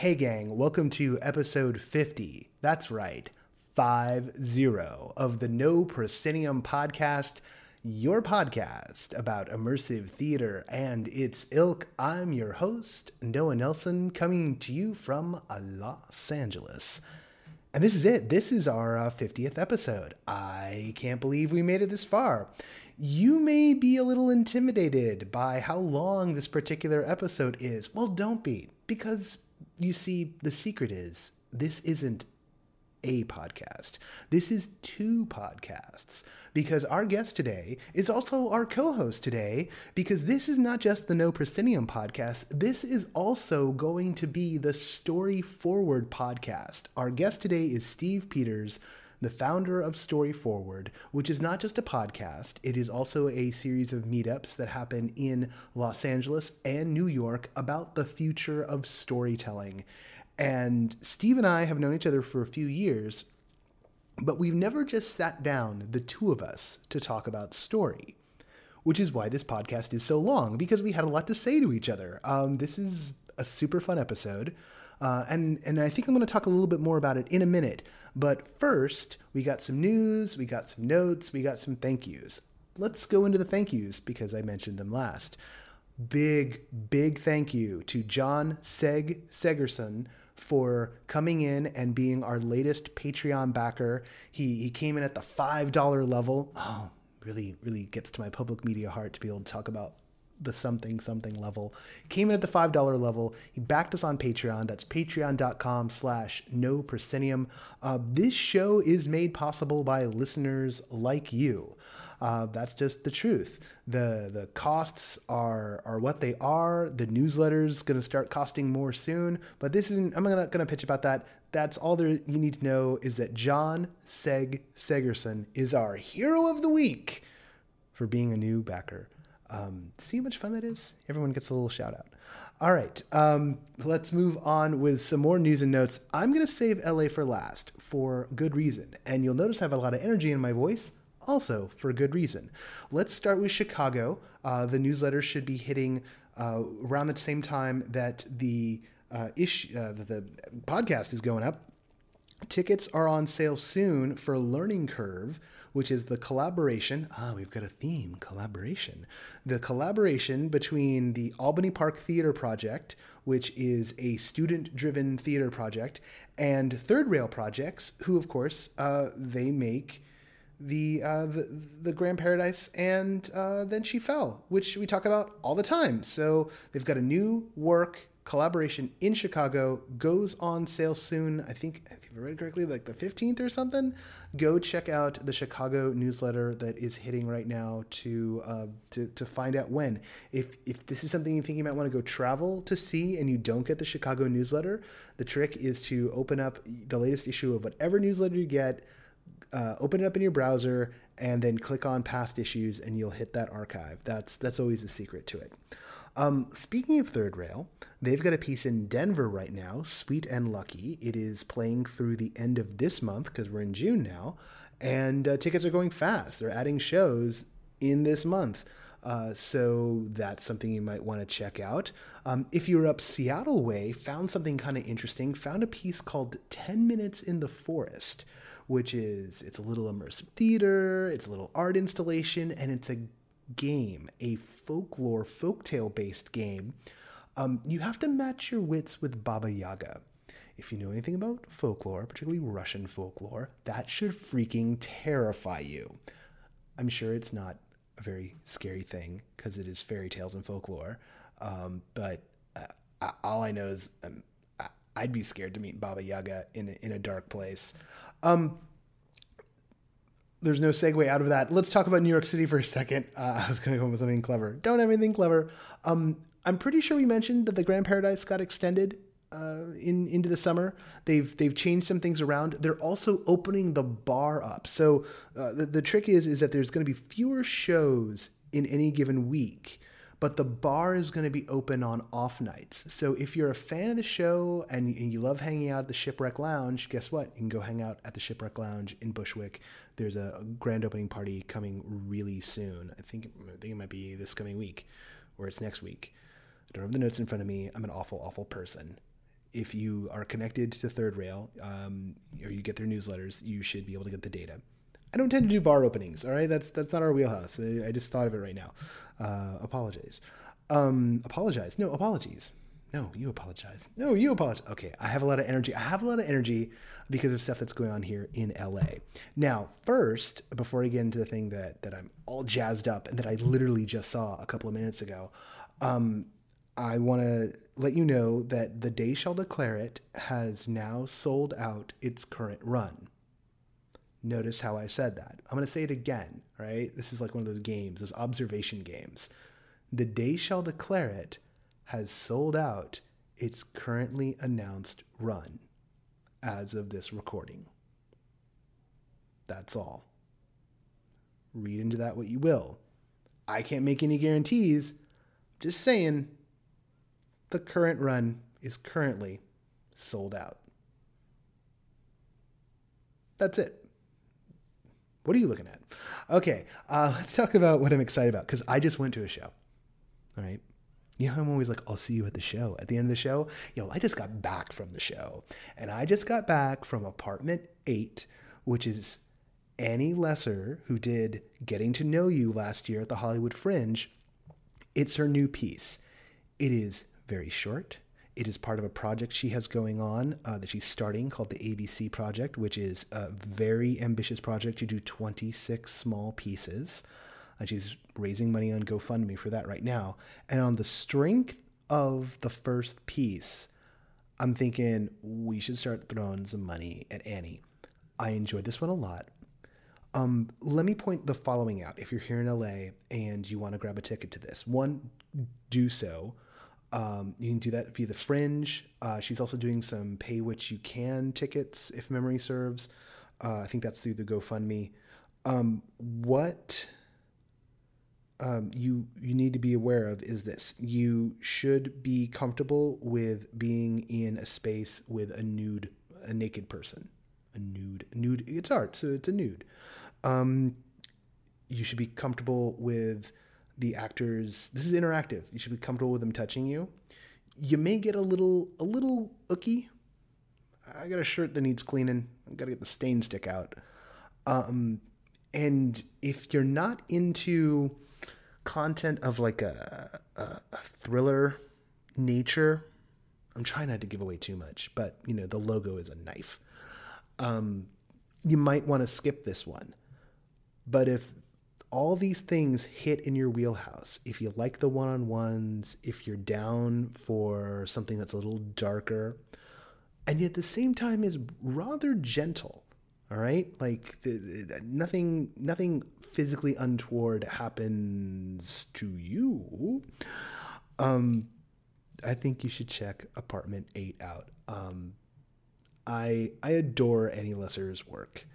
Hey gang, welcome to episode 50. That's right, 50 of the No Proscenium podcast, your podcast about immersive theater and its ilk. I'm your host, Noah Nelson, coming to you from Los Angeles. And this is it. This is our 50th episode. I can't believe we made it this far. You may be a little intimidated by how long this particular episode is. Well, don't be, because you see, the secret is this isn't a podcast. This is two podcasts, because our guest today is also our co-host today, because this is not just the No Proscenium podcast. This is also going to be the Story Forward podcast. Our guest today is Steve Peters, the founder of Story Forward, which is not just a podcast. It is also a series of meetups that happen in Los Angeles and New York about the future of storytelling. And Steve and I have known each other for a few years, but we've never just sat down, the two of us, to talk about story, which is why this podcast is so long, because we had a lot to say to each other. This is a super fun episode, and I think I'm going to talk a little bit more about it in a minute. But first, we got some news, we got some notes, we got some thank yous. Let's go into the thank yous, because I mentioned them last. Big, big thank you to John Segerson for coming in and being our latest Patreon backer. He came in at the $5 level. Oh, really, really gets to my public media heart to be able to talk about the something level. Came in at the $5 level. He backed us on Patreon. That's patreon.com/noproscenium. This show is made possible by listeners like you. That's just the truth. The costs are what they are. The newsletter's going to start costing more soon, but this isn't, I'm not going to pitch about that. That's all there you need to know, is that John Segerson is our hero of the week for being a new backer. See how much fun that is? Everyone gets a little shout out. All right, let's move on with some more news and notes. I'm going to save LA for last for good reason, and you'll notice I have a lot of energy in my voice. Also, for good reason. Let's start with Chicago. The newsletter should be hitting around the same time that the podcast is going up. Tickets are on sale soon for Learning Curve, which is the collaboration. We've got a theme, collaboration. The collaboration between the Albany Park Theater Project, which is a student-driven theater project, and Third Rail Projects, who, of course, they make the Grand Paradise and Then She Fell, which we talk about all the time. So they've got a new work collaboration in Chicago, goes on sale soon. I think if I read correctly, like the 15th or something. Go check out the Chicago newsletter that is hitting right now to find out when. If this is something you think you might want to go travel to see and you don't get the Chicago newsletter, the trick is to open up the latest issue of whatever newsletter you get. Open it up in your browser and then click on past issues and you'll hit that archive. That's always the secret to it. Speaking of Third Rail, they've got a piece in Denver right now, Sweet and Lucky. It is playing through the end of this month, because we're in June now, and tickets are going fast. They're adding shows in this month. So that's something you might want to check out. If you're up Seattle way, found something kind of interesting, found a piece called 10 Minutes in the Forest, which is, it's a little immersive theater, it's a little art installation, and it's a game, a folklore, folktale-based game. You have to match your wits with Baba Yaga. If you know anything about folklore, particularly Russian folklore, that should freaking terrify you. I'm sure it's not a very scary thing, because it is fairy tales and folklore, but all I know is I'd be scared to meet Baba Yaga in a dark place. There's no segue out of that. Let's talk about New York City for a second. I was going to go with something clever. Don't have anything clever. I'm pretty sure we mentioned that the Grand Paradise got extended into the summer. They've changed some things around. They're also opening the bar up. So the trick is that there's going to be fewer shows in any given week, but the bar is going to be open on off nights. So if you're a fan of the show and you love hanging out at the Shipwreck Lounge, guess what? You can go hang out at the Shipwreck Lounge in Bushwick. There's a grand opening party coming really soon. I think it might be this coming week, or it's next week. I don't have the notes in front of me. I'm an awful person. if you are connected to Third Rail, or you get their newsletters, you should be able to get the data. I don't tend to do bar openings, all right? That's not our wheelhouse. I just thought of it right now. Apologies. No, you apologize. No, you apologize. Okay, I have a lot of energy. I have a lot of energy because of stuff that's going on here in LA. Now, first, before I get into the thing that I'm all jazzed up and that I literally just saw a couple of minutes ago, I want to let you know that The Day Shall Declare It has now sold out its current run. Notice how I said that. I'm going to say it again, right? This is like one of those games, those observation games. The Day Shall Declare It has sold out its currently announced run as of this recording. That's all. Read into that what you will. I can't make any guarantees. Just saying, the current run is currently sold out. That's it. What are you looking at? Okay, let's talk about what I'm excited about, because I just went to a show. All right. You know, I'm always like, I'll see you at the show. At the end of the show, I just got back from the show. And I just got back from Apartment 8, which is Annie Lesser, who did Getting to Know You last year at the Hollywood Fringe. It's her new piece. It is very short. It is part of a project she has going on that she's starting called the ABC Project, which is a very ambitious project to do 26 small pieces. She's raising money on GoFundMe for that right now. And on the strength of the first piece, I'm thinking we should start throwing some money at Annie. I enjoyed this one a lot. Let me point the following out. If you're here in LA and you want to grab a ticket to this, one, do so. You can do that via the Fringe. She's also doing some pay what you can tickets, if memory serves. I think that's through the GoFundMe. You need to be aware of is this. You should be comfortable with being in a space with a naked person. A nude. It's art, so it's a nude. You should be comfortable with the actors. This is interactive. You should be comfortable with them touching you. You may get a little ooky. I got a shirt that needs cleaning. I've got to get the stain stick out. And if you're not into content of like a thriller nature, I'm trying not to give away too much, but the logo is a knife. You might want to skip this one. But if all these things hit in your wheelhouse, if you like the one-on-ones, if you're down for something that's a little darker, and yet at the same time is rather gentle, all right? Like nothing physically untoward happens to you. I think you should check Apartment 8 out. I adore Annie Lesser's work.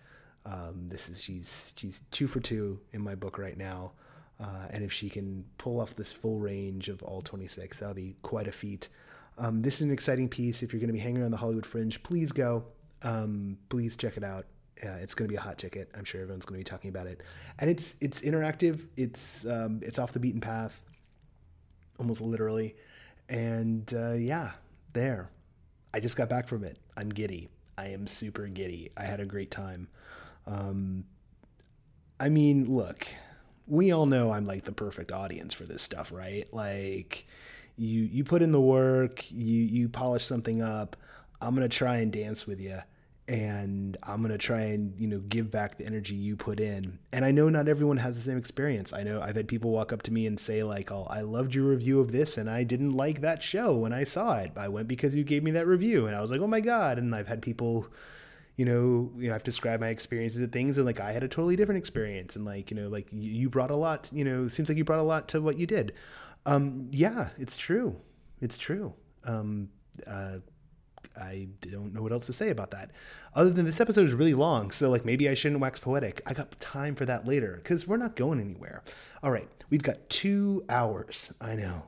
She's 2 for 2 in my book right now. And if she can pull off this full range of all 26, that'll be quite a feat. This is an exciting piece. If you're going to be hanging around the Hollywood Fringe, please go. Please check it out. It's going to be a hot ticket. I'm sure everyone's going to be talking about it. And it's interactive. It's off the beaten path, almost literally. And there. I just got back from it. I'm giddy. I am super giddy. I had a great time. Look, we all know I'm like the perfect audience for this stuff, right? Like you put in the work, you polish something up. I'm going to try and dance with you, and I'm going to try and, give back the energy you put in. And I know not everyone has the same experience. I know I've had people walk up to me and say like, oh, I loved your review of this and I didn't like that show when I saw it. I went because you gave me that review and I was like, oh my God. And I've had people, I've described my experiences of things and like, I had a totally different experience. And like, like you brought a lot, it seems like you brought a lot to what you did. Yeah, it's true. It's true. I don't know what else to say about that. Other than this episode is really long, so like maybe I shouldn't wax poetic. I got time for that later because we're not going anywhere. All right, we've got 2 hours. I know.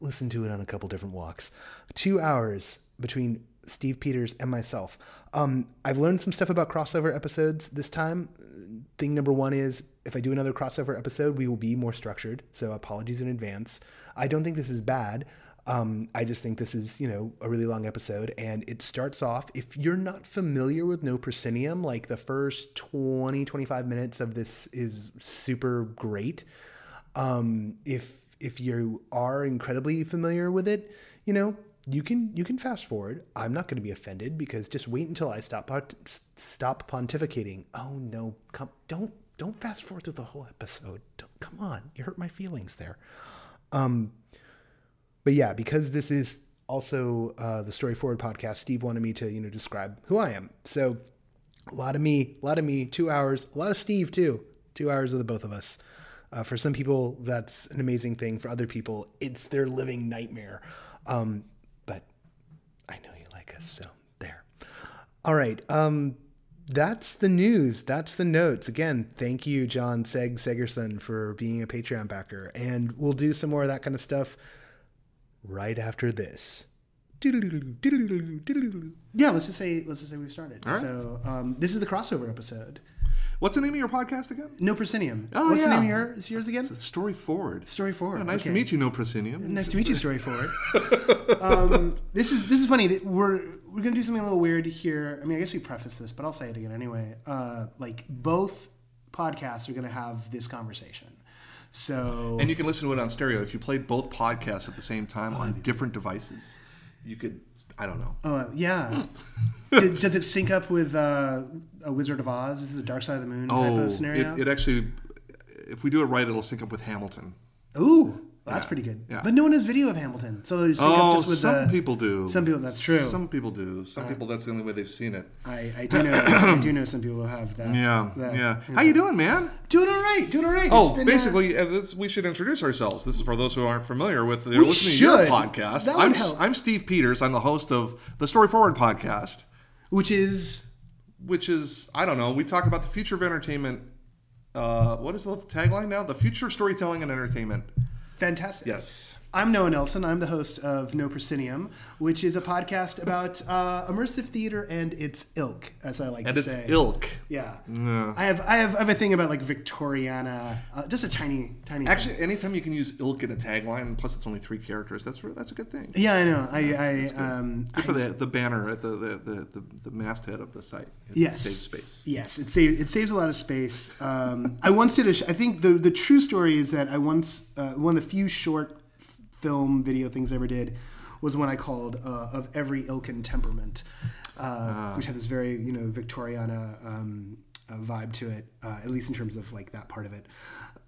Listen to it on a couple different walks. 2 hours between Steve Peters and myself. I've learned some stuff about crossover episodes this time. Thing number one is if I do another crossover episode, we will be more structured. So apologies in advance. I don't think this is bad. I just think this is, a really long episode, and it starts off, if you're not familiar with No Proscenium, like the first 20, 25 minutes of this is super great. If you are incredibly familiar with it, you can fast forward. I'm not going to be offended, because just wait until I stop pontificating. Oh no, don't fast forward through the whole episode. Come on. You hurt my feelings there. But yeah, because this is also the Story Forward podcast, Steve wanted me to, describe who I am. So a lot of me, 2 hours, a lot of Steve too, 2 hours of the both of us. For some people, that's an amazing thing. For other people, it's their living nightmare. But I know you like us, so there. All right. That's the news. That's the notes. Again, thank you, John Segerson, for being a Patreon backer. And we'll do some more of that kind of stuff right after this. Yeah, let's just say we've started. Right. So this is the crossover episode. What's the name of your podcast again? No Proscenium. Oh, what's the name of yours again? It's Story Forward. Story Forward. Oh, nice to meet you, No Proscenium. Nice to meet you, Story Forward. This is funny. We're gonna do something a little weird here. I mean, I guess we preface this, but I'll say it again anyway. Both podcasts are gonna have this conversation. So, and you can listen to it on stereo. If you played both podcasts at the same time on different devices, you could, I don't know. Yeah. Does it sync up with a Wizard of Oz? Is it a Dark Side of the Moon type of scenario? It actually, if we do it right, it'll sync up with Hamilton. Ooh. Well, that's pretty good. Yeah. But no one has video of Hamilton. So they sync up just with some people do. Some people, that's true. Some people do. Some people, that's the only way they've seen it. I do know some people who have that. Yeah. How you doing, man? Doing all right. Basically, we should introduce ourselves. This is for those who aren't familiar with listening to your podcast. That would help. I'm Steve Peters. I'm the host of the Story Forward podcast. Which is, I don't know, we talk about the future of entertainment. What is the tagline now? The future of storytelling and entertainment. Fantastic. Yes. I'm Noah Nelson. I'm the host of No Proscenium, which is a podcast about immersive theater and its ilk, as I like to say. And its ilk. Yeah. No. I have a thing about Victoriana, just a tiny. Actually, thing. Anytime you can use ilk in a tagline, plus it's only 3 characters, that's a good thing. Yeah, I know. Good for the banner at the masthead of the site. Yes. It saves space. Yes, it saves a lot of space. I once did I think the true story is that I once one of the few short film, video things I ever did was one I called Of Every Ilk and Temperament, which had this very, Victoriana vibe to it, at least in terms of that part of it.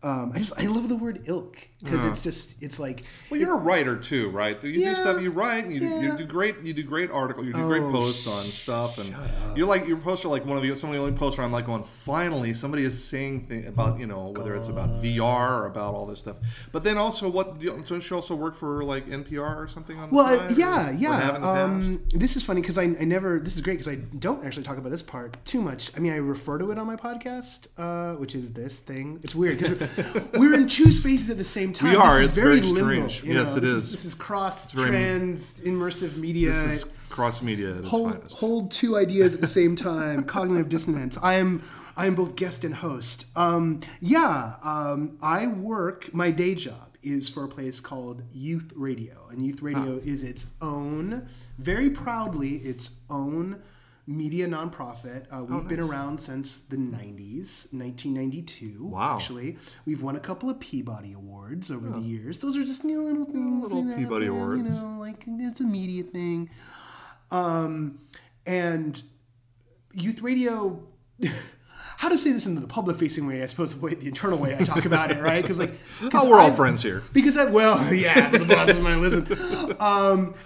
I love the word ilk because it's Well, you're a writer too, right? You do stuff, you write, and you do great articles, you do great posts on stuff, and your posts are some of the only posts where I'm going, finally somebody is saying things about whether it's about VR or about all this stuff. But then also, don't you also work for NPR or something on the side? This is funny because this is great because I don't actually talk about this part too much. I mean, I refer to it on my podcast, which is this thing. It's weird because we're in 2 spaces at the same time. We are. It's very strange. Yes, it is. This is cross-trans, immersive media. This is cross-media at its finest. Hold 2 ideas at the same time. Cognitive dissonance. I am both guest and host. I work. My day job is for a place called Youth Radio. And Youth Radio is its own, very proudly, its own media nonprofit. We've been around since the 90s, 1992. Wow. Actually, we've won a couple of Peabody Awards over the years. Those are just little things. Little Peabody Awards. It's a media thing. And Youth Radio, how to say this in the public-facing way, I suppose, the internal way I talk about it, right? Because we're all friends here. Because the bosses might listen.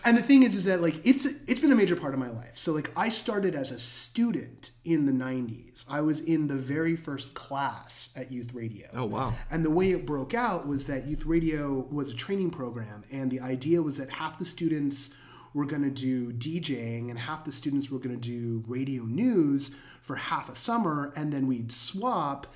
And the thing is that it's been a major part of my life. So I started as a student in the 90s. I was in the very first class at Youth Radio. Oh wow! And the way it broke out was that Youth Radio was a training program, and the idea was that half the students were going to do DJing and half the students were going to do radio news for half a summer, and then we'd swap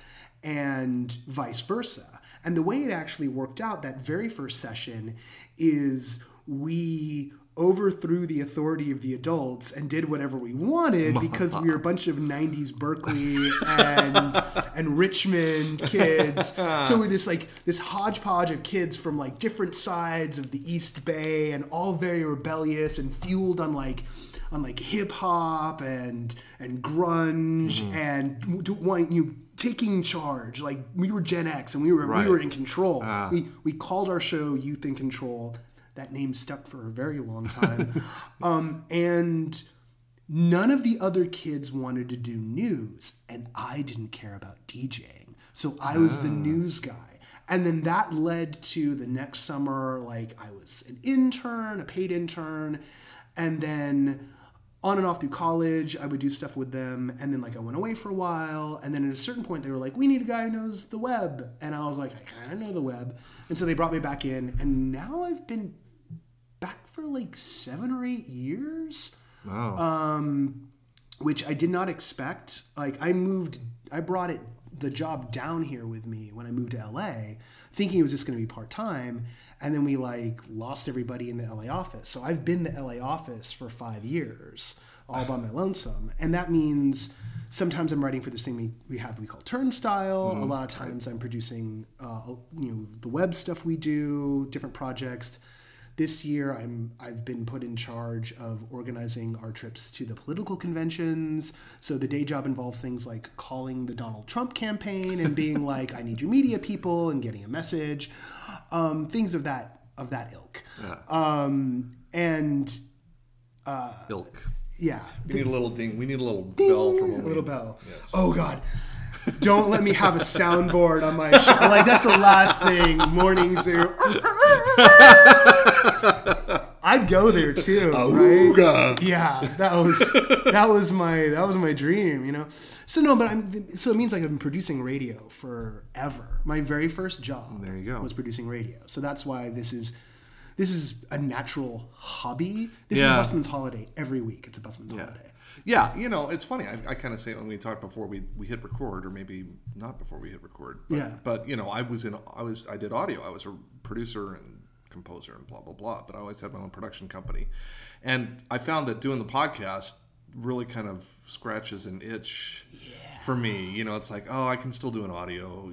and vice versa. And the way it actually worked out that very first session is we overthrew the authority of the adults and did whatever we wanted because we were a bunch of 90s Berkeley and Richmond kids. So we're this hodgepodge of kids from like different sides of the East Bay and all very rebellious and fueled on hip hop and grunge and taking charge. Like we were Gen X and we were in control. We called our show Youth in Control. That name stuck for a very long time. And none of the other kids wanted to do news, and I didn't care about DJing. So I was the news guy. And then that led to the next summer, I was an intern, a paid intern, and then on and off through college, I would do stuff with them, and then I went away for a while, and then at a certain point, they were like, we need a guy who knows the web, and I was like, I kind of know the web, and so they brought me back in, and now I've been back for 7 or 8 years, wow. Which I did not expect. I brought the job down here with me when I moved to LA, thinking it was just going to be part-time, and then we lost everybody in the LA office. So I've been the LA office for 5 years, all by my lonesome. And that means sometimes I'm writing for this thing we call Turnstile. Mm-hmm. A lot of times I'm producing the web stuff we do, different projects. This year I've been put in charge of organizing our trips to the political conventions. So the day job involves things like calling the Donald Trump campaign and being I need your media people and getting a message, things of that ilk. Yeah. Ilk. Yeah. We need a little ding. We need a little ding, bell from a little bell. Yes. Oh God. Don't let me have a soundboard on my show. That's the last thing. Morning Zoo. I'd go there too, Auga. Right? Yeah, that was my dream, you know. So no, but so it means I've been producing radio forever. My very first job was producing radio. So that's why this is a natural hobby. This is a busman's holiday every week. It's a busman's holiday. Yeah, it's funny. I kind of say when we talked before we hit record, or maybe not before we hit record. But, yeah. But I did audio. I was a producer and composer and blah blah blah. But I always had my own production company, and I found that doing the podcast really kind of scratches an itch for me. It's I can still do an audio.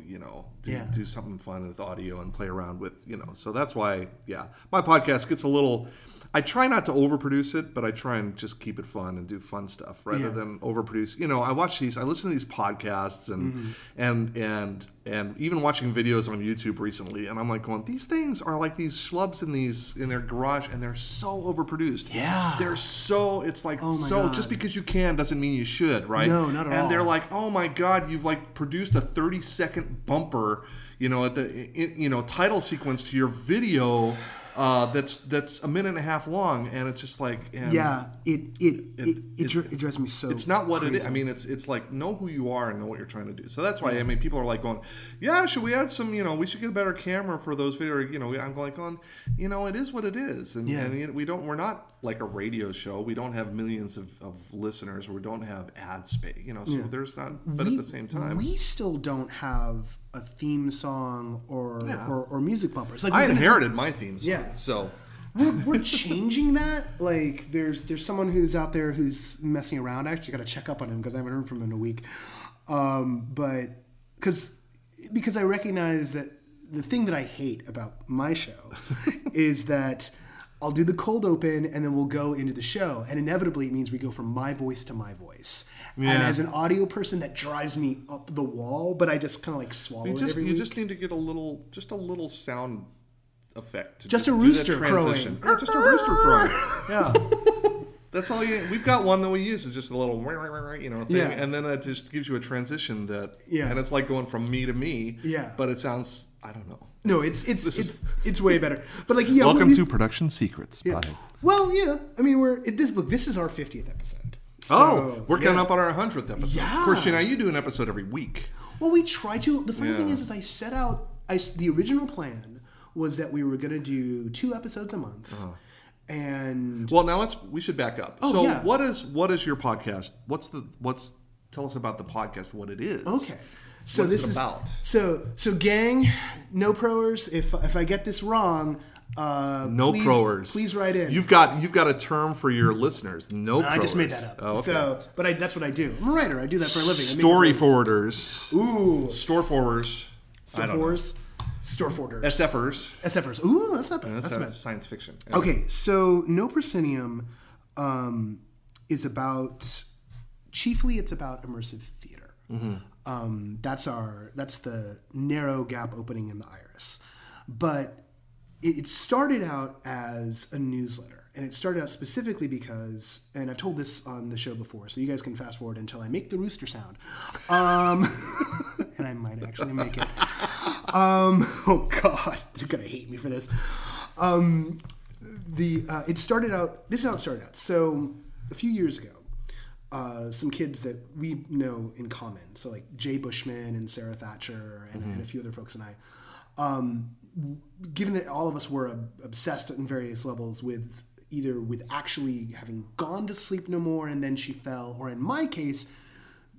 Do something fun with audio and play around with. So that's why. Yeah, my podcast gets a little. I try not to overproduce it, but I try and just keep it fun and do fun stuff rather than overproduce. I listen to these podcasts and and even watching videos on YouTube recently, and I'm going, these things are these schlubs in their garage, and they're so overproduced. Yeah, they're so God. Just because you can doesn't mean you should, right? No, not at all. And they're oh my God, you've produced a 30-second bumper, at the title sequence to your video. That's a minute and a half long, and it's just it drives me so. It's not what crazy. It is. I mean, it's know who you are and know what you're trying to do. So that's why people are going, should we add some? We should get a better camera for those videos. I'm going, it is what it is, and we don't. We're not a radio show. We don't have millions of listeners. We don't have ad space. So there's not. But at the same time, we still don't have a theme song or music bumpers. I inherited my theme song. Yeah. So we're changing that. There's someone who's out there who's messing around. I actually got to check up on him because I haven't heard from him in a week. But because I recognize that the thing that I hate about my show is that I'll do the cold open and then we'll go into the show. And inevitably it means we go from my voice to my voice. Yeah. And as an audio person, that drives me up the wall, but I just kind of swallow it every week. You just need to get a little sound effect. To just a rooster crowing. Yeah, just a rooster crowing. Yeah. That's all we've got one that we use is just a little, thing. Yeah. And then it just gives you a transition and it's going from me to me. Yeah. But it sounds, I don't know. No, it's way better. But welcome to Production Secrets. Yeah. Well, this is our 50th episode. So, we're coming up on our 100th episode. Yeah. Of course, you do an episode every week. Well, we try to. The funny thing is I set out. The original plan was that we were going to do 2 episodes a month. Uh-huh. And well, now we should back up. Oh, so yeah. What is your podcast? Tell us about the podcast. What it is? Okay. So what's this is about? So gang, no proers. If I get this wrong, No please, prowers. Please write in. You've got a term for your listeners. No prowers. I just made that up. Oh, okay. But that's what I do. I'm a writer. I do that for a living. Story forwarders. Ooh. Store forwarders. Store forwarders. Store forwarders. SFers. Ooh, that's not bad. That's not bad. Science fiction. Anyway. Okay, so No Proscenium is about... Chiefly, it's about immersive theater. Mm-hmm. That's the narrow gap opening in the iris. But... It started out as a newsletter, and it started out specifically because, and I've told this on the show before, so you guys can fast forward until I make the rooster sound. And I might actually make it. Oh God, they're going to hate me for this. This is how it started out. So a few years ago, some kids that we know in common, so like Jay Bushman and Sarah Thatcher and, mm-hmm. and a few other folks and I, given that all of us were obsessed on various levels with either with actually having gone to Sleep No More and Then She Fell, or in my case,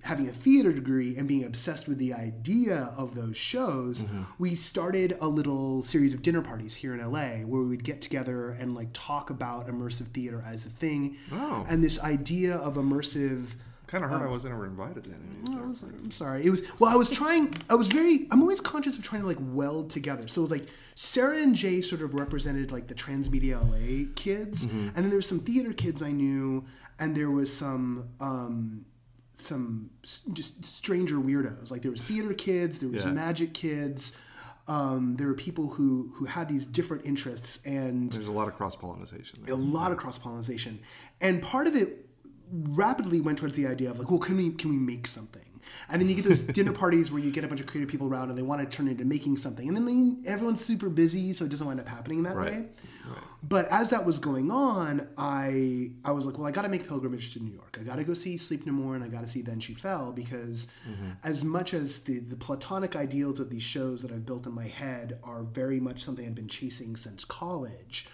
having a theater degree and being obsessed with the idea of those shows, mm-hmm. we started a little series of dinner parties here in LA where we would get together and like talk about immersive theater as a thing. Oh. And this idea of immersive... Kind of hurt I wasn't ever invited to any. No, I'm sorry. It was I'm always conscious of trying to like weld together. So like Sarah and Jay sort of represented like the Transmedia LA kids, mm-hmm. and then there was some theater kids I knew, and there was some just stranger weirdos. Like there was theater kids, there was magic kids. There were people who had these different interests, and there's a lot of cross-pollination. There. A lot of cross-pollination, and part of it rapidly went towards the idea of like, well, can we make something? And then you get those dinner parties where you get a bunch of creative people around and they want to turn into making something. And then everyone's super busy, so it doesn't wind up happening that way. Right. But as that was going on, I was like, well, I got to make a pilgrimage to New York. I got to go see Sleep No More and I got to see Then She Fell, because mm-hmm. as much as the platonic ideals of these shows that I've built in my head are very much something I've been chasing since college,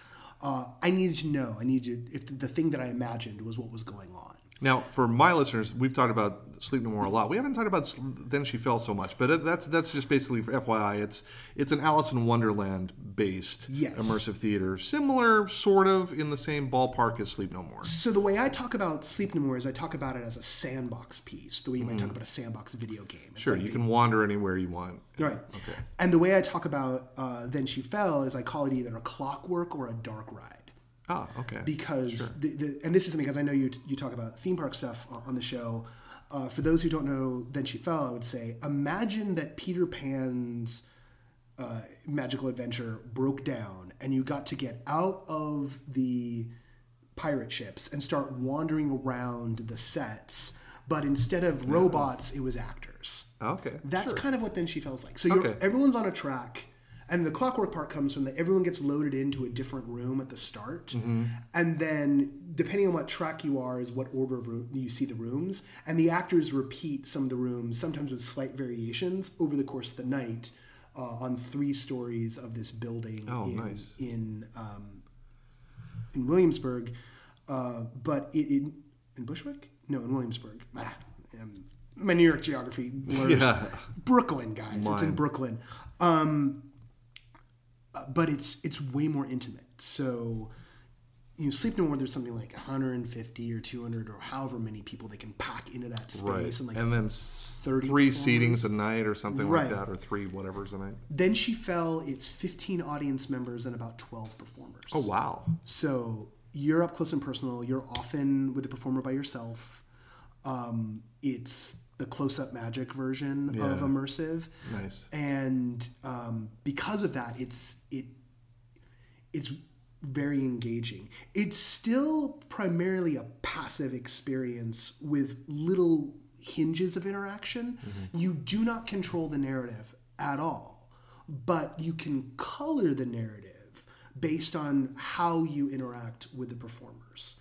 I needed to know. I needed to, if the thing that I imagined was what was going on. Now, for my listeners, we've talked about Sleep No More a lot. We haven't talked about Then She Fell so much, but that's just basically for FYI. It's an Alice in Wonderland based immersive theater, similar sort of in the same ballpark as Sleep No More. So the way I talk about Sleep No More is I talk about it as a sandbox piece, the way you might talk about a sandbox video game. It's sure, like you can wander anywhere you want. Right. Okay. And the way I talk about Then She Fell is I call it either a clockwork or a dark ride. Oh, okay. Because, sure. And this is because I know you talk about theme park stuff on the show. For those who don't know Then She Fell, I would say, imagine that Peter Pan's magical adventure broke down and you got to get out of the pirate ships and start wandering around the sets. But instead of robots, it was actors. Okay. That's kind of what Then She Fell's like. So everyone's on a track. And the clockwork part comes from that everyone gets loaded into a different room at the start. Mm-hmm. And then, depending on what track you are, is what order of room you see the rooms. And the actors repeat some of the rooms, sometimes with slight variations, over the course of the night on 3 stories of this building in Williamsburg. In Bushwick? No, in Williamsburg. My New York geography blurs. Yeah. Brooklyn, guys. Mine. It's in Brooklyn. But it's way more intimate. So, you know, Sleep No More, there's something like 150 or 200 or however many people they can pack into that space. Right. And, like and then 30 three performers. Seatings a night or something like that, or three whatevers a night. Then She Fell, it's 15 audience members and about 12 performers. Oh, wow. So you're up close and personal. You're often with the performer by yourself. It's the close-up magic version of immersive. Nice. And because of that, it's very engaging. It's still primarily a passive experience with little hinges of interaction. Mm-hmm. You do not control the narrative at all, but you can color the narrative based on how you interact with the performers.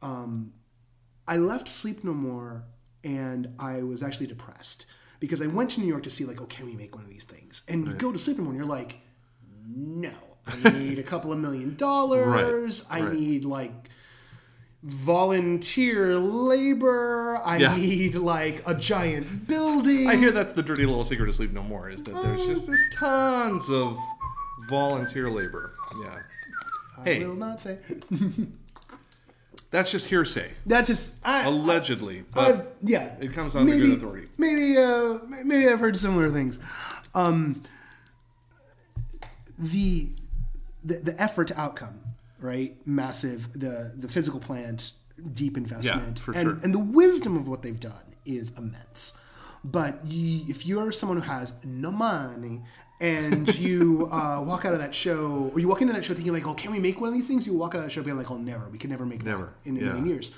I left Sleep No More and I was actually depressed because I went to New York to see, like, oh, can we make one of these things? And you go to Sleep No More and you're like, no, I need $2 million. Right. I need, like, volunteer labor. I need, like, a giant building. I hear that's the dirty little secret of Sleep No More, is that there's just tons of volunteer labor. Yeah. Hey. I will not say. That's just hearsay. That's just... Allegedly. But yeah. It comes on the good authority. Maybe I've heard similar things. The effort to outcome, right? Massive. The physical plant, deep investment. Yeah, for sure. And the wisdom of what they've done is immense. But if you're someone who has no money... and you walk out of that show, or you walk into that show thinking like, oh, can we make one of these things? You walk out of that show being like, oh, never. We can never make that in a million years.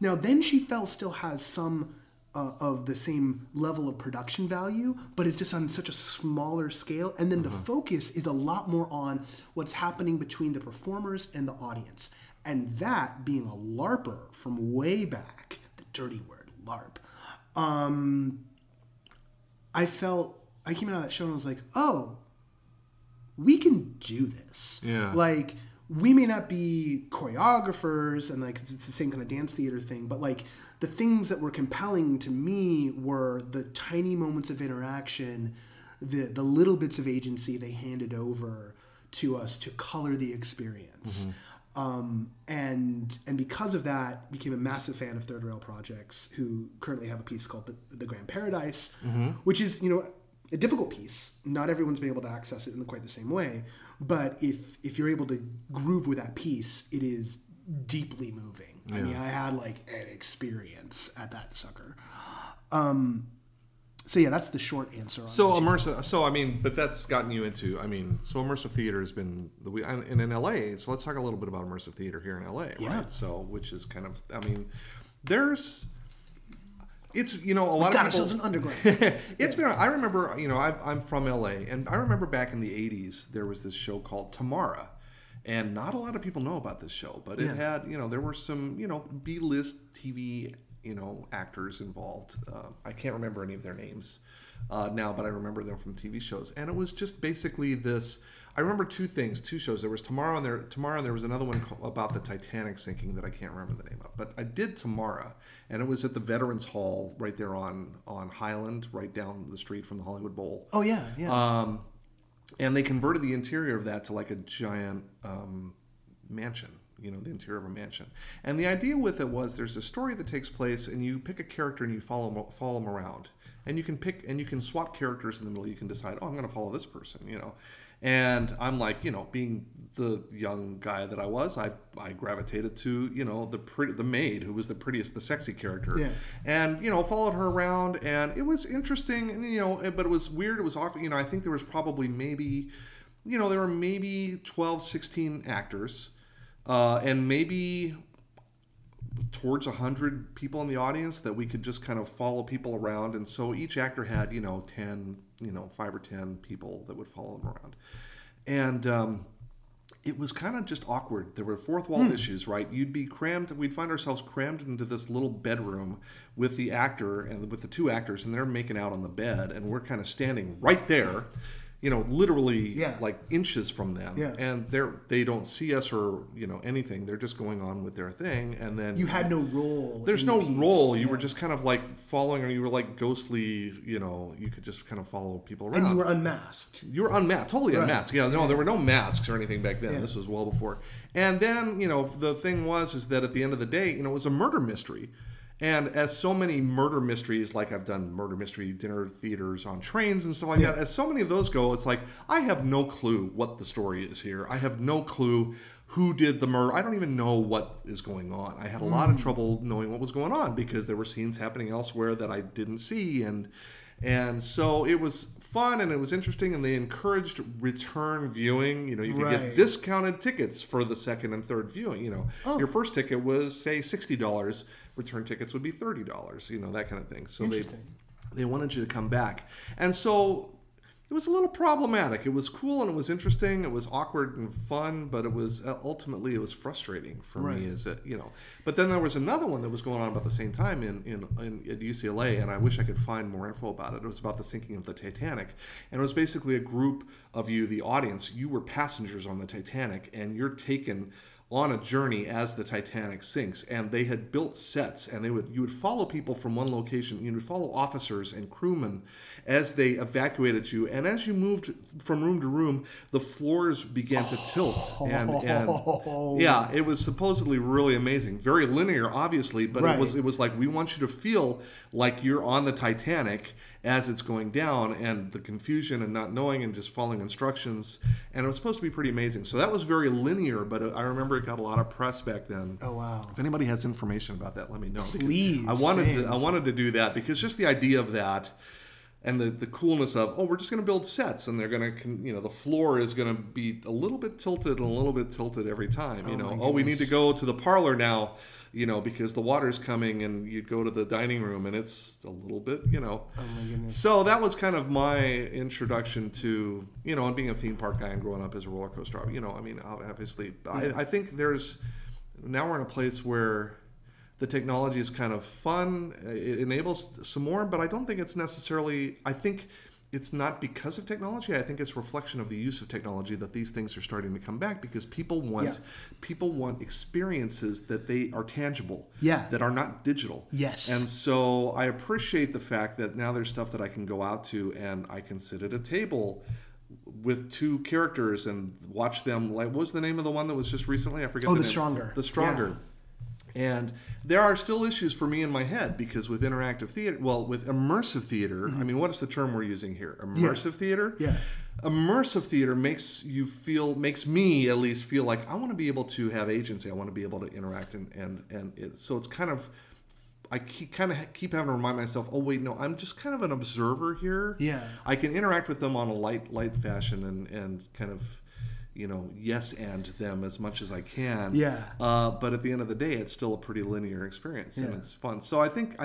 Now, Then She Fell still has some of the same level of production value, but it's just on such a smaller scale. And then the focus is a lot more on what's happening between the performers and the audience. And that, being a LARPer from way back, the dirty word, LARP, I came out of that show and I was like, oh, we can do this. Yeah. Like, we may not be choreographers and, like, it's the same kind of dance theater thing, but, like, the things that were compelling to me were the tiny moments of interaction, the little bits of agency they handed over to us to color the experience. Mm-hmm. And because of that, became a massive fan of Third Rail Projects, who currently have a piece called The Grand Paradise, which is, you know... a difficult piece. Not everyone's been able to access it in quite the same way, but if you're able to groove with that piece, it is deeply moving. Yeah. I mean, I had like an experience at that sucker. So yeah, that's the short answer. But that's gotten you into. I mean, so immersive theater has been and in LA. So let's talk a little bit about immersive theater here in LA, right? So which is kind of, I mean, there's. It's, you know, a lot of people... God, underground. Been... I remember, you know, I'm from LA, and I remember back in the 80s, there was this show called Tamara. And not a lot of people know about this show, but it had, you know, there were some, you know, B-list TV, you know, actors involved. I can't remember any of their names now, but I remember them from TV shows. And it was just basically this... I remember two shows. There was Tomorrow, and there was another one about the Titanic sinking that I can't remember the name of. But I did Tomorrow, and it was at the Veterans Hall right there on Highland, right down the street from the Hollywood Bowl. Oh, yeah, yeah. And they converted the interior of that to like a giant mansion, you know, the interior of a mansion. And the idea with it was there's a story that takes place, and you pick a character and you follow them around. And you can swap characters in the middle. You can decide, oh, I'm going to follow this person, you know. And I'm like, you know, being the young guy that I was, I gravitated to, you know, the maid who was the prettiest, the sexy character. Yeah. And, you know, followed her around. And it was interesting, and, you know, but it was weird. It was awkward. You know, I think there was probably maybe, you know, there were maybe 12, 16 actors and maybe towards 100 people in the audience that we could just kind of follow people around. And so each actor had, you know, 5 or 10 people that would follow them around. And it was kind of just awkward. There were fourth wall issues, right? We'd find ourselves crammed into this little bedroom with the actor and with the two actors, and they're making out on the bed, and we're kind of standing right there, you know, literally like inches from them. Yeah. And they don't see us or, you know, anything. They're just going on with their thing. And then you had no role. There's no role. You were just kind of like following, or you were like ghostly, you know, you could just kind of follow people around. And you were unmasked. Totally unmasked. Right. Yeah, no, there were no masks or anything back then. Yeah. This was well before. And then, you know, the thing is that at the end of the day, you know, it was a murder mystery. And as so many murder mysteries, like I've done murder mystery dinner theaters on trains and stuff like that, as so many of those go, it's like, I have no clue what the story is here. I have no clue who did the murder. I don't even know what is going on. I had a lot of trouble knowing what was going on because there were scenes happening elsewhere that I didn't see. And so it was fun and it was interesting, and they encouraged return viewing. You know, you could get discounted tickets for the second and third viewing. You know, your first ticket was, say, $60. Return tickets would be $30, you know, that kind of thing. So they wanted you to come back. And so it was a little problematic. It was cool and it was interesting. It was awkward and fun, but it was ultimately it was frustrating for me as a, you know. But then there was another one that was going on about the same time at UCLA, and I wish I could find more info about it. It was about the sinking of the Titanic. And it was basically a group of you, the audience, you were passengers on the Titanic, and you're taken on a journey as the Titanic sinks, and they had built sets, and you would follow people from one location. You would follow officers and crewmen as they evacuated you, and as you moved from room to room, the floors began to tilt, and yeah, it was supposedly really amazing, very linear, obviously, but right. it was like, we want you to feel like you're on the Titanic as it's going down, and the confusion and not knowing and just following instructions. And it was supposed to be pretty amazing. So that was very linear, but I remember it got a lot of press back then. Oh, wow. If anybody has information about that, let me know. Please. I wanted to do that, because just the idea of that and the coolness of, we're just going to build sets, and they're going to, the floor is going to be a little bit tilted and a little bit tilted every time. We need to go to the parlor now, because the water's coming, and you go to the dining room and it's a little bit, Oh my goodness. So that was kind of my introduction to, and being a theme park guy and growing up as a roller coaster, obviously, yeah. I think now we're in a place where the technology is kind of fun. It enables some more, but I don't think it's necessarily, I think it's not because of technology. I think it's a reflection of the use of technology that these things are starting to come back, because people want experiences that they are tangible, that are not digital. Yes. And so I appreciate the fact that now there's stuff that I can go out to and I can sit at a table with two characters and watch them. Like, what was the name of the one that was just recently? I forget. Oh, the name. Stronger. The Stronger. Yeah. And there are still issues for me in my head, because with interactive theater, with immersive theater, mm-hmm. What's the term we're using here? Immersive theater? Yeah. Immersive theater makes me at least feel like I want to be able to have agency. I want to be able to interact. So it's kind of, I keep having to remind myself, I'm just kind of an observer here. Yeah. I can interact with them on a light fashion and kind of, yes and them as much as I can. Yeah. But at the end of the day, it's still a pretty linear experience, and it's fun. So I think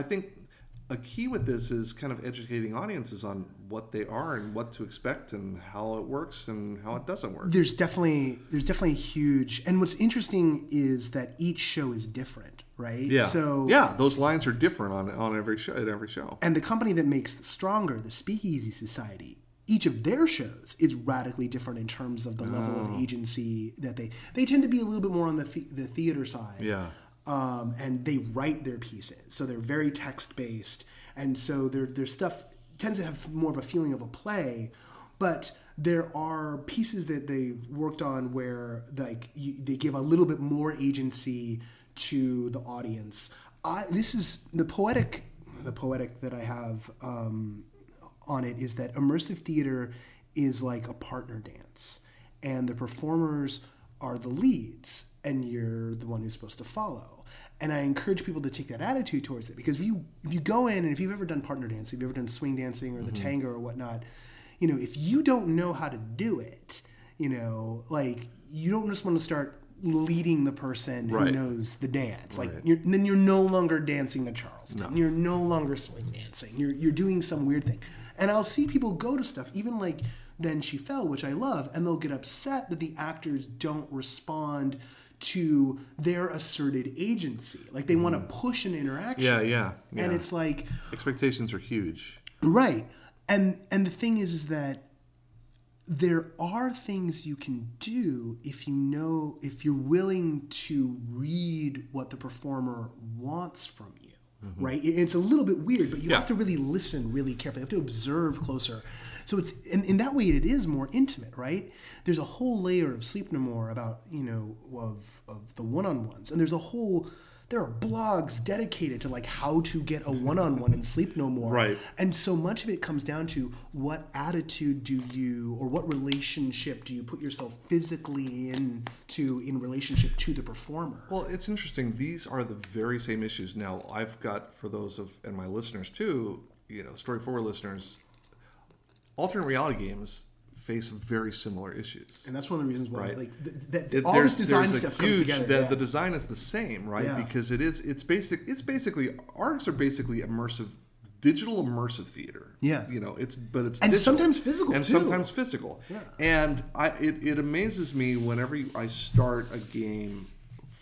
a key with this is kind of educating audiences on what they are and what to expect and how it works and how it doesn't work. There's definitely a huge, and what's interesting is that each show is different, right? Yeah. So yeah, those lines are different on every show, at every show. And the company that makes the Stronger, the Speakeasy Society, each of their shows is radically different in terms of the level of agency that they tend to be a little bit more on the theater side. Yeah. And they write their pieces. So they're very text-based. And so their stuff tends to have more of a feeling of a play. But there are pieces that they've worked on where they give a little bit more agency to the audience. This is the poetic that I have... on it is that immersive theater is like a partner dance, and the performers are the leads, and you're the one who's supposed to follow. And I encourage people to take that attitude towards it, because if you go in, and if you've ever done partner dance, if you've ever done swing dancing or the tango or whatnot, if you don't know how to do it, you don't just want to start leading the person who knows the dance. Like, then you're no longer dancing the Charleston. No. You're no longer swing dancing. You're doing some weird thing. And I'll see people go to stuff, even like Then She Fell, which I love, and they'll get upset that the actors don't respond to their asserted agency. Like, they want to push an interaction. Yeah. And it's like... expectations are huge. Right. And the thing is that there are things you can do if you're willing to read what the performer wants from you. Mm-hmm. Right? It's a little bit weird, but you have to really listen really carefully. You have to observe closer. So it's in that way it is more intimate, right? There's a whole layer of Sleep No More about, of the one-on-ones. And there are blogs dedicated to like how to get a one-on-one and Sleep No More. Right. And so much of it comes down to what attitude do you, or what relationship do you put yourself physically in relationship to the performer? Well, it's interesting. These are the very same issues. Now, I've got, for those of, and my listeners too, Story Forward listeners, alternate reality games face very similar issues, and that's one of the reasons why all this design stuff comes together. The design is the same, right? Yeah. Because it's basically arcs are basically immersive, digital immersive theater. Yeah, it's and digital. Sometimes physical and too. Sometimes physical. Yeah, and it amazes me whenever I start a game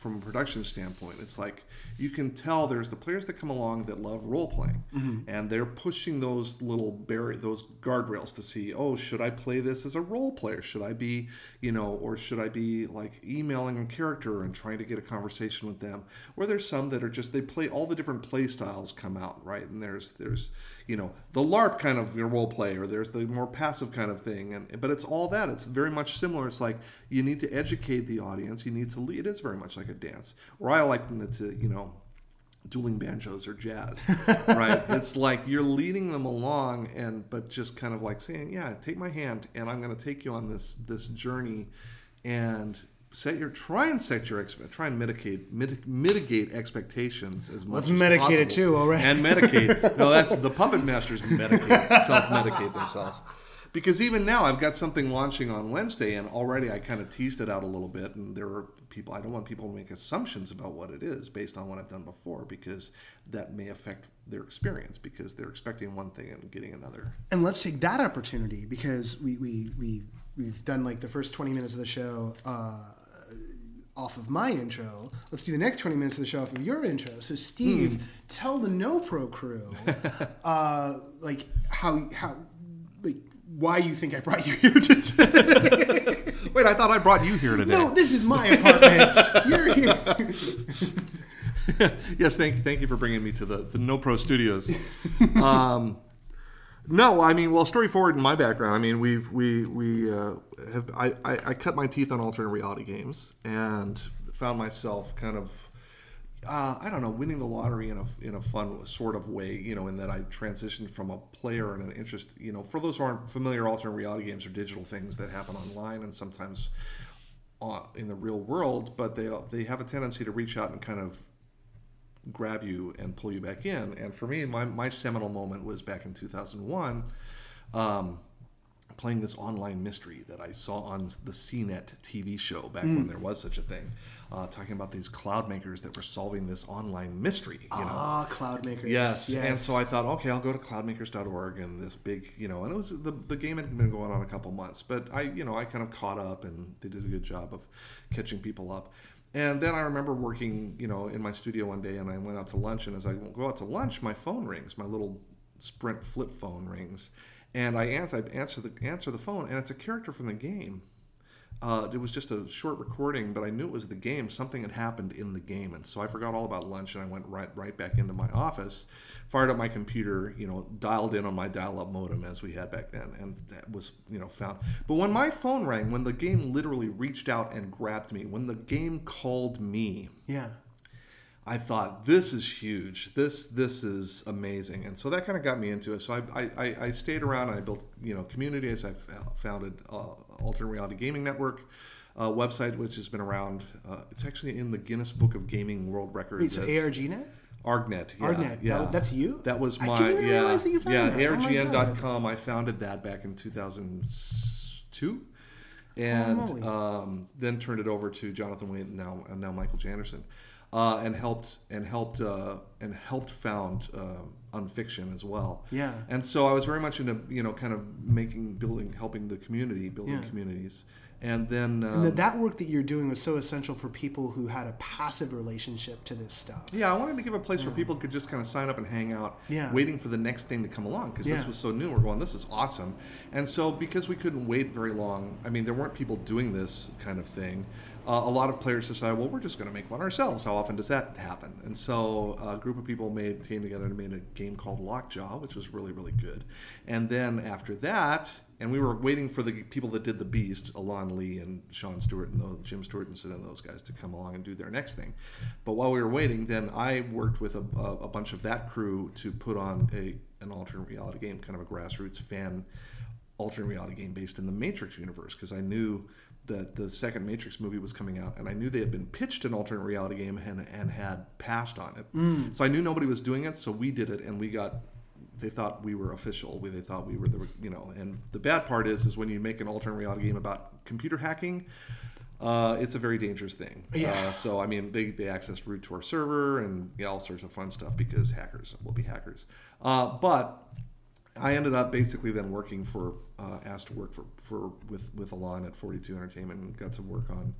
from a production standpoint. It's like you can tell there's the players that come along that love role playing, mm-hmm. and they're pushing those little those guardrails to see, oh, should I play this as a role player? Should I be, or should I be like emailing a character and trying to get a conversation with them? Or there's some that are just, they play all the different play styles come out, right? And there's the LARP kind of your role play, or there's the more passive kind of thing. But it's all that. It's very much similar. It's like you need to educate the audience. You need to lead. It is very much like a dance. Or I liken it to, dueling banjos or jazz, right? It's like you're leading them along, but just kind of like saying, yeah, take my hand, and I'm going to take you on this journey, and mitigate expectations as much as possible. Let's medicate it too, all right? And medicate. No, that's the puppet masters self-medicate themselves. Because even now, I've got something launching on Wednesday, and already I kind of teased it out a little bit, and there are people, I don't want people to make assumptions about what it is based on what I've done before, because that may affect their experience, because they're expecting one thing and getting another. And let's take that opportunity, because we've done like the first 20 minutes of the show off of my intro. Let's do the next 20 minutes of the show off of your intro. So Steve, tell the No Pro crew why you think I brought you here today. Wait, I thought I brought you here today. No, this is my apartment. You're here. Yes, thank you for bringing me to the No Pro Studios. No, I mean, well, story forward in my background, I mean, I cut my teeth on alternate reality games and found myself kind of, winning the lottery in a fun sort of way, in that I transitioned from a player and an interest, for those who aren't familiar, alternate reality games are digital things that happen online and sometimes in the real world, but they have a tendency to reach out and kind of grab you and pull you back in. And for me, my seminal moment was back in 2001, playing this online mystery that I saw on the CNET TV show back when there was such a thing, talking about these cloud makers that were solving this online mystery. Cloud makers. Yes. And so I thought, okay, I'll go to cloudmakers.org and this big, and it was the game had been going on a couple months, but I kind of caught up and they did a good job of catching people up. And then I remember working, in my studio one day, and I went out to lunch. And as I go out to lunch, my phone rings, my little Sprint flip phone rings, and I answer the phone, and it's a character from the game. It was just a short recording, but I knew it was the game. Something had happened in the game, and so I forgot all about lunch, and I went right back into my office, fired up my computer, dialed in on my dial-up modem as we had back then, and that was, found. But when my phone rang, when the game literally reached out and grabbed me, when the game called me, yeah, I thought, this is huge. This is amazing. And so that kind of got me into it. So I stayed around and I built, communities. I founded Alternate Reality Gaming Network. Website, which has been around. It's actually in the Guinness Book of Gaming World Records. Wait, so ARGNet? ARGNet, yeah. ARGNet, yeah. That's you? That was my, I didn't realize that you founded that. ARGN.com, I founded that back in 2002. And then turned it over to Jonathan Wayne and now Michael Janderson. And helped found Unfiction as well. Yeah. And so I was very much into kind of helping the community, building communities. And then that work that you're doing was so essential for people who had a passive relationship to this stuff. Yeah, I wanted to give a place where people could just kind of sign up and hang out, waiting for the next thing to come along, because this was so new. We're going, this is awesome. And so because we couldn't wait very long, I mean, there weren't people doing this kind of thing. A lot of players decided, well, we're just going to make one ourselves. How often does that happen? And so a group of people came together and made a game called Lockjaw, which was really, really good. And then after that, and we were waiting for the people that did The Beast, Alon Lee and Sean Stewart and Jim Stewartson and those guys to come along and do their next thing. But while we were waiting, then I worked with a bunch of that crew to put on an alternate reality game, kind of a grassroots fan alternate reality game based in the Matrix universe, because I knew that the second Matrix movie was coming out, and I knew they had been pitched an alternate reality game and had passed on it. So I knew nobody was doing it, so we did it, and we got... They thought we were official. They thought we were the, And the bad part is when you make an alternate reality game about computer hacking, it's a very dangerous thing. Yeah. So, I mean, they accessed root to our server and all sorts of fun stuff, because hackers will be hackers. But I ended up basically then working asked to work with Alon at 42 Entertainment, and got to work on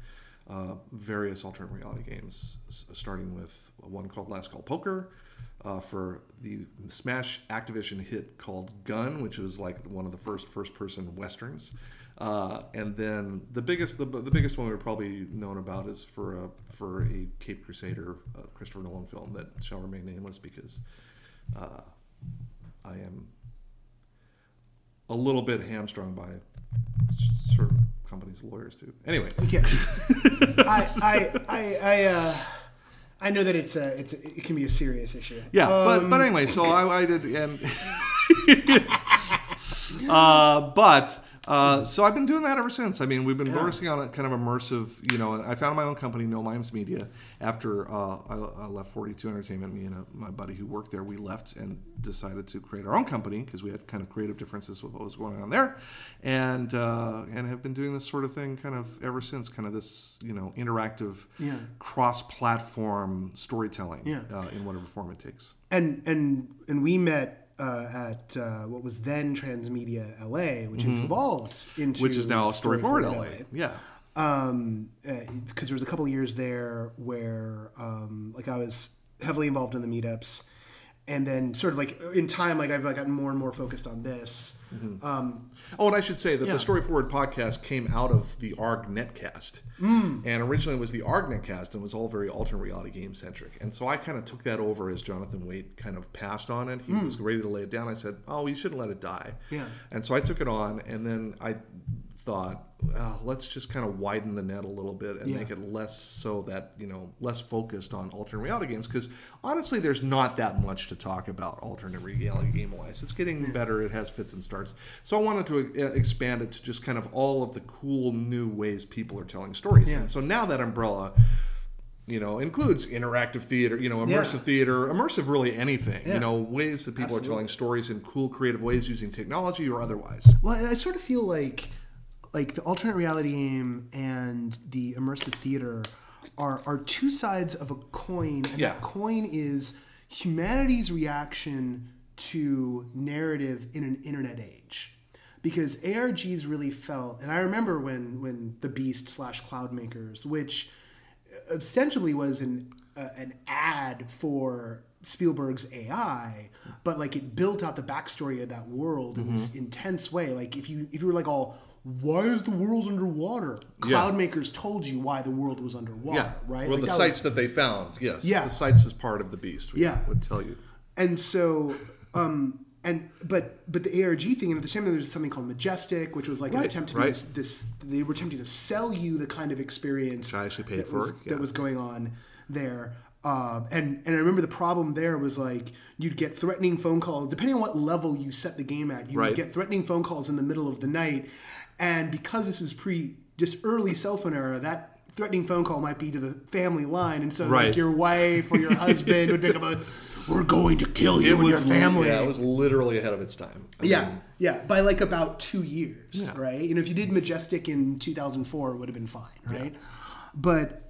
various alternate reality games, starting with one called Last Call Poker, for the Smash Activision hit called Gun, which was like one of the first-person westerns. And then the biggest one we're probably known about is for a Cape Crusader Christopher Nolan film that shall remain nameless because I am a little bit hamstrung by certain companies' lawyers too. Anyway, okay. I know that it can be a serious issue. Yeah, but anyway, so I did, and but. So I've been doing that ever since. I mean, we've been working on a kind of immersive, you know, I founded my own company, No Mimes Media, after I left 42 Entertainment. Me and my buddy who worked there, we left and decided to create our own company because we had kind of creative differences with what was going on there. And have been doing this sort of thing kind of ever since, kind of this, you know, interactive cross-platform storytelling in whatever form it takes. And we met at what was then Transmedia LA, which has evolved into... Which is now Storyforward LA. Yeah. Because there was a couple of years there where I was heavily involved in the meetups. And then sort of in time, I've gotten more and more focused on this. Mm-hmm. And I should say that the Storyforward podcast came out of the ARG Netcast. Mm. And originally it was the ARG Netcast and was all very alternate reality game centric. And so I kind of took that over as Jonathan Waite kind of passed on it. He was ready to lay it down. I said, oh, you shouldn't let it die. Yeah. And so I took it on, and then I thought, let's just kind of widen the net a little bit and make it less so that, you know, less focused on alternate reality games, because honestly there's not that much to talk about alternate reality game wise. It's getting better, it has fits and starts. So I wanted to expand it to just kind of all of the cool new ways people are telling stories. And so now that umbrella, you know, includes interactive theater, you know, immersive theater, immersive really anything, you know, ways that people are telling stories in cool creative ways using technology or otherwise. Well, I sort of feel like the alternate reality game and the immersive theater are two sides of a coin, and that coin is humanity's reaction to narrative in an internet age. Because ARGs really felt, and I remember when the Beast / Cloudmakers, which ostensibly was an ad for Spielberg's AI, but it built out the backstory of that world in this intense way. If you were all, why is the world underwater? Cloudmakers told you why the world was underwater, right? Well, the sites that they found, yes. Yeah. The sites is part of the Beast, would tell you. And so, but the ARG thing, and at the same time, there's something called Majestic, which was an attempt to this, they were attempting to sell you the kind of experience I actually paid for that was going on there. And I remember the problem there was you'd get threatening phone calls, depending on what level you set the game at, you would get threatening phone calls in the middle of the night. And because this was just early cell phone era, that threatening phone call might be to the family line. And so your wife or your husband would pick up we're going to kill you and your family. Yeah, it was literally ahead of its time. I mean, by about 2 years, right? You know, if you did Majestic in 2004, it would have been fine, right? Yeah. But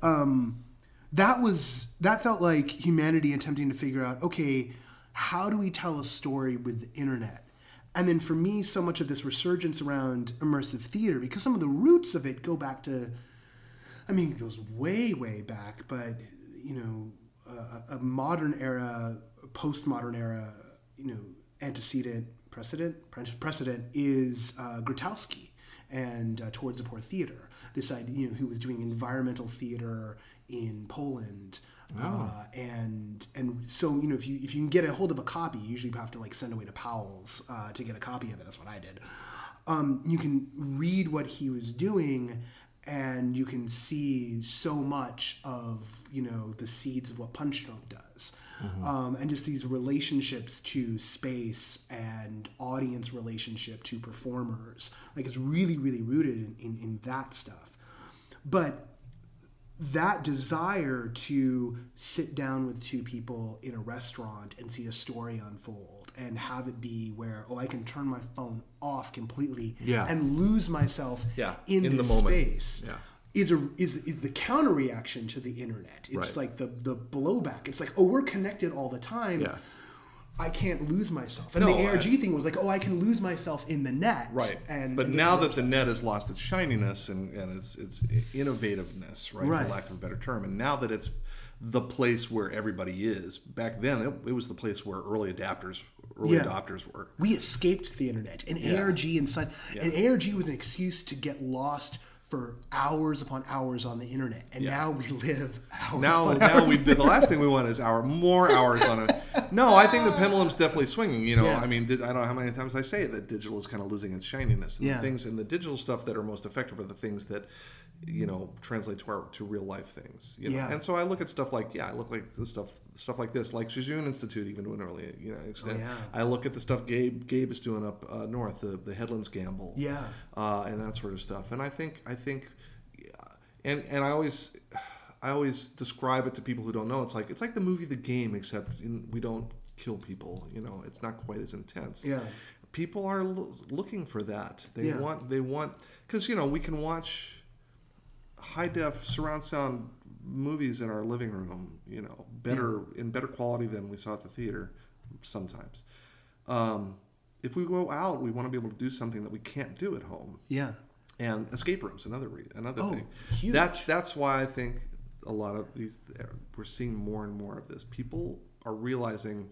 that felt like humanity attempting to figure out, okay, how do we tell a story with the internet? And then for me, so much of this resurgence around immersive theater, because some of the roots of it go back to, it goes way, way back, but, you know, a modern era, a postmodern era, you know, antecedent, precedent is Grotowski and Towards the Poor Theater, this idea, you know, who was doing environmental theater in Poland. And so, you know, if you can get a hold of a copy, usually you have to send away to Powell's to get a copy of it. That's what I did. You can read what he was doing, and you can see so much of, you know, the seeds of what Punch Drunk does, and just these relationships to space and audience relationship to performers. It's really, really rooted in that stuff, but that desire to sit down with two people in a restaurant and see a story unfold and have it be where, oh, I can turn my phone off completely and lose myself in this space is the counter reaction to the internet. It's the blowback. It's we're connected all the time. I can't lose myself. And the ARG thing was like, oh, I can lose myself in the net. Right. But now that the net has lost its shininess and its innovativeness, right, for lack of a better term, and now that it's the place where everybody is, back then it was the place where early adopters were. We escaped the internet. An ARG was an excuse to get lost for hours upon hours on the internet, and now we live hours. The last thing we want is more hours on it. No, I think the pendulum's definitely swinging. I mean, I don't know how many times I say it, that digital is kind of losing its shininess. And the digital stuff that are most effective are the things that translate to real life things. And so I look at stuff like stuff like this, like Jejun Institute, even to an early extent. I look at the stuff Gabe is doing up north, the Headlands Gamble, and that sort of stuff. And I think, and I always describe it to people who don't know. It's like the movie The Game, except we don't kill people. It's not quite as intense. Yeah, people are looking for that. They want because we can watch high def surround sound movies in our living room, in better quality than we saw at the theater sometimes. If we go out, we want to be able to do something that we can't do at home. Yeah. And escape rooms, another thing. Huge. That's why I think a lot of these, we're seeing more and more of this. People are realizing,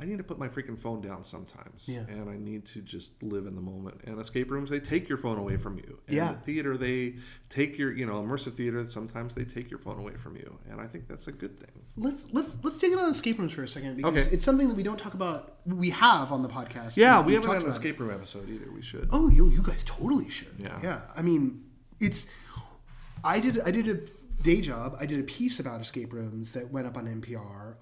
I need to put my freaking phone down sometimes, and I need to just live in the moment. And escape rooms, they take your phone away from you. And the theater, they take your, immersive theater, sometimes they take your phone away from you. And I think that's a good thing. Let's take it on escape rooms for a second, because it's something that we don't talk about. We have on the podcast. Yeah, we haven't had an escape room episode either. We should. Oh, you guys totally should. Yeah. I mean, I did a day job. I did a piece about escape rooms that went up on NPR,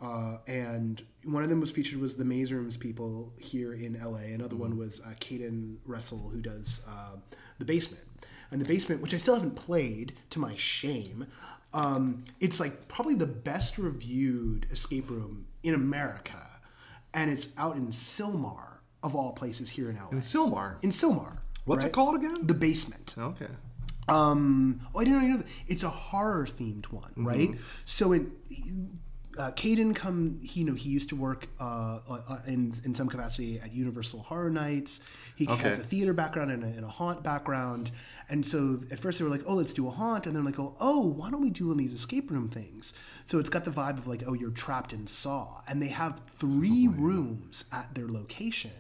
and one of them was featured the Maze Rooms people here in LA. Another one was Caden Russell, who does The Basement. And The Basement, which I still haven't played, to my shame, it's like probably the best reviewed escape room in America. And it's out in Sylmar, of all places, here in LA. In Sylmar. What's it called again? The Basement. Okay. I didn't know that. It's a horror-themed one, right? So Caden he used to work in some capacity at Universal Horror Nights. He has a theater background and a haunt background. And so at first they were like, oh, let's do a haunt. And they're like, oh, why don't we do these escape room things? So it's got the vibe of like, oh, you're trapped in Saw. And they have three rooms at their location.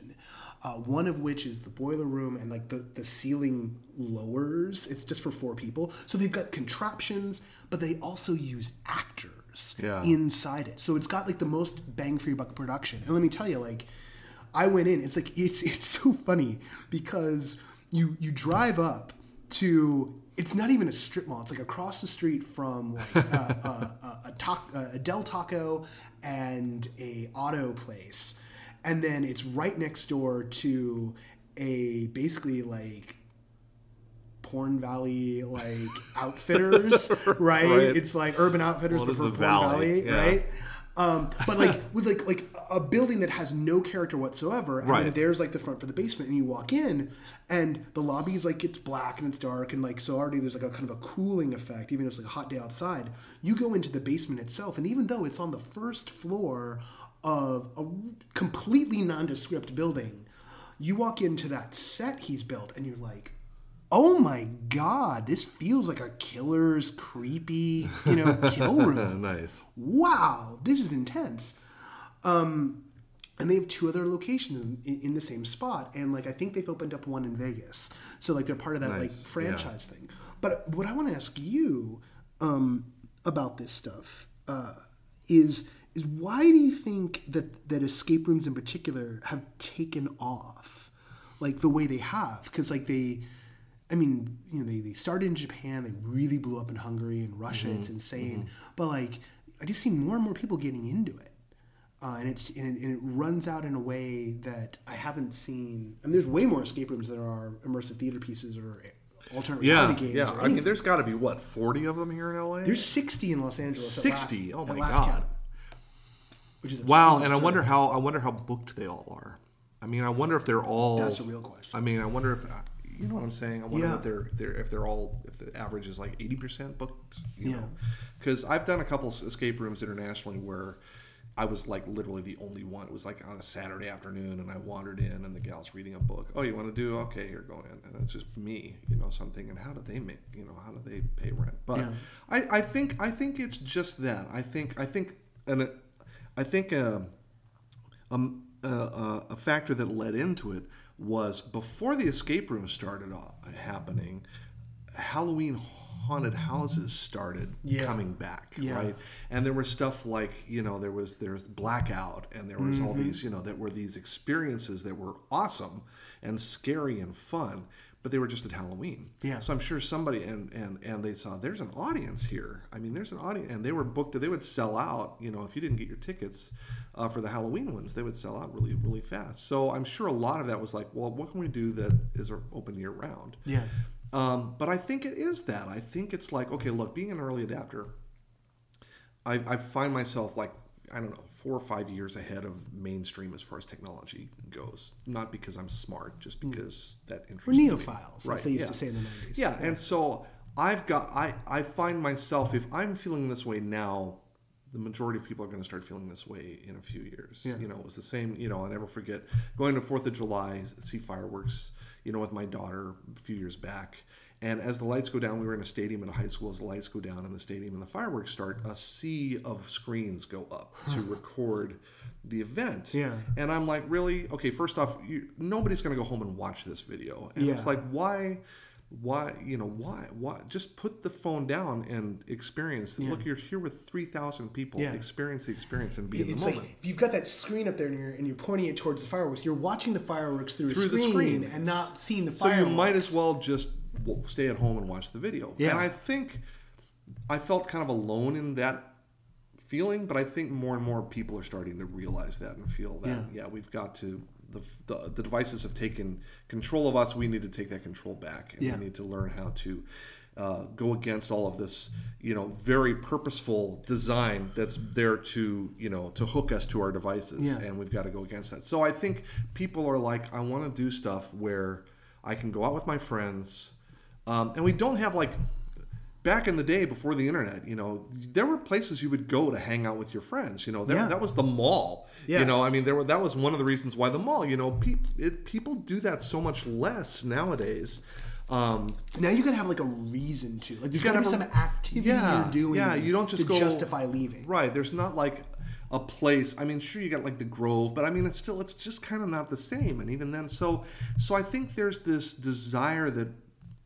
One of which is the boiler room, and like the ceiling lowers. It's just for four people. So they've got contraptions, but they also use actors inside it. So it's got like the most bang for your buck production. And let me tell you, like, I went in, it's so funny because you drive up to, it's not even a strip mall, it's like across the street from like a Del Taco and a auto place, and then it's right next door to a basically like Porn Valley, like Outfitters, right? It's like Urban Outfitters for Porn Valley, right? But like with like a building that has no character whatsoever, and then there's like the front for the basement, and you walk in, and the lobby is like, it's black and it's dark, and like so already there's like a kind of a cooling effect, even if it's like a hot day outside. You go into the basement itself, and even though it's on the first floor of a completely nondescript building, you walk into that set he's built, and you're like, oh my God, this feels like a killer's creepy, kill room. Nice. Wow, this is intense. And they have two other locations in the same spot. And like, I think they've opened up one in Vegas. So like, they're part of that nice. Like franchise thing. But what I want to ask you about this stuff is why do you think that escape rooms in particular have taken off like the way they have? Because like they started in Japan, they really blew up in Hungary and Russia, it's insane. But like, I just see more and more people getting into it. And it runs out in a way that I haven't seen. I mean, there's way more escape rooms than there are immersive theater pieces or alternate reality games. Yeah, I mean, there's got to be, 40 of them here in LA? There's 60 in Los Angeles. 60? Oh my God. Count, which is wow, and absurd. I wonder how booked they all are. I mean, I wonder if they're all... That's a real question. I mean, I wonder if... You know what I'm saying? I wonder if the average is like 80% booked. Because I've done a couple escape rooms internationally where I was like literally the only one. It was like on a Saturday afternoon, and I wandered in, and the gal's reading a book. Oh, you want to do? Okay, you're going. And it's just me, you know. So I'm thinking, how do they make? You know, how do they pay rent? But yeah. I think it's just that. I think a factor that led into it was before the escape room started happening, Halloween haunted houses started coming back, right? And there was stuff like, you know, there's Blackout, and there was all these, you know, that were these experiences that were awesome and scary and fun, but they were just at Halloween. Yeah. So I'm sure somebody and they saw there's an audience here. I mean, there's an audience, and they were booked. They would sell out, you know, if you didn't get your tickets for the Halloween ones, they would sell out really, really fast. So I'm sure a lot of that was like, well, what can we do that is open year round? Yeah. But I think it is that. I think it's like, okay, look, being an early adapter, I find myself like, I don't know, 4 or 5 years ahead of mainstream as far as technology goes. Not because I'm smart, just because that interests me. We're neophiles, right, as they used to say in the 90s. Yeah, and so I find myself, if I'm feeling this way now, the majority of people are going to start feeling this way in a few years. Yeah. You know, it was the same, you know, I'll never forget going to 4th of July, see fireworks, you know, with my daughter a few years back. And as the lights go down, we were in a stadium at a high school. As the lights go down in the stadium and the fireworks start, a sea of screens go up to record the event. Yeah. And I'm like, really? Okay, first off, nobody's going to go home and watch this video. And it's like, why? Just put the phone down and experience. Yeah. Look, you're here with 3,000 people. Yeah. Experience the experience and be in the moment. Like, if you've got that screen up there and you're pointing it towards the fireworks, you're watching the fireworks through the screen and not seeing the fireworks. So you might as well just stay at home and watch the video. Yeah. And I think I felt kind of alone in that feeling, but I think more and more people are starting to realize that and feel that, we've got to... The devices have taken control of us. We need to take that control back, and we need to learn how to go against all of this, you know, very purposeful design that's there to, you know, to hook us to our devices, and we've got to go against that. So I think people are like, I want to do stuff where I can go out with my friends, and we don't have like. Back in the day before the internet, you know, there were places you would go to hang out with your friends. You know, that was the mall. Yeah. You know, I mean, that was one of the reasons why the mall. You know, people do that so much less nowadays. Now you gotta have like a reason to. Like, there's gotta be some activity you're doing. Yeah, you don't just to justify leaving. Right. There's not like a place. I mean, sure, you got like the Grove, but I mean, it's just kind of not the same. And even then, so I think there's this desire that.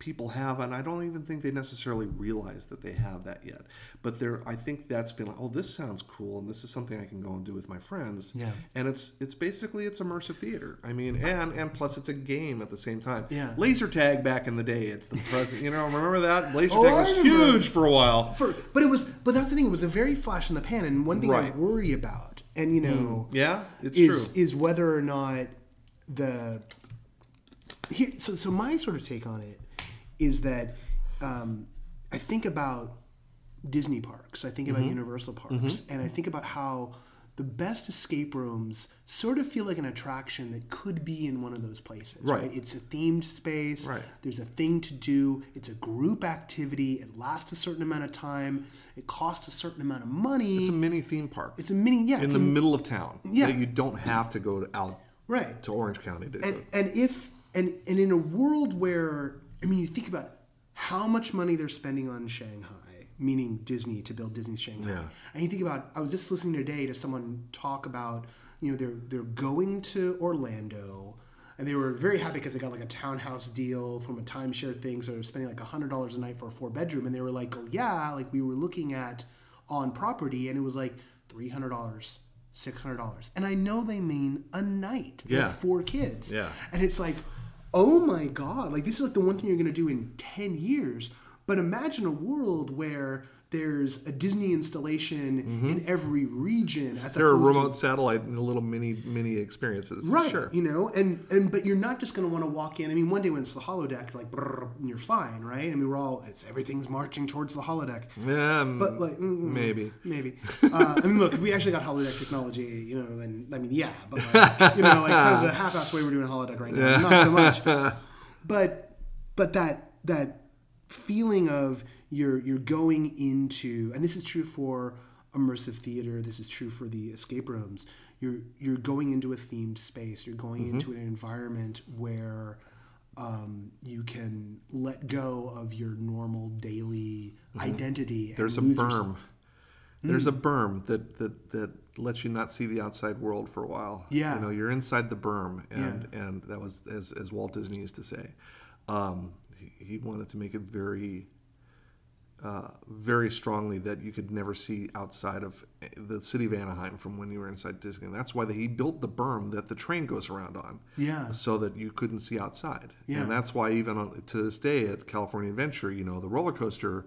People have, and I don't even think they necessarily realize that they have that yet. But I think that's been like, oh, this sounds cool, and this is something I can go and do with my friends. Yeah. And it's basically immersive theater. I mean, and plus it's a game at the same time. Yeah. Laser tag back in the day, it's the present. You know, remember that laser tag was huge for a while. But that's the thing. It was a very flash in the pan, and one thing I worry about, and you know, is whether or not So my sort of take on it. Is that I think about Disney parks, I think about Universal parks, and I think about how the best escape rooms sort of feel like an attraction that could be in one of those places. Right? It's a themed space. Right. There's a thing to do. It's a group activity. It lasts a certain amount of time. It costs a certain amount of money. It's a mini theme park. It's a mini, yeah. In the middle of town. Yeah. You don't have to go out to Orange County to do it. And in a world where... I mean, you think about how much money they're spending on Shanghai, meaning Disney, to build Disney Shanghai. Yeah. And you think about, I was just listening today to someone talk about, you know, they're going to Orlando, and they were very happy because they got like a townhouse deal from a timeshare thing, so they were spending like $100 a night for a 4-bedroom, and they were like, oh yeah, like we were looking at on property, and it was like $300. $600. And I know they mean a night. They have 4 kids. Yeah. And it's like... oh my God, like this is like the one thing you're going to do in 10 years. But imagine a world where there's a Disney installation in every region. There are remote satellite and little mini experiences. Right, sure. You know, but you're not just going to want to walk in. I mean, one day when it's the holodeck, like, brrr, you're fine, right? I mean, everything's marching towards the holodeck. Yeah, but like... Maybe. I mean, look, if we actually got holodeck technology, you know, then, I mean, yeah. But, like, you know, like, kind of the half-assed way we're doing holodeck right now. Not so much. But that feeling of... You're going into, and this is true for immersive theater. This is true for the escape rooms. You're going into a themed space. You're going mm-hmm. into an environment where you can let go of your normal daily mm-hmm. identity. There's a berm. There's a berm that lets you not see the outside world for a while. Yeah, you know, you're inside the berm, and that was as Walt Disney used to say. He wanted to make it very, very strongly that you could never see outside of the city of Anaheim from when you were inside Disney. And that's why he built the berm that the train goes around on. Yeah. So that you couldn't see outside. Yeah. And that's why even to this day at California Adventure, you know, the roller coaster,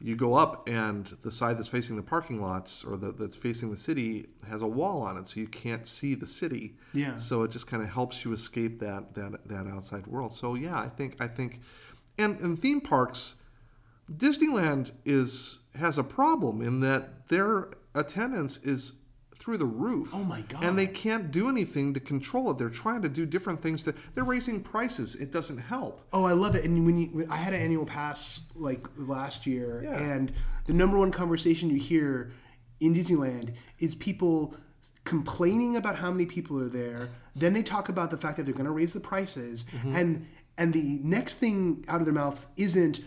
you go up and the side that's facing the parking lots or that's facing the city has a wall on it, so you can't see the city. Yeah. So it just kind of helps you escape that outside world. So yeah, I think, and theme parks, Disneyland has a problem in that their attendance is through the roof. Oh my God. And they can't do anything to control it. They're trying to do different things. They're raising prices. It doesn't help. Oh, I love it. And I had an annual pass like last year, and the number one conversation you hear in Disneyland is people complaining about how many people are there. Then they talk about the fact that they're going to raise the prices, mm-hmm. and the next thing out of their mouth isn't,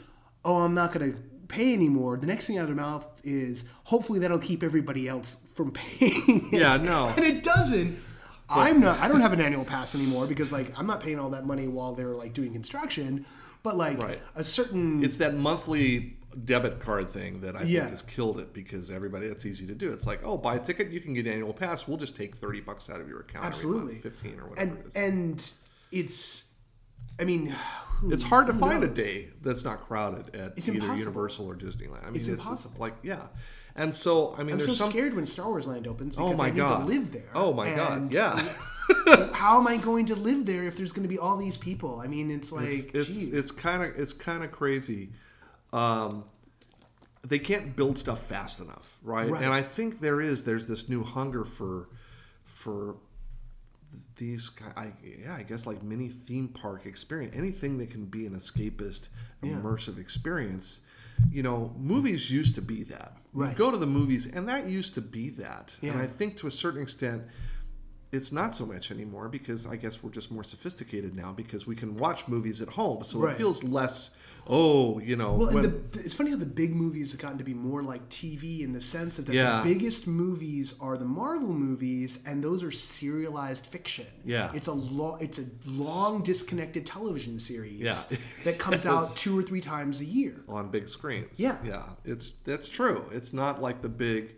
oh, I'm not going to pay anymore. The next thing out of their mouth is, hopefully that'll keep everybody else from paying it. Yeah, no. And it doesn't. But I don't have an annual pass anymore because, like, I'm not paying all that money while they're, like, doing construction. But, like, a certain... It's that monthly debit card thing that I think has killed it because everybody, that's easy to do. It's like, oh, buy a ticket, you can get an annual pass. We'll just take $30 out of your account. Absolutely. Every month, 15 or whatever it is. And it's... I mean, it's hard to find a day that's not crowded at either Universal or Disneyland. I mean, it's impossible. Like, yeah. And so, I mean, I'm so scared when Star Wars Land opens because I need to live there. Oh, my God. Yeah. How am I going to live there if there's going to be all these people? I mean, it's like, geez. It's kind of crazy. They can't build stuff fast enough, right? And I think there's this new hunger for these, I guess, like mini theme park experience, anything that can be an escapist, immersive experience. You know, movies used to be that. Right. You go to the movies, and that used to be that. Yeah. And I think to a certain extent, it's not so much anymore because I guess we're just more sophisticated now because we can watch movies at home, so it feels less. Oh, you know. Well, it's funny how the big movies have gotten to be more like TV in the sense that the biggest movies are the Marvel movies, and those are serialized fiction. Yeah, it's a long disconnected television series that comes out 2 or 3 times a year on big screens. Yeah, that's true. It's not like the big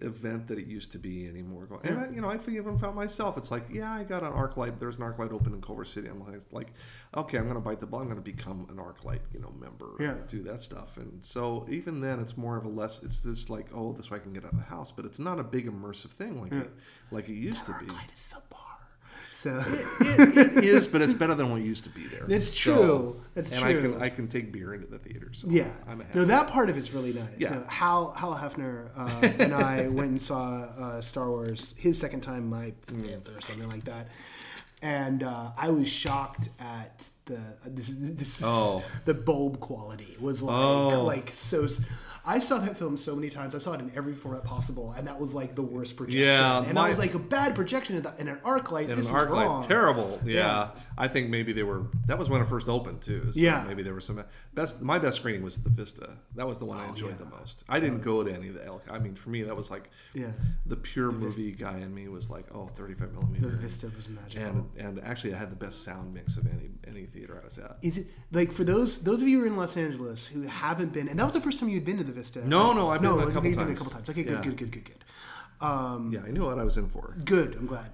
event that it used to be anymore. And I even found myself. It's like, I got an arc light. There's an arc light open in Culver City. I'm like, okay, I'm going to bite the bullet. I'm going to become an arc light, member and do that stuff. And so even then, it's more of a less. It's just like, oh, this way I can get out of the house. But it's not a big immersive thing like it used to be. Arc light is subpar. So it is, but it's better than what used to be there. That's true. And I can take beer into the theater. So I'm a Hefner. No, that part of it's really nice. Yeah. So Hal Hefner and I went and saw Star Wars his second time, my fifth or something like that, and I was shocked at the bulb quality. It was so. I saw that film so many times. I saw it in every format possible, and that was like the worst projection. Yeah, and I was like, a bad projection in an arc light. This is wrong. In an arc light, terrible. Yeah, I think maybe they were. That was when it first opened too. So maybe there were some best. My best screening was the Vista. That was the one I enjoyed the most. I didn't go to any of the. I mean, for me, that was like the pure movie guy in me was like, 35 millimeter. The Vista was magical, and actually, I had the best sound mix of any theater I was at. Is it like for those of you who are in Los Angeles who haven't been, and that was the first time you'd been to the Vista. No, I've been a couple times. Okay, good. I knew what I was in for. Good, I'm glad.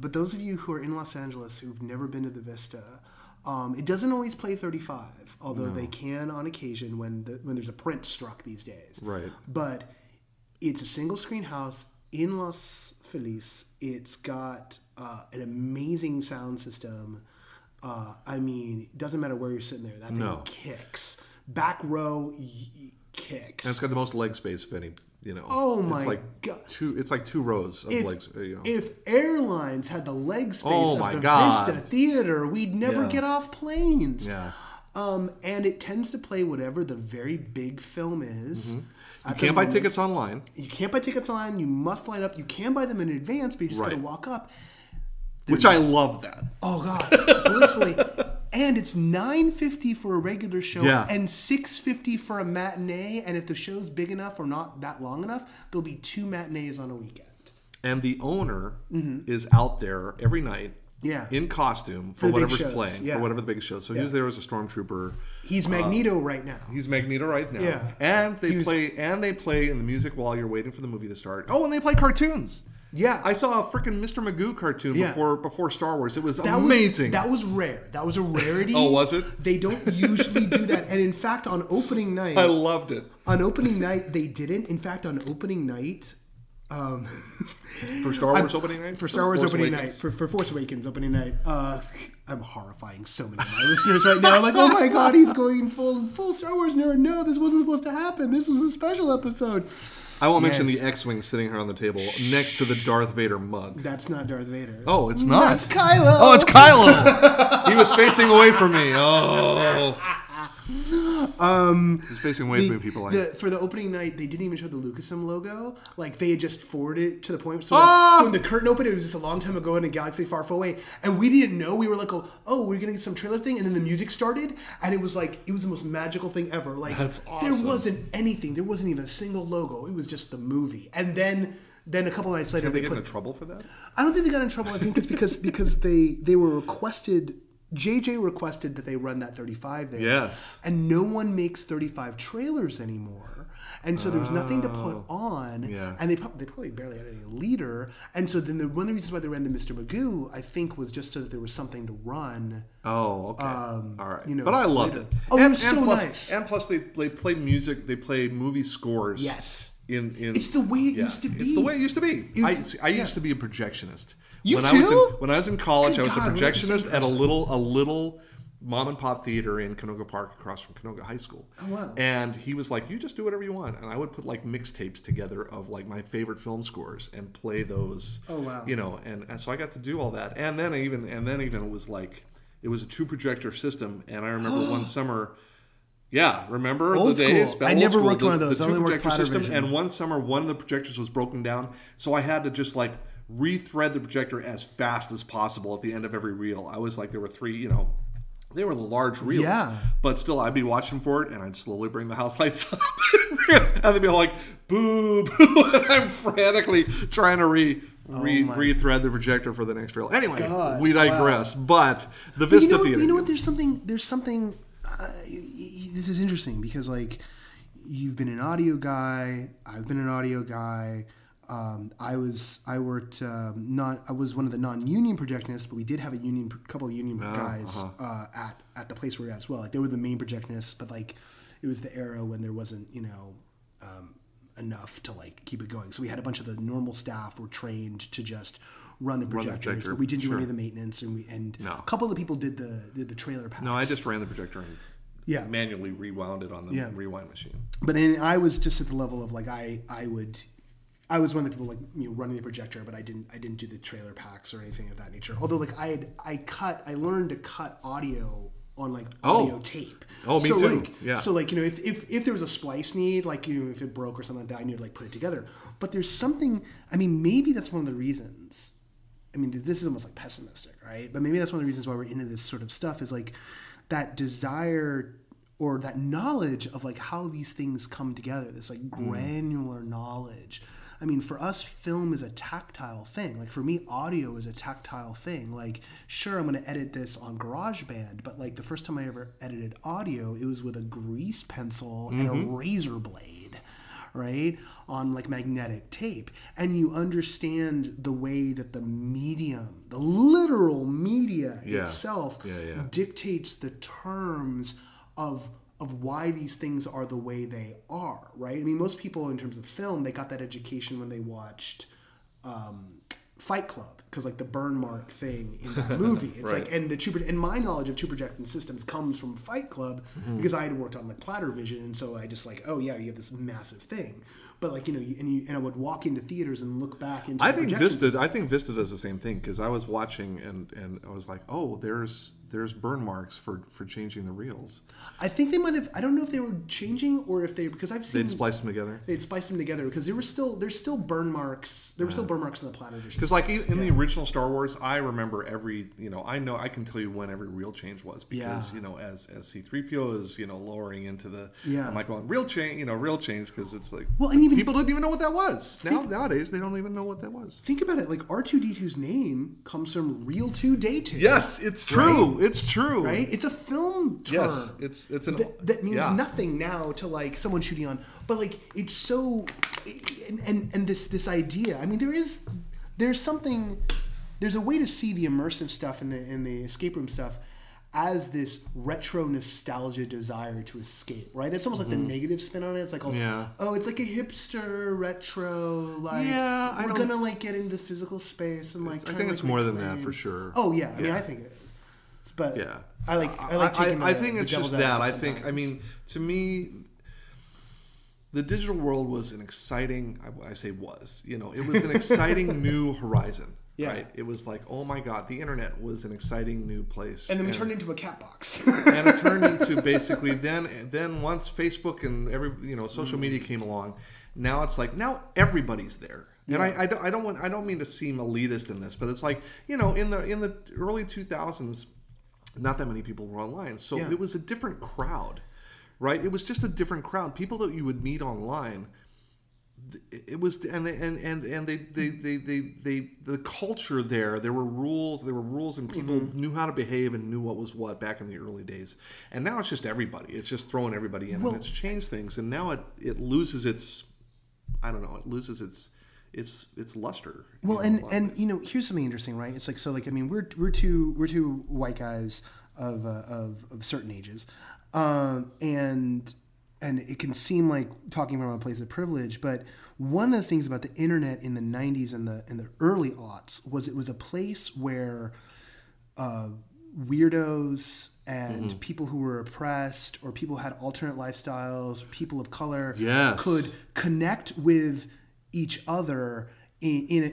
But those of you who are in Los Angeles who've never been to the Vista, it doesn't always play 35, although they can on occasion when there's a print struck these days. Right. But it's a single screen house in Los Feliz. It's got an amazing sound system. I mean, it doesn't matter where you're sitting there. That thing kicks. Back row kicks. And it's got the most leg space of any, Oh my God! It's like 2 rows of legs. If airlines had the leg space of the Vista Theater, we'd never get off planes. Yeah. And it tends to play whatever the very big film is. Mm-hmm. You can't buy tickets online. You can't buy tickets online. You must line up. You can buy them in advance, but you just got to walk up. I love that. Oh, God. Blissfully. And it's $9.50 for a regular show and $6.50 for a matinee. And if the show's big enough or not that long enough, there'll be two matinees on a weekend. And the owner is out there every night in costume for whatever's playing, for whatever the biggest show. So he was there as a stormtrooper. He's Magneto right now. Yeah. And they play in the music while you're waiting for the movie to start. Oh, and they play cartoons. Yeah. I saw a freaking Mr. Magoo cartoon before Star Wars. It was amazing. That was rare. That was a rarity. Oh, was it? They don't usually do that. And in fact, on opening night... I loved it. On opening night, they didn't. In fact, on opening night... for Star Wars opening night? For Star Wars opening night. For Force Awakens opening night. I'm horrifying so many of my listeners right now. I'm like, oh my God, he's going full Star Wars nerd. No, this wasn't supposed to happen. This was a special episode. I won't mention the X-Wing sitting here on the table next to the Darth Vader mug. That's not Darth Vader. Oh, it's not? That's Kylo. Oh, it's Kylo. He was facing away from me. Oh. He's facing away from people. For the opening night, they didn't even show the Lucasfilm logo. Like, they had just forwarded it to the point. So when the curtain opened, it was just a long time ago in a galaxy far, far away. And we didn't know. We were like, oh, we're going to get some trailer thing. And then the music started. And it was like, it was the most magical thing ever. Like, that's awesome. There wasn't anything. There wasn't even a single logo. It was just the movie. And then a couple of nights later... Did they get in trouble for that? I don't think they got in trouble. I think it's because they were requested... JJ requested that they run that 35 there. Yes. And no one makes 35 trailers anymore. And so there was nothing to put on. Yeah. And they probably barely had any leader. And so then one of the reasons why they ran the Mr. Magoo, I think, was just so that there was something to run. Oh, okay. All right. But I loved it. Oh, it was so nice. And plus they play music. They play movie scores. Yes. It's the way it used to be. It's the way it used to be. I used to be a projectionist. You too? When I was in college, I was a projectionist at a little mom and pop theater in Canoga Park across from Canoga High School. Oh, wow. And he was like, you just do whatever you want. And I would put like mixtapes together of like my favorite film scores and play those. Oh, wow. And so I got to do all that. And then even it was like, it was a two projector system. And I remember one summer... Yeah, remember old the days? School. I never worked one of those. I only worked PlaterVision. And one summer, one of the projectors was broken down, so I had to just like rethread the projector as fast as possible at the end of every reel. I was like, there were three, they were the large reels. Yeah. But still, I'd be watching for it, and I'd slowly bring the house lights up. And they'd be like, boo, boo. And I'm frantically trying to rethread the projector for the next reel. Anyway, we digress. Wow. But the Vista Theater. You know what? There's something... This is interesting because, like, you've been an audio guy. I've been an audio guy. I was one of the non-union projectionists, but we did have a couple of union guys at the place we were at as well. Like, they were the main projectionists, but like it was the era when there wasn't enough to like keep it going. So we had a bunch of the normal staff were trained to just run the projectors, but we didn't do any of the maintenance, and a couple of the people did the trailer packs. No, I just ran the projector and manually rewound it on the rewind machine. But then I was just at the level of like I was one of the people like running the projector, but I didn't do the trailer packs or anything of that nature. Although like I learned to cut audio on like audio tape. Oh, me too. Like, yeah. So like if there was a splice need, like if it broke or something like that, I knew to like put it together. But there's something. I mean, maybe that's one of the reasons. I mean, this is almost like pessimistic, right? But maybe that's one of the reasons why we're into this sort of stuff is like that desire or that knowledge of like how these things come together. This like granular knowledge. I mean, for us, film is a tactile thing. Like, for me, audio is a tactile thing. Like, sure, I'm going to edit this on GarageBand, but, like, the first time I ever edited audio, it was with a grease pencil and a razor blade, right, on, like, magnetic tape. And you understand the way that the medium, the literal media itself dictates the terms of why these things are the way they are, right? I mean, most people in terms of film, they got that education when they watched Fight Club. because like the burn mark thing in that movie. It's right. Like, and the and my knowledge of two projection systems comes from Fight Club, mm-hmm. because I had worked on like platter vision, and so I just like, oh yeah, you have this massive thing. But like, you know, and I would walk into theaters and look back into. I think Vista does the same thing, because I was watching and I was like, oh, there's burn marks for changing the reels. I think they might have. I don't know if they were changing or if they, because I've seen they'd splice them together because there's still burn marks. There were still burn marks in the platter vision. Because like in the original Star Wars, I remember every, you know I can tell you when every reel change was, because you know as C-3PO is, you know, lowering into the I'm like going reel change because it's like, well, and even people didn't even know what that was. Nowadays they don't even know what that was. Think about it, like R2-D2's name comes from Reel 2 Day 2. Yes, it's true. Right? It's true. Right? It's a film term. Yes, it's an that means nothing now to like someone shooting on, but like it's so and this idea. I mean, there's a way to see the immersive stuff and the escape room stuff as this retro nostalgia desire to escape, right? That's almost like the negative spin on it. It's like, oh, it's like a hipster retro, like we're gonna like get into physical space and like. I think it's more than that for sure. Oh yeah, I mean, I think it is, but I like taking. I think it's just that. I think, I mean, to me, the digital world was an exciting. I say was, you know, it was an exciting new horizon. Yeah. Right. It was like, oh my God, the internet was an exciting new place. And then it turned into a cat box. And it turned into basically then once Facebook and every, you know, social media came along, now it's like now everybody's there. And I don't mean to seem elitist in this, but it's like, you know, in the early 2000s, not that many people were online. So it was a different crowd. Right? It was just a different crowd. People that you would meet online. It was and they the culture there were rules and people knew how to behave and knew what was what back in the early days, and now it's just everybody, it's just throwing everybody in, and it's changed things, and now it loses its its luster. Well, and you know, here's something interesting, right? It's like, so like, I mean, we're two white guys of certain ages, and it can seem like talking from a place of privilege, but one of the things about the internet in the 90s and the early aughts was it was a place where weirdos and people who were oppressed or people had alternate lifestyles, people of color could connect with each other in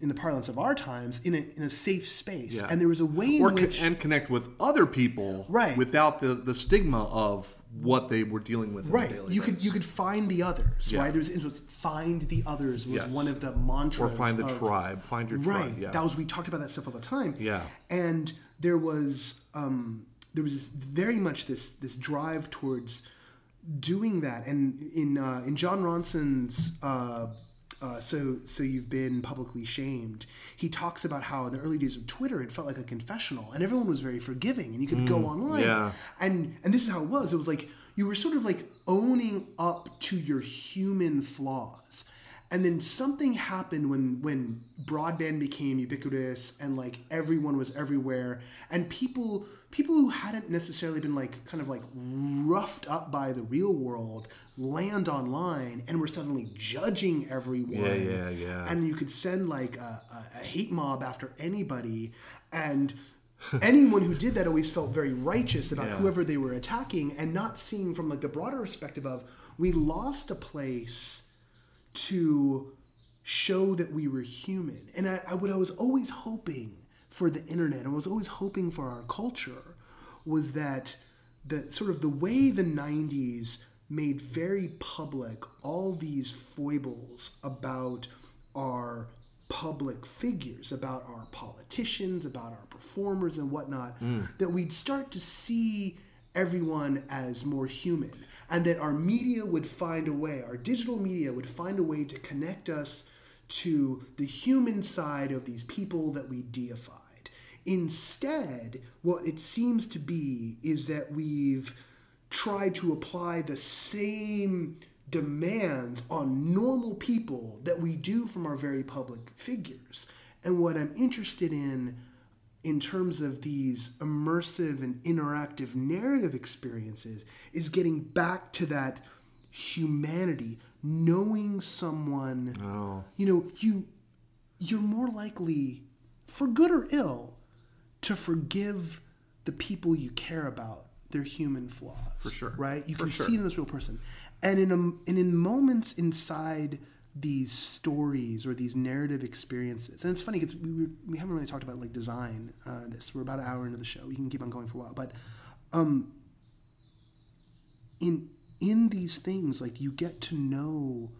the parlance of our times, in a safe space, and there was a way in which and connect with other people, right, without the stigma of what they were dealing with, right? On a daily basis. You could find the others, right? There was find the others was one of the mantras, or find the tribe, find your tribe. Right, that was, we talked about that stuff all the time. Yeah, and there was very much this drive towards doing that, and in John Ronson's So You've Been Publicly Shamed, he talks about how in the early days of Twitter it felt like a confessional and everyone was very forgiving and you could go online and this is how it was like you were sort of like owning up to your human flaws. And then something happened when broadband became ubiquitous and like everyone was everywhere, and people who hadn't necessarily been like kind of like roughed up by the real world land online and were suddenly judging everyone. Yeah. And you could send like a hate mob after anybody, and anyone who did that always felt very righteous about whoever they were attacking, and not seeing from like the broader perspective of, we lost a place to show that we were human. And I was always hoping for the internet, I was always hoping for our culture, was that the sort of the way the 90s made very public all these foibles about our public figures, about our politicians, about our performers and whatnot, that we'd start to see everyone as more human, and that our media would find a way, our digital media would find a way to connect us to the human side of these people that we deified. Instead, what it seems to be is that we've tried to apply the same demands on normal people that we do from our very public figures. And what I'm interested in terms of these immersive and interactive narrative experiences, is getting back to that humanity, knowing someone, you know, you you're more likely, for good or ill, to forgive the people you care about their human flaws. For sure. Right? You can see them as a real person. And in moments inside these stories or these narrative experiences, and it's funny because we haven't really talked about like design. We're about an hour into the show. We can keep on going for a while, but in these things, like you get to know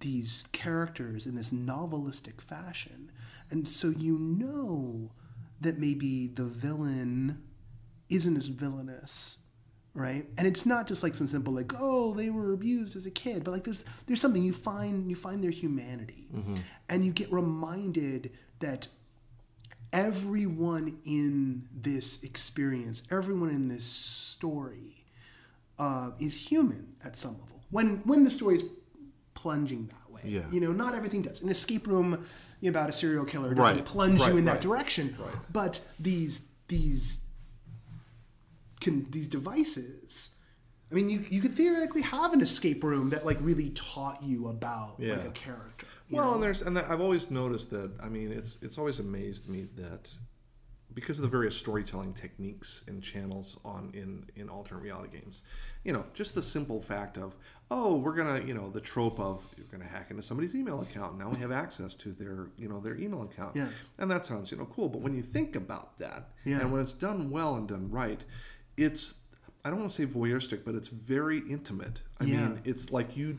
these characters in this novelistic fashion, and so you know that maybe the villain isn't as villainous. Right? And it's not just like some simple like, oh, they were abused as a kid, but like there's something you find their humanity. Mm-hmm. And you get reminded that everyone in this experience, everyone in this story is human at some level. When the story is plunging that way. Yeah. You know, not everything does. An escape room about a serial killer doesn't plunge you in that direction. Right. But these devices, I mean, you could theoretically have an escape room that like really taught you about like a character. Well, know? And I've always noticed that. I mean, it's always amazed me that because of the various storytelling techniques and channels in alternate reality games, you know, just the simple fact of the trope of you're gonna hack into somebody's email account and now we have access to their email account, and that sounds cool, but when you think about that, and when it's done well and done right. It's, I don't want to say voyeuristic, but it's very intimate. I mean, it's like you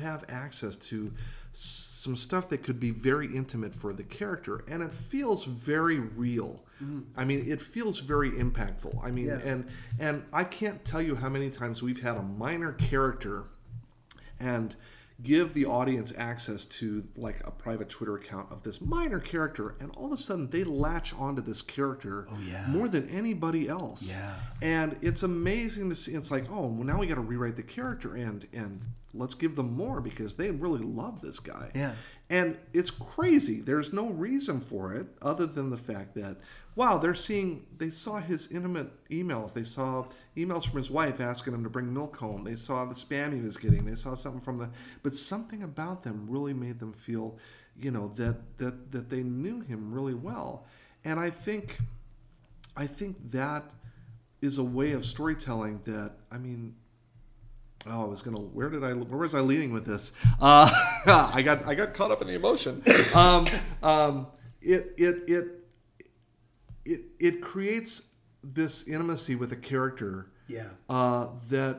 have access to some stuff that could be very intimate for the character, and it feels very real. Mm. I mean, it feels very impactful. I mean, and I can't tell you how many times we've had a minor character and give the audience access to like a private Twitter account of this minor character, and all of a sudden they latch onto this character more than anybody else. Yeah. And it's amazing to see. It's like, oh, well, now we got to rewrite the character and let's give them more because they really love this guy. Yeah. And it's crazy. There's no reason for it other than the fact that they saw his intimate emails. They saw emails from his wife asking him to bring milk home. They saw the spam he was getting. They saw something but something about them really made them feel, that they knew him really well. And I think that is a way of storytelling that, I mean, where was I leading with this? I got caught up in the emotion. It creates this intimacy with a character that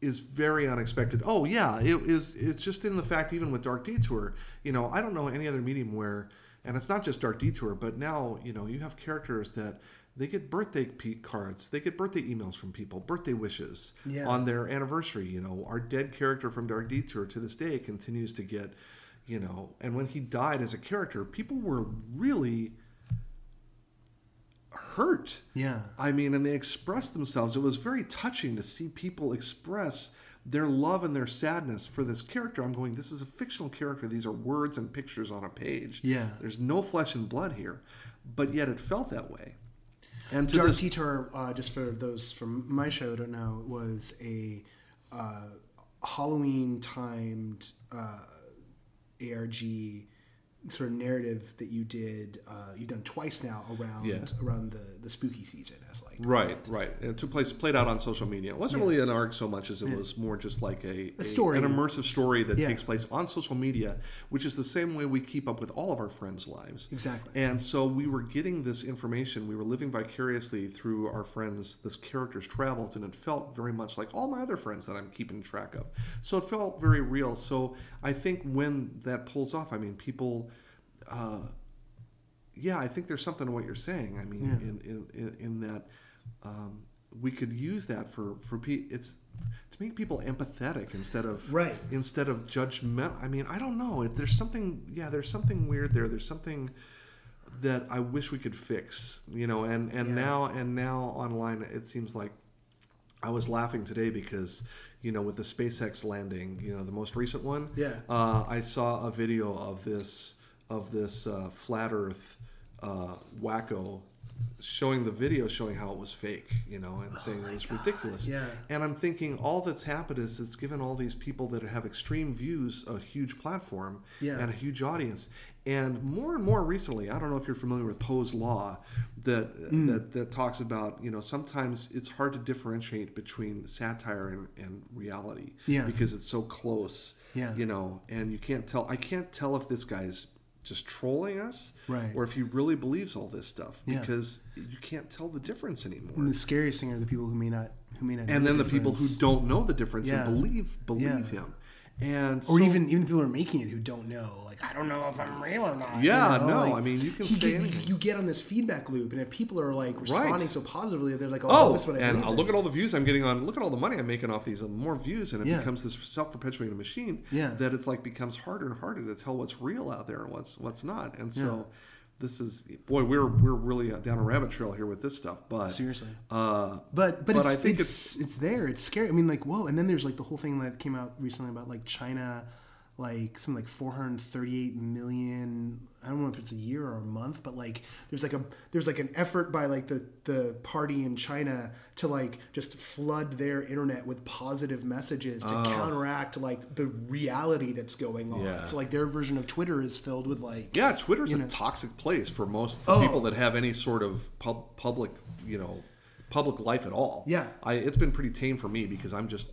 is very unexpected. Oh yeah, it's just in the fact even with Dark Detour, I don't know any other medium where, and it's not just Dark Detour, but now, you have characters that they get birthday cards, they get birthday emails from people, birthday wishes on their anniversary. Our dead character from Dark Detour to this day continues to get, and when he died as a character, people were really hurt. Yeah. I mean, and they expressed themselves. It was very touching to see people express their love and their sadness for this character. I'm going, this is a fictional character. These are words and pictures on a page. Yeah. There's no flesh and blood here, but yet it felt that way. And Dark Detour, just for those from my show don't know, was a Halloween-timed ARG sort of narrative that you did. You've done twice now around the spooky season, as like right. And it took place, played out on social media. It wasn't really an ARG so much as it was more just like a story, an immersive story that takes place on social media, which is the same way we keep up with all of our friends' lives. Exactly. And so we were getting this information. We were living vicariously through our friends, this character's travels, and it felt very much like all my other friends that I'm keeping track of. So it felt very real. So I think when that pulls off, I mean, people. I think there's something to what you're saying. I mean, in that we could use that for to make people empathetic instead of judgment. I mean, I don't know. There's something weird there. There's something that I wish we could fix. Now online it seems like. I was laughing today because, with the SpaceX landing, the most recent one. Yeah. I saw a video of this flat Earth wacko showing how it was fake, and saying it was ridiculous. Yeah. And I'm thinking all that's happened is it's given all these people that have extreme views a huge platform and a huge audience. And more recently, I don't know if you're familiar with Poe's law, that talks about, you know, sometimes it's hard to differentiate between satire and reality, because it's so close, you know, and you can't tell. I can't tell if this guy's just trolling us, right, or if he really believes all this stuff, because you can't tell the difference anymore. And the scariest thing are the people who may not. And know then the people who don't know the difference and believe him. And or so, even people who are making it who don't know, like, I don't know if I'm real or not. Yeah, you know? I mean, you can say anything. You get on this feedback loop, and if people are like responding so positively, they're like, oh that's what I believe. And look at all the views I'm getting on. Look at all the money I'm making off these, and more views, and it becomes this self-perpetuating machine that it's like becomes harder and harder to tell what's real out there and what's not. And so this is we're really down a rabbit trail here with this stuff. But seriously, but I think it's there. It's scary. I mean, like, whoa. And then there's like the whole thing that came out recently about like China, like something like 438 million. I don't know if it's a year or a month, but like there's an effort by like the party in China to like just flood their internet with positive messages to counteract like the reality that's going on. Yeah. So like their version of Twitter is filled with like Twitter's a toxic place for most people that have any sort of public life at all. Yeah, it's been pretty tame for me because I'm just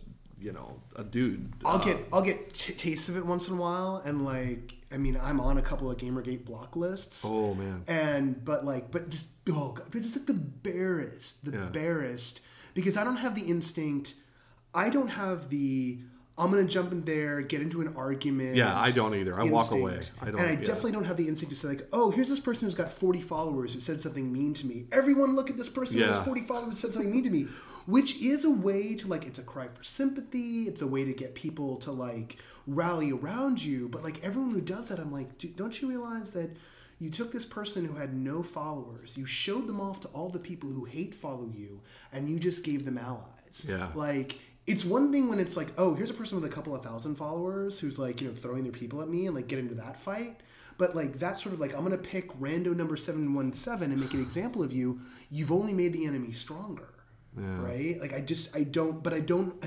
a dude. I'll get tastes of it once in a while, and like, I mean, I'm on a couple of Gamergate block lists. Oh man! But it's like the barest, because I don't have the instinct. I don't have the I'm gonna jump in there, get into an argument. Yeah, I don't either. I walk away. I definitely don't have the instinct to say like, oh, here's this person who's got 40 followers who said something mean to me. Everyone look at this person who has 40 followers who said something mean to me. Which is a way to, like, it's a cry for sympathy. It's a way to get people to, like, rally around you. But, like, everyone who does that, I'm like, don't you realize that you took this person who had no followers, you showed them off to all the people who hate follow you, and you just gave them allies. Yeah. Like, it's one thing when it's like, oh, here's a person with a couple of thousand followers who's, like, you know, throwing their people at me and, like, get into that fight. But, like, that's sort of like, I'm going to pick rando number 717 and make an example of you. You've only made the enemy stronger. Yeah. Right? Like, I don't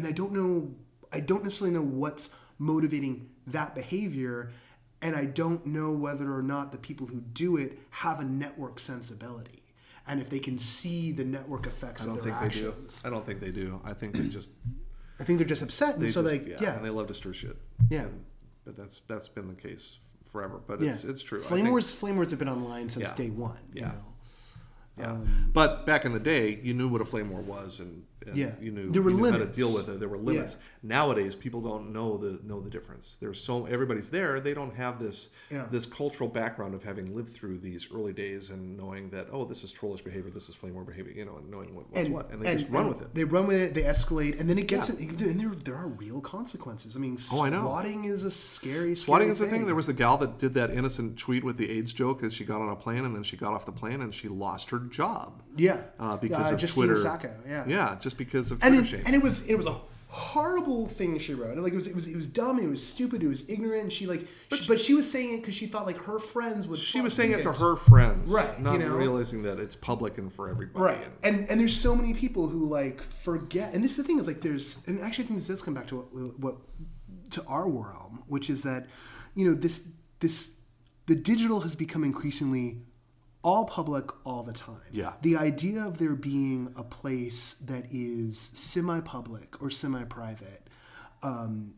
necessarily know what's motivating that behavior, and I don't know whether or not the people who do it have a network sensibility, and if they can see the network effects of their actions. I don't think they do. I think they're just upset. And and they love to stir shit. Yeah. But that's been the case forever. But it's true. Flame wars have been online since day one. Yeah. You know? Yeah, but back in the day, you knew what a flame war was, and you knew how to deal with it. There were limits. Yeah. Nowadays, people don't know the difference. There's everybody's there. They don't have this cultural background of having lived through these early days and knowing that, oh, this is trollish behavior, this is flame war behavior, you know, and knowing what, and they just run with it. They run with it. They escalate, and then it gets and there are real consequences. I mean, swatting is a scary thing. Swatting is the thing. There was the gal that did that innocent tweet with the AIDS joke as she got on a plane, and then she got off the plane and she lost her job. Yeah, because of Twitter. Sacco, just because of Twitter shame. And it was a horrible thing she wrote. And like it was dumb. It was stupid. It was ignorant. And she was saying it because she thought like her friends would. She was saying it to her friends, right? Not realizing that it's public and for everybody. Right. And there's so many people who like forget. And this is the thing is like I think this does come back to to our realm, which is that the digital has become increasingly all public all the time. Yeah. The idea of there being a place that is semi-public or semi-private,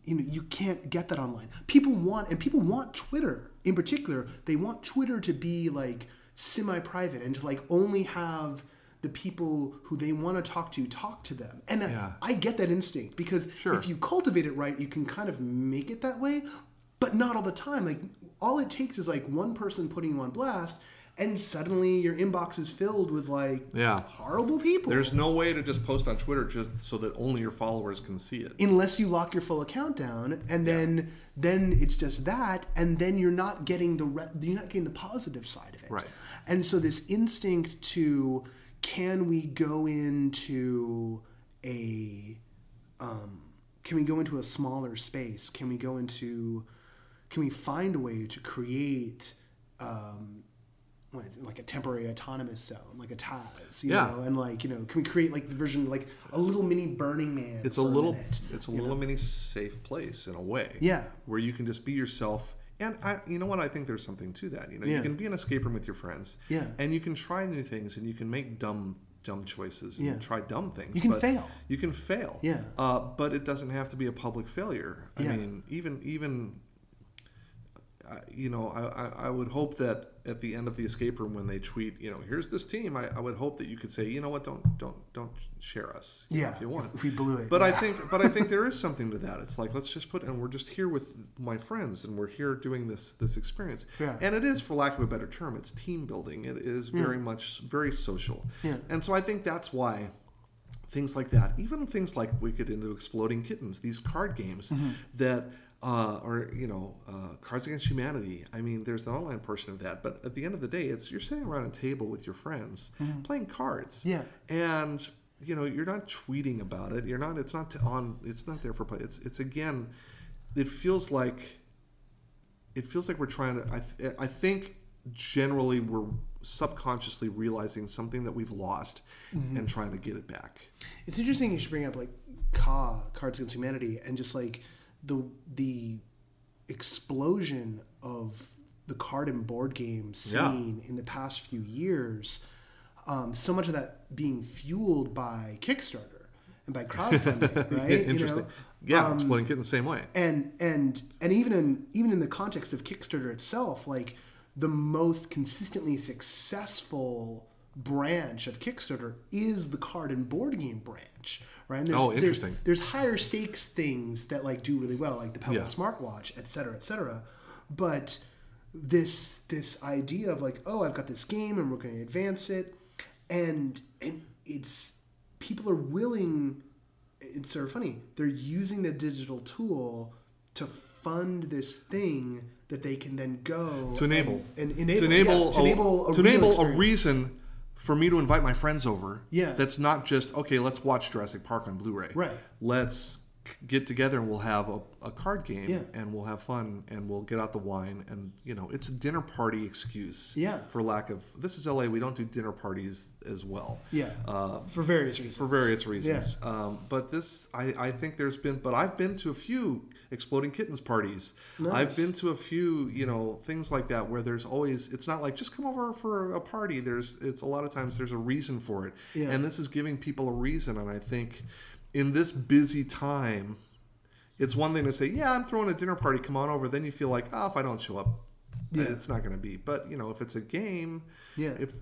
you can't get that online. People want Twitter in particular. They want Twitter to be like semi-private and to like only have the people who they want to talk to them. And I get that instinct because if you cultivate it right, you can kind of make it that way, but not all the time. Like all it takes is like one person putting you on blast, and suddenly your inbox is filled with horrible people. There's no way to just post on Twitter just so that only your followers can see it. Unless you lock your full account down, and then it's just that, and then you're not getting the positive side of it. Right. And so this instinct to can we go into a smaller space? Can we find a way to create like a temporary autonomous zone, like a Taz, know, and like, you know, can we create like the version, like a little mini Burning Man? It's a little mini safe place in a way, where you can just be yourself And you know what? I think there's something to that. You know, you can be an escape room with your friends. Yeah. And you can try new things, and you can make dumb choices and try dumb things. You can fail. You can fail. Yeah. But it doesn't have to be a public failure. I mean, even. You know, I would hope that at the end of the escape room when they tweet, you know, here's this team, I would hope that you could say, you know what, don't share us. Yeah, if you want. If we blew it. But I think there is something to that. It's like, let's just and we're just here with my friends, and we're here doing this experience. Yeah. And it is, for lack of a better term, it's team building. It is very much very social. Yeah. And so I think that's why things like that, even things like we get into Exploding Kittens, these card games that. Or, you know, Cards Against Humanity. I mean, there's the online portion of that. But at the end of the day, you're sitting around a table with your friends playing cards. Yeah. And, you know, you're not tweeting about it. You're not, it's not there for play. It's again, it feels like we're trying to, I think generally we're subconsciously realizing something that we've lost and trying to get it back. It's interesting you should bring up like Cards Against Humanity and just like, the explosion of the card and board game scene in the past few years, so much of that being fueled by Kickstarter and by crowdfunding, right? Interesting. You know? Yeah, Exploding Kittens the same way. And even in the context of Kickstarter itself, like the most consistently successful branch of Kickstarter is the card and board game branch, right? And interesting. There's higher stakes things that like do really well, like the Pebble smartwatch, et cetera, but this idea of like, oh, I've got this game and we're going to advance it, and it's people are willing. It's sort of funny. They're using the digital tool to fund this thing that they can then go to enable to enable a reason. For me to invite my friends over, that's not just, okay, let's watch Jurassic Park on Blu-ray. Right. Let's get together and we'll have a card game and we'll have fun and we'll get out the wine and, you know, it's a dinner party excuse for lack of... This is LA. We don't do dinner parties as well. Yeah. For various reasons. Yeah. But this, I think there's been... But I've been to a few Exploding Kittens parties. Nice. I've been to a few, you know, things like that where there's always... It's not like, just come over for a party. It's a lot of times there's a reason for it. Yeah. And this is giving people a reason. And I think... in this busy time, it's one thing to say, yeah, I'm throwing a dinner party, come on over. Then you feel like, oh, if I don't show up, it's not going to be. But, you know, if it's a game, if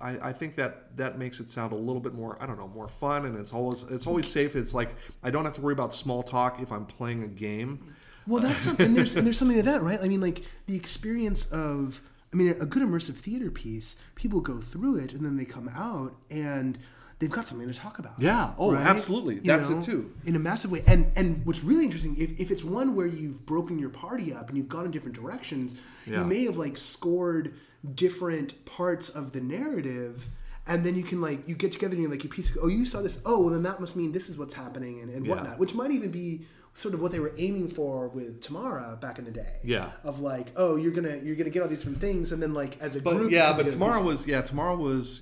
I think that makes it sound a little bit more, I don't know, more fun. And it's always safe. It's like I don't have to worry about small talk if I'm playing a game. Well, that's something. and there's something to that, right? I mean, like the experience of, I mean, a good immersive theater piece, people go through it and then they come out and... they've got something to talk about. Yeah. Oh, right? Absolutely. That's it too. In a massive way. And what's really interesting, if it's one where you've broken your party up and you've gone in different directions, you may have like scored different parts of the narrative, and then you can like you get together and you're like, you saw this. Oh, well then that must mean this is what's happening and whatnot, which might even be sort of what they were aiming for with Tamara back in the day. Yeah. Of like, oh, you're gonna get all these different things, and then like as a group. Yeah, but Tamara was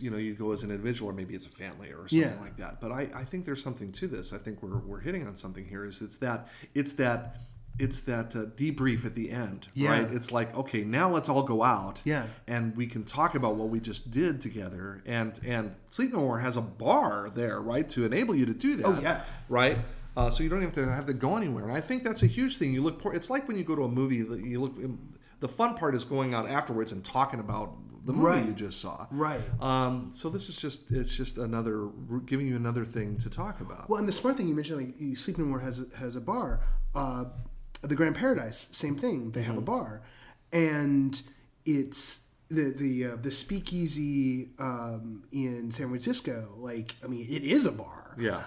you know, you go as an individual or maybe as a family or something like that. But I think there's something to this. I think we're hitting on something here. Is it's that debrief at the end, right? It's like, okay, now let's all go out, and we can talk about what we just did together. And Sleep No More has a bar there, right, to enable you to do that. Oh yeah, right. So you don't even have to go anywhere, and I think that's a huge thing. You look, it's like when you go to a movie. The fun part is going out afterwards and talking about the movie you just saw. Right. So this is just another giving you another thing to talk about. Well, and the smart thing you mentioned, like Sleep No More has a bar. The Grand Paradise, same thing. They have a bar, and it's the Speakeasy in San Francisco. Like, I mean, it is a bar. Yeah.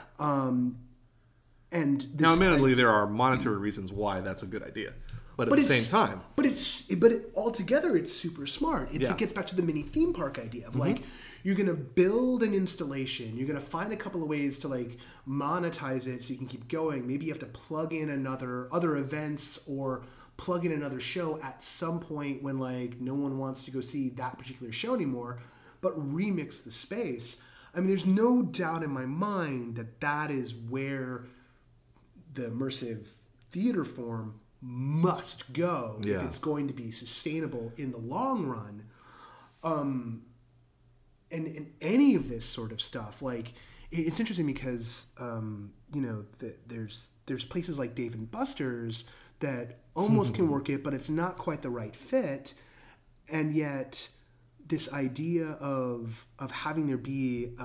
And now, admittedly, there are monetary reasons why that's a good idea, but at the same time, but altogether, it's super smart. It gets back to the mini theme park idea of like you're going to build an installation, you're going to find a couple of ways to like monetize it so you can keep going. Maybe you have to plug in other events or plug in another show at some point when like no one wants to go see that particular show anymore, but remix the space. I mean, there's no doubt in my mind that is where the immersive theater form must go if it's going to be sustainable in the long run. And any of this sort of stuff, like, it's interesting because, you know, there's places like Dave and Buster's that almost can work it, but it's not quite the right fit. And yet this idea of having there be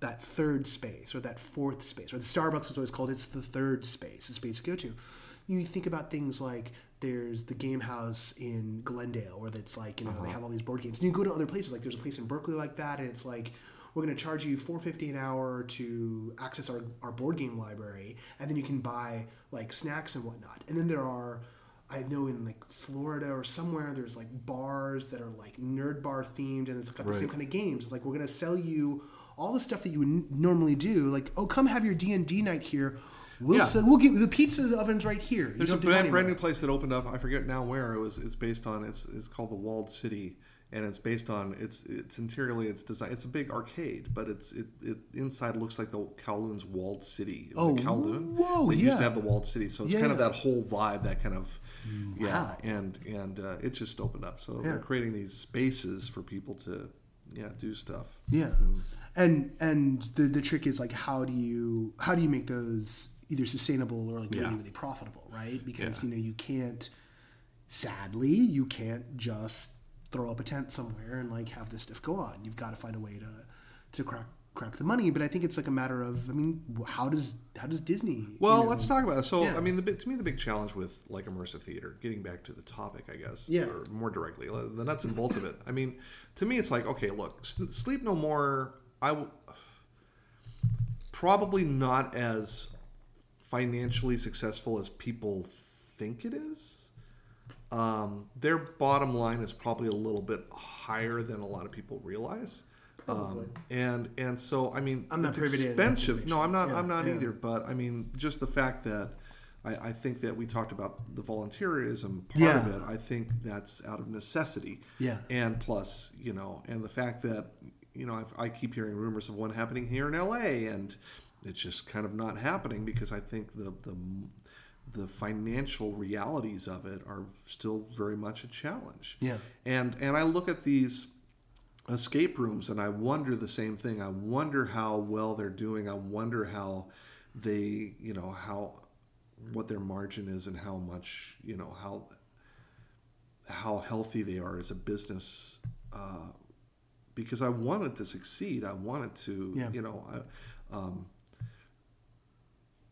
that third space or that fourth space, or the Starbucks is always called, it's the third space, the space to go to. You think about things like there's the game house in Glendale, where it's like, you know, they have all these board games. And you go to other places, like there's a place in Berkeley like that, and it's like, we're going to charge you $4.50 an hour to access our board game library, and then you can buy like snacks and whatnot. And then there are, I know in like Florida or somewhere, there's like bars that are like nerd bar themed, and it's got the same kind of games. It's like, we're going to sell you all the stuff that you would normally do. Like, oh, come have your D&D night here. We'll get the pizza ovens right here. There's a brand new place that opened up. I forget now where it was. It's based on. It's called the Walled City, and it's based on. It's interiorly. It's design. It's a big arcade, but it inside looks like the Kowloon's Walled City. It was Kowloon. Whoa! They used to have the Walled City, so it's kind of that whole vibe. That kind of and it just opened up. So they're creating these spaces for people to do stuff. Yeah, and the trick is like, how do you make those either sustainable or like really profitable, right? Because you know, you can't, sadly, just throw up a tent somewhere and like have this stuff go on. You've got to find a way to crack the money. But I think it's like a matter of, I mean, how does Disney? Well, let's talk about it. So, I mean, to me, the big challenge with like immersive theater, getting back to the topic, I guess, or more directly, the nuts and bolts of it. I mean, to me, it's like, okay, look, Sleep No More, I will probably not as financially successful as people think it is. Their bottom line is probably a little bit higher than a lot of people realize. And so, I mean, I'm not expensive. No, I'm not either. But I mean, just the fact that I think that we talked about the volunteerism part of it. I think that's out of necessity. Yeah. And plus, you know, and the fact that, you know, I keep hearing rumors of one happening here in LA, and it's just kind of not happening because I think the financial realities of it are still very much a challenge. Yeah. And I look at these escape rooms and I wonder the same thing. I wonder how well they're doing. I wonder how they, you know, what their margin is and how much, you know, how healthy they are as a business. Because I want it to succeed. I want it to, you know,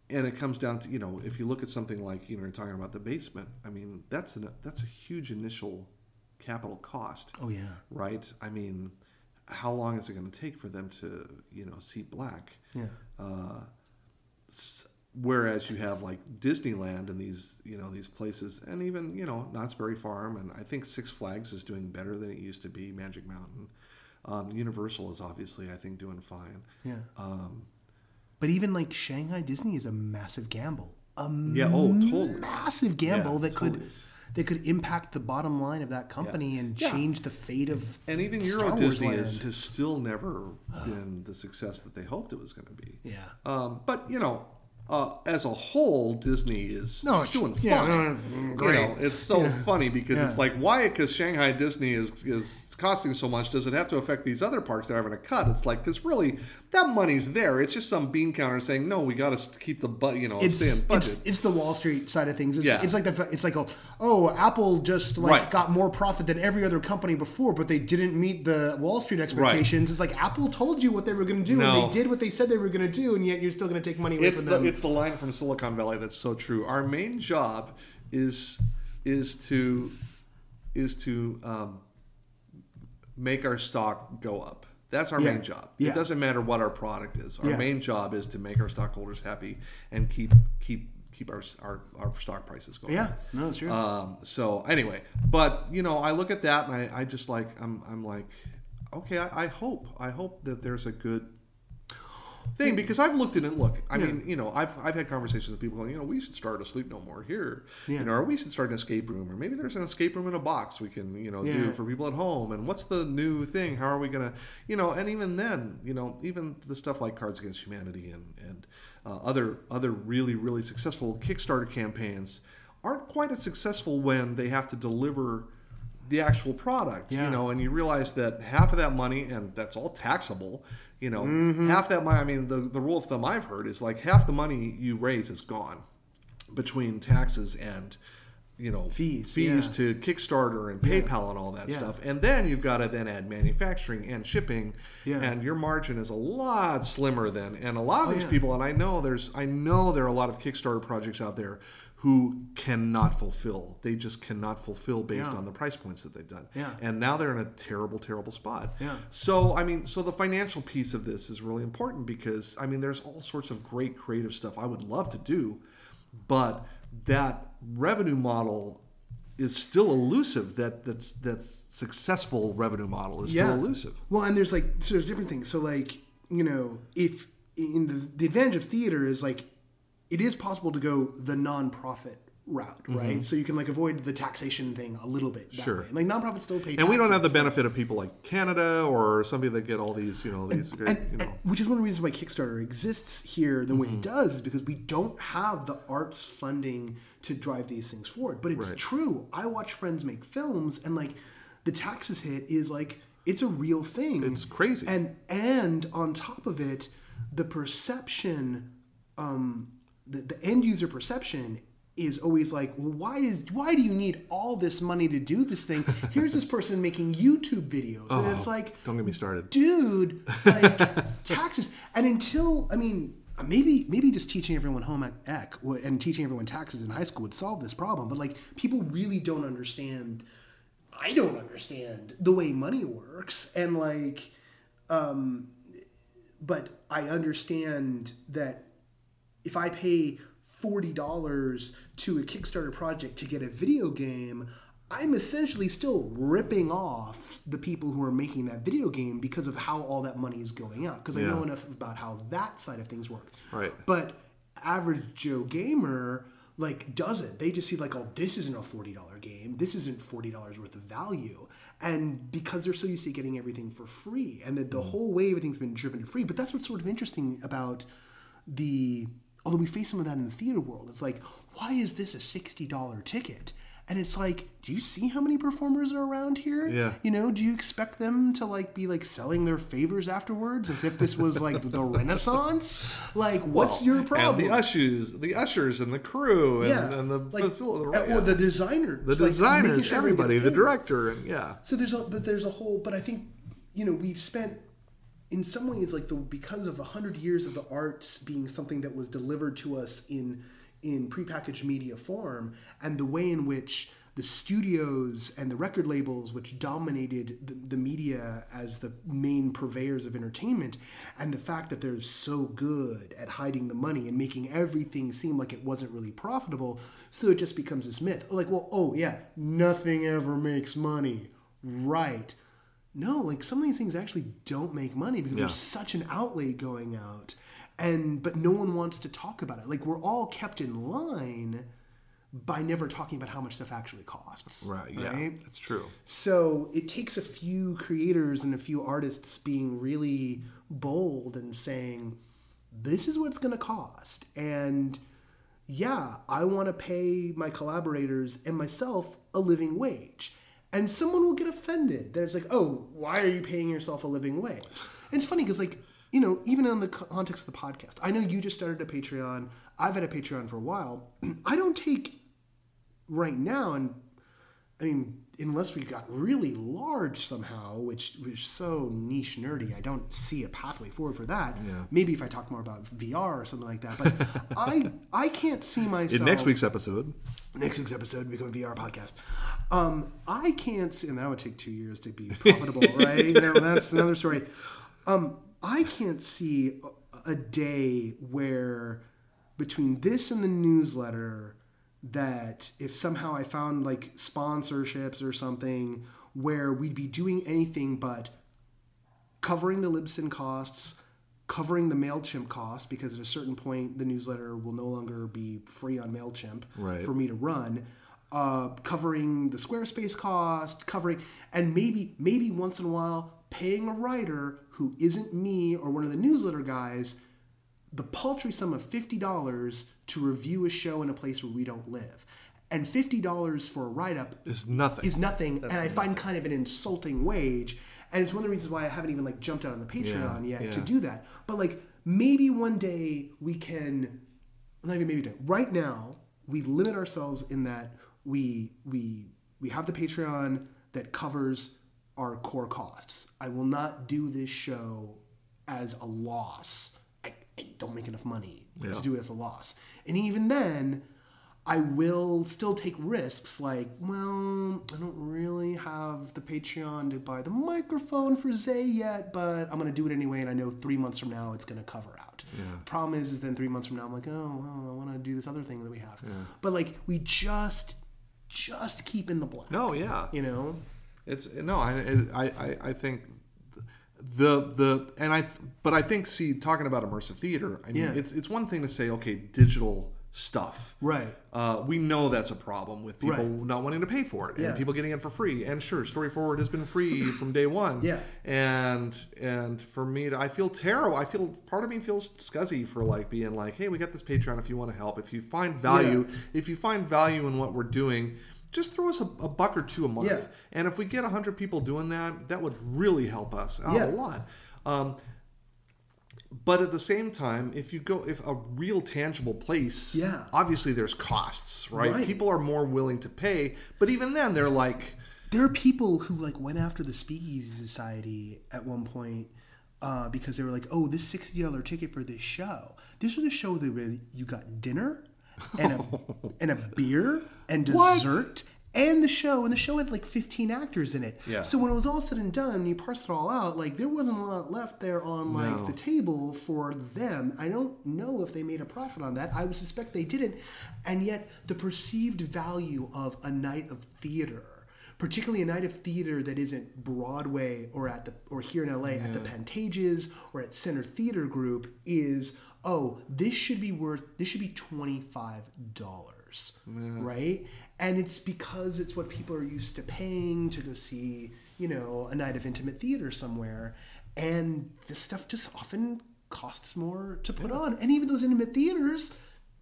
and it comes down to, you know, if you look at something like, you know, you're talking about The Basement, I mean, that's a huge initial capital cost. Oh, yeah. Right? I mean, how long is it going to take for them to, you know, see black? Yeah. Whereas you have like Disneyland and these, you know, these places, and even, you know, Knott's Berry Farm, and I think Six Flags is doing better than it used to be, Magic Mountain. Universal is obviously, I think, doing fine. Yeah. But even like Shanghai Disney is a massive gamble. Massive gamble that could impact the bottom line of that company and change the fate of. And even Euro Disney has still never been the success that they hoped it was going to be. Yeah. But you know, as a whole, Disney is doing fine. Great. You know, it's so funny because it's like, why? Because Shanghai Disney is costing so much, does it have to affect these other parks that are having a cut? It's like, because really that money's there, it's just some bean counter saying, no, we got to keep the staying budget. It's the Wall Street side of things. It's like Apple just like got more profit than every other company before, but they didn't meet the Wall Street expectations. It's like, Apple told you what they were going to do and they did what they said they were going to do, and yet you're still going to take money away from them. It's the line from Silicon Valley that's so true. Our main job is to make our stock go up. That's our main job. Yeah. It doesn't matter what our product is. Our main job is to make our stockholders happy and keep our stock prices going. Yeah, no, it's true. So anyway, but you know, I look at that and I just like, I'm like, okay, I hope that there's a good thing, because I've looked at it. Look, I mean, you know, I've had conversations with people going, you know, we should start a Sleep No More here, you know, or we should start an escape room, or maybe there's an escape room in a box we can, you know, do for people at home. And what's the new thing? How are we gonna, you know? And even then, you know, even the stuff like Cards Against Humanity and other really successful Kickstarter campaigns aren't quite as successful when they have to deliver the actual product, you know, and you realize that half of that money, and that's all taxable, you know, half that money, I mean, the rule of thumb I've heard is like half the money you raise is gone between taxes and, you know, fees to Kickstarter and PayPal and all that stuff. And then you've got to then add manufacturing and shipping, and your margin is a lot slimmer then. And a lot of these people, and I know there are a lot of Kickstarter projects out there who cannot fulfill. They just cannot fulfill based on the price points that they've done. And now they're in a terrible, terrible spot. So, I mean, so the financial piece of this is really important because, I mean, there's all sorts of great creative stuff I would love to do, but that revenue model is still elusive. That's successful revenue model is still elusive. Well, and there's like, so there's different things. So like, you know, if in the advantage of theater is like, it is possible to go the nonprofit route, right? So you can like avoid the taxation thing a little bit. That way. Like nonprofits still pay taxes. And we don't have the benefit of people like Canada or somebody that get all these, you know, these which is one of the reasons why Kickstarter exists here the way it does is because we don't have the arts funding to drive these things forward. But it's true. I watch friends make films and like the taxes hit is like it's a real thing. It's crazy. And on top of it, the perception the end user perception is always like, well, why do you need all this money to do this thing? Here's this person making YouTube videos, and it's like, don't get me started, dude. Like taxes, and until I mean, maybe just teaching everyone home ec and teaching everyone taxes in high school would solve this problem. But like, people really don't understand. I don't understand the way money works, and like, but I understand that. If I pay $40 to a Kickstarter project to get a video game, I'm essentially still ripping off the people who are making that video game because of how all that money is going out. Because I know enough about how that side of things work. Right. But average Joe gamer like does it. They just see like, oh, this isn't a $40 game. This isn't $40 worth of value. And because they're so used to getting everything for free, and that the whole way everything's been driven to free. But that's what's sort of interesting about the. Although we face some of that in the theater world. It's like, why is this a $60 ticket? And it's like, do you see how many performers are around here? Yeah. You know, do you expect them to like be like selling their favors afterwards as if this was like the Renaissance? Like, what's your problem? And the ushers and the crew and the like, facility, well, the designers. The designers, like, sure everybody, the director, and So but I think, you know, we've spent in some ways, like because of 100 years of the arts being something that was delivered to us in prepackaged media form, and the way in which the studios and the record labels, which dominated the media as the main purveyors of entertainment, and the fact that they're so good at hiding the money and making everything seem like it wasn't really profitable, so it just becomes this myth. Like, well, nothing ever makes money, right? No, like some of these things actually don't make money because there's such an outlay going out, but no one wants to talk about it. Like we're all kept in line by never talking about how much stuff actually costs. Right? Yeah, that's true. So it takes a few creators and a few artists being really bold and saying, this is what it's going to cost. And yeah, I want to pay my collaborators and myself a living wage. And someone will get offended. That it's like, oh, why are you paying yourself a living wage? And it's funny because, like, you know, even in the context of the podcast, I know you just started a Patreon. I've had a Patreon for a while. I don't take right now, and I mean, unless we got really large somehow, which was so niche nerdy, I don't see a pathway forward for that. Yeah. Maybe if I talk more about VR or something like that. But I can't see myself. In next week's episode become a VR podcast. I can't see, and that would take 2 years to be profitable, right? You know, that's another story. I can't see a day where between this and the newsletter that if somehow I found like sponsorships or something where we'd be doing anything but covering the Libsyn costs, covering the MailChimp cost, because at a certain point the newsletter will no longer be free on MailChimp for me to run, covering the Squarespace cost, and maybe once in a while paying a writer who isn't me or one of the newsletter guys the paltry sum of $50 to review a show in a place where we don't live. And $50 for a write-up is nothing. That's and I find kind of an insulting wage. And it's one of the reasons why I haven't even like jumped out on the Patreon yet to do that. But like maybe one day we can, not even maybe today. Right now we limit ourselves in that we have the Patreon that covers our core costs. I will not do this show as a loss. I don't make enough money to do it as a loss. And even then, I will still take risks like, well, I don't really have the Patreon to buy the microphone for Zay yet, but I'm going to do it anyway, and I know 3 months from now it's going to cover out. The problem is then 3 months from now I'm like, oh, well, I want to do this other thing that we have. But like we just keep in the black. You know? I think I think talking about immersive theater, I mean it's one thing to say, okay, digital stuff. We know that's a problem with people not wanting to pay for it and people getting it for free. And sure, StoryForward has been free from day one. And for me, I feel terrible. Part of me feels scuzzy for like being like, hey, we got this Patreon if you want to help. If you find value, if you find value in what we're doing, just throw us a buck or two a month. And if we get 100 people doing that, that would really help us out a lot. But at the same time, if a real tangible place, obviously there's costs, right? People are more willing to pay, but even then they're like... There are people who like went after the Speakeasy Society at one point because they were like, oh, this $60 ticket for this show. This was a show that you got dinner and a beer and dessert... What? And the show had like 15 actors in it. So when it was all said and done, you parse it all out, like there wasn't a lot left there on like the table for them. I don't know if they made a profit on that. I would suspect they didn't. And yet the perceived value of a night of theater, particularly a night of theater that isn't Broadway or or here in LA at the Pantages or at Center Theater Group, is, oh, this should be $25, right? And it's because it's what people are used to paying to go see, you know, a night of intimate theater somewhere. And this stuff just often costs more to put on. And even those intimate theaters,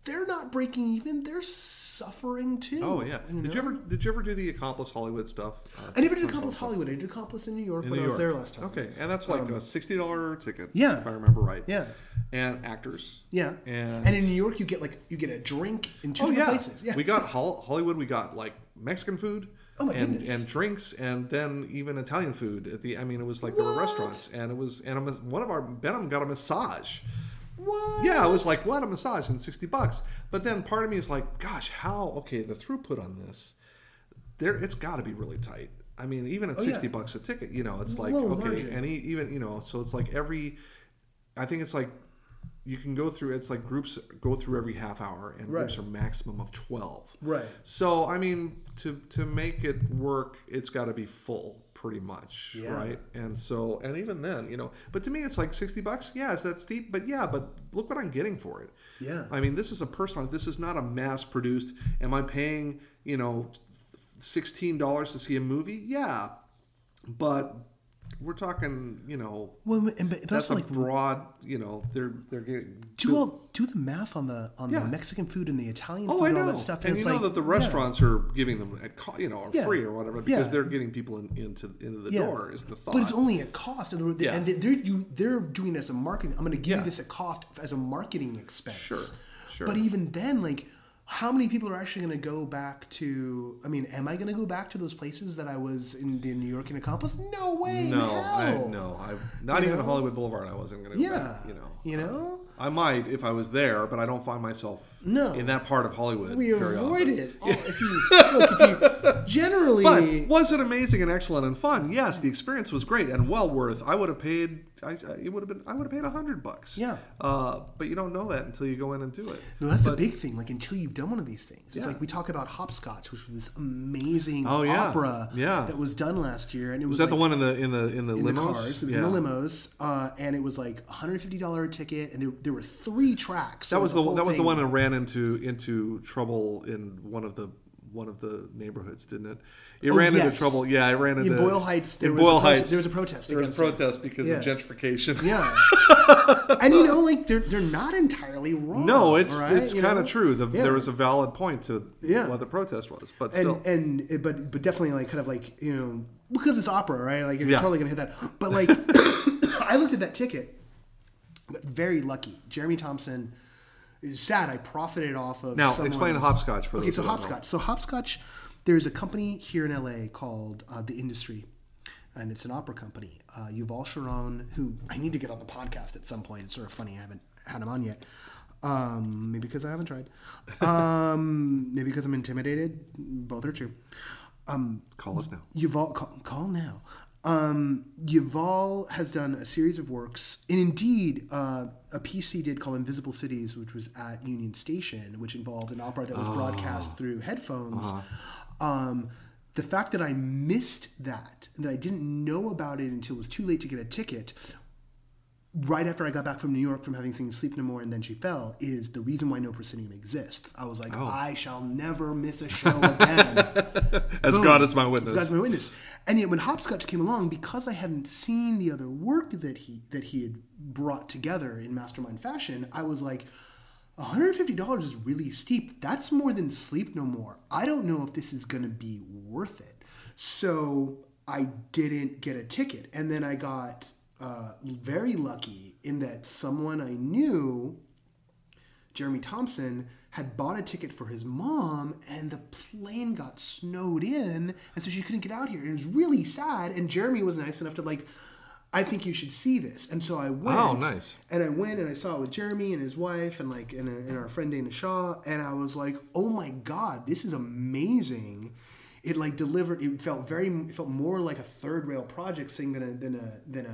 they're not breaking even. They're suffering too. Oh, yeah. Did you ever do the Accomplice Hollywood stuff? I never did Accomplice Hollywood. I did Accomplice in New York when I was there last time. Okay. And that's like a $60 ticket, if I remember right. Yeah. And actors. Yeah. And in New York, you get like a drink in two different places. Yeah. We got Hollywood. We got like Mexican food. Oh my goodness. And drinks, and then even Italian food. It was like there were restaurants, and it was, and one of our Benham got a massage. What? Yeah, I was like, what, a massage and $60. But then part of me is like, gosh, the throughput on this, it's got to be really tight. I mean, even at $60 a ticket, you know, it's like, so it's like I think it's like you can go through, it's like groups go through every half hour, and groups are maximum of 12. Right. So, I mean, to make it work, it's got to be full. Pretty much, right? And so, and even then, you know, but to me, it's like $60. Yeah, is that steep? But but look what I'm getting for it. Yeah. I mean, this is a personal, this is not a mass produced, am I paying, you know, $16 to see a movie? Yeah. But we're talking, you know, but that's like broad, you know, they're getting... Do the math on the Mexican food and the Italian food and all that stuff. And you know that the restaurants are giving them, free or whatever, because they're getting people into the door is the thought. But it's only at cost. And they're doing it as a marketing... I'm going to give you this at cost as a marketing expense. Sure. But even then, like, how many people are actually going to go back to... I mean, am I going to go back to those places that I was in the New York and Accomplice? No way, Hollywood Boulevard I wasn't going to go back, You know? I might if I was there, but I don't find myself in that part of Hollywood very often. Generally... But was it amazing and excellent and fun? Yes, the experience was great and well worth. I would have paid... I would have paid $100. Yeah. But you don't know that until you go in and do it. No, that's the big thing. Like, until you've done one of these things. It's like we talk about Hopscotch, which was this amazing opera that was done last year, and it was that like, the one in the limos? The cars. It was in the limos, and it was like a $150 ticket, and there were three tracks. That was the one that ran into trouble in one of the one of the neighborhoods, didn't it? It ran into trouble. Yeah, it ran into... In Boyle Heights. There was a protest. There was a protest because of gentrification. Yeah. And, you know, like, they're not entirely wrong. No, it's kind of true. There was a valid point to what the protest was, but still. But definitely, like, kind of like, you know, because it's opera, right? Like, you're totally going to hit that. But, like, I looked at that ticket. Very lucky. Jeremy Thompson... It's sad. I profited off of. Now explain hopscotch for. Okay, so hopscotch. So hopscotch, there's a company here in LA called The Industry, and it's an opera company. Yuval Sharon, who I need to get on the podcast at some point. It's sort of funny I haven't had him on yet. Maybe because I haven't tried. Maybe because I'm intimidated. Both are true. Call us now. Yuval, call now. Yuval has done a series of works, and indeed a piece he did called Invisible Cities, which was at Union Station, which involved an opera that was broadcast through headphones. The fact that I missed that, and that I didn't know about it until it was too late to get a ticket, right after I got back from New York from having seen Sleep No More and Then She Fell, is the reason why No Proscenium exists. I was like, I shall never miss a show again. As God is my witness. And yet when Hopscotch came along, because I hadn't seen the other work that he had brought together in mastermind fashion, I was like, $150 is really steep. That's more than Sleep No More. I don't know if this is going to be worth it. So I didn't get a ticket. And then I got... very lucky in that someone I knew, Jeremy Thompson, had bought a ticket for his mom, and the plane got snowed in, and so she couldn't get out here. And it was really sad, and Jeremy was nice enough to, like, I think you should see this. And so I went. Oh, nice. And I went, and I saw it with Jeremy and his wife and, like, and our friend Dana Shaw, and I was like, oh, my God, this is amazing. It, like, delivered. It felt more like a Third Rail Project thing than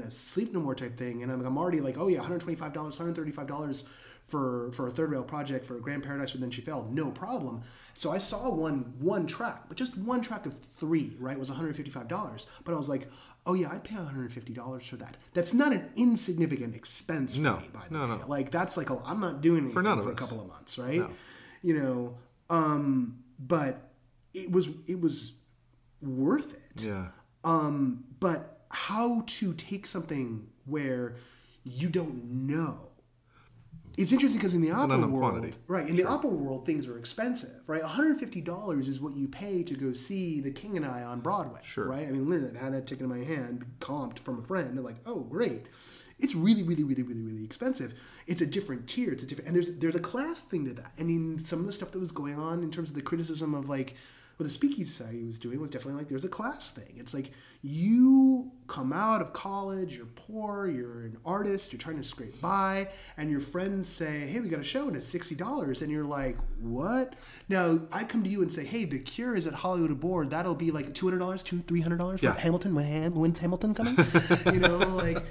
a Sleep No More type thing. And I'm already like, oh yeah, $125, $135 for a Third Rail Project for a Grand Paradise or Then She Fell, no problem. So I saw one track, but just one track of three, right? It was $155. But I was like, oh yeah, I'd pay $150 for that. That's not an insignificant expense for me, by the way. No. Like, that's like, I'm not doing anything for a couple of months, right? No. You know, but... It was worth it. Yeah. But how to take something where you don't know? It's interesting because in the opera world, quantity. Right? In the opera world, things are expensive, right? $150 is what you pay to go see The King and I on Broadway, right? I mean, literally, I had that ticket in my hand, comped from a friend. They're like, oh, great. It's really, really, really, really, really expensive. It's a different tier. And there's a class thing to that. I mean, some of the stuff that was going on in terms of the criticism of, like, what the Speakeasy Society was doing was definitely like, there's a class thing. It's like, you come out of college, you're poor, you're an artist, you're trying to scrape by, and your friends say, hey, we got a show and it's $60. And you're like, what? Now, I come to you and say, hey, The Cure is at Hollywood Board. That'll be like $200 to $300 for Hamilton. When's Hamilton coming? You know, like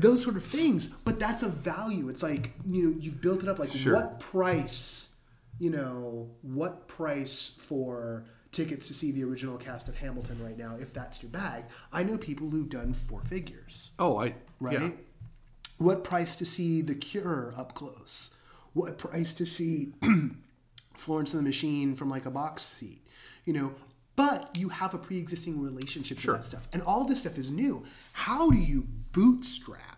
those sort of things. But that's a value. It's like, you know, you've built it up. Like, what price for... tickets to see the original cast of Hamilton right now, if that's your bag. I know people who've done four figures. What price to see The Cure up close? What price to see Florence and the Machine from, like, a box seat? You know, but you have a pre-existing relationship to that stuff. And all this stuff is new. How do you bootstrap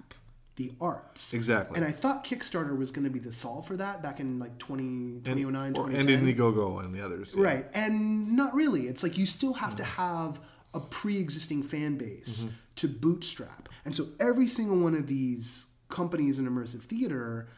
the arts? Exactly. And I thought Kickstarter was going to be the solve for that back in like 2009, 2010. And Indiegogo and the others. Yeah. Right. And not really. It's like you still have to have a pre-existing fan base to bootstrap. And so every single one of these companies in immersive theater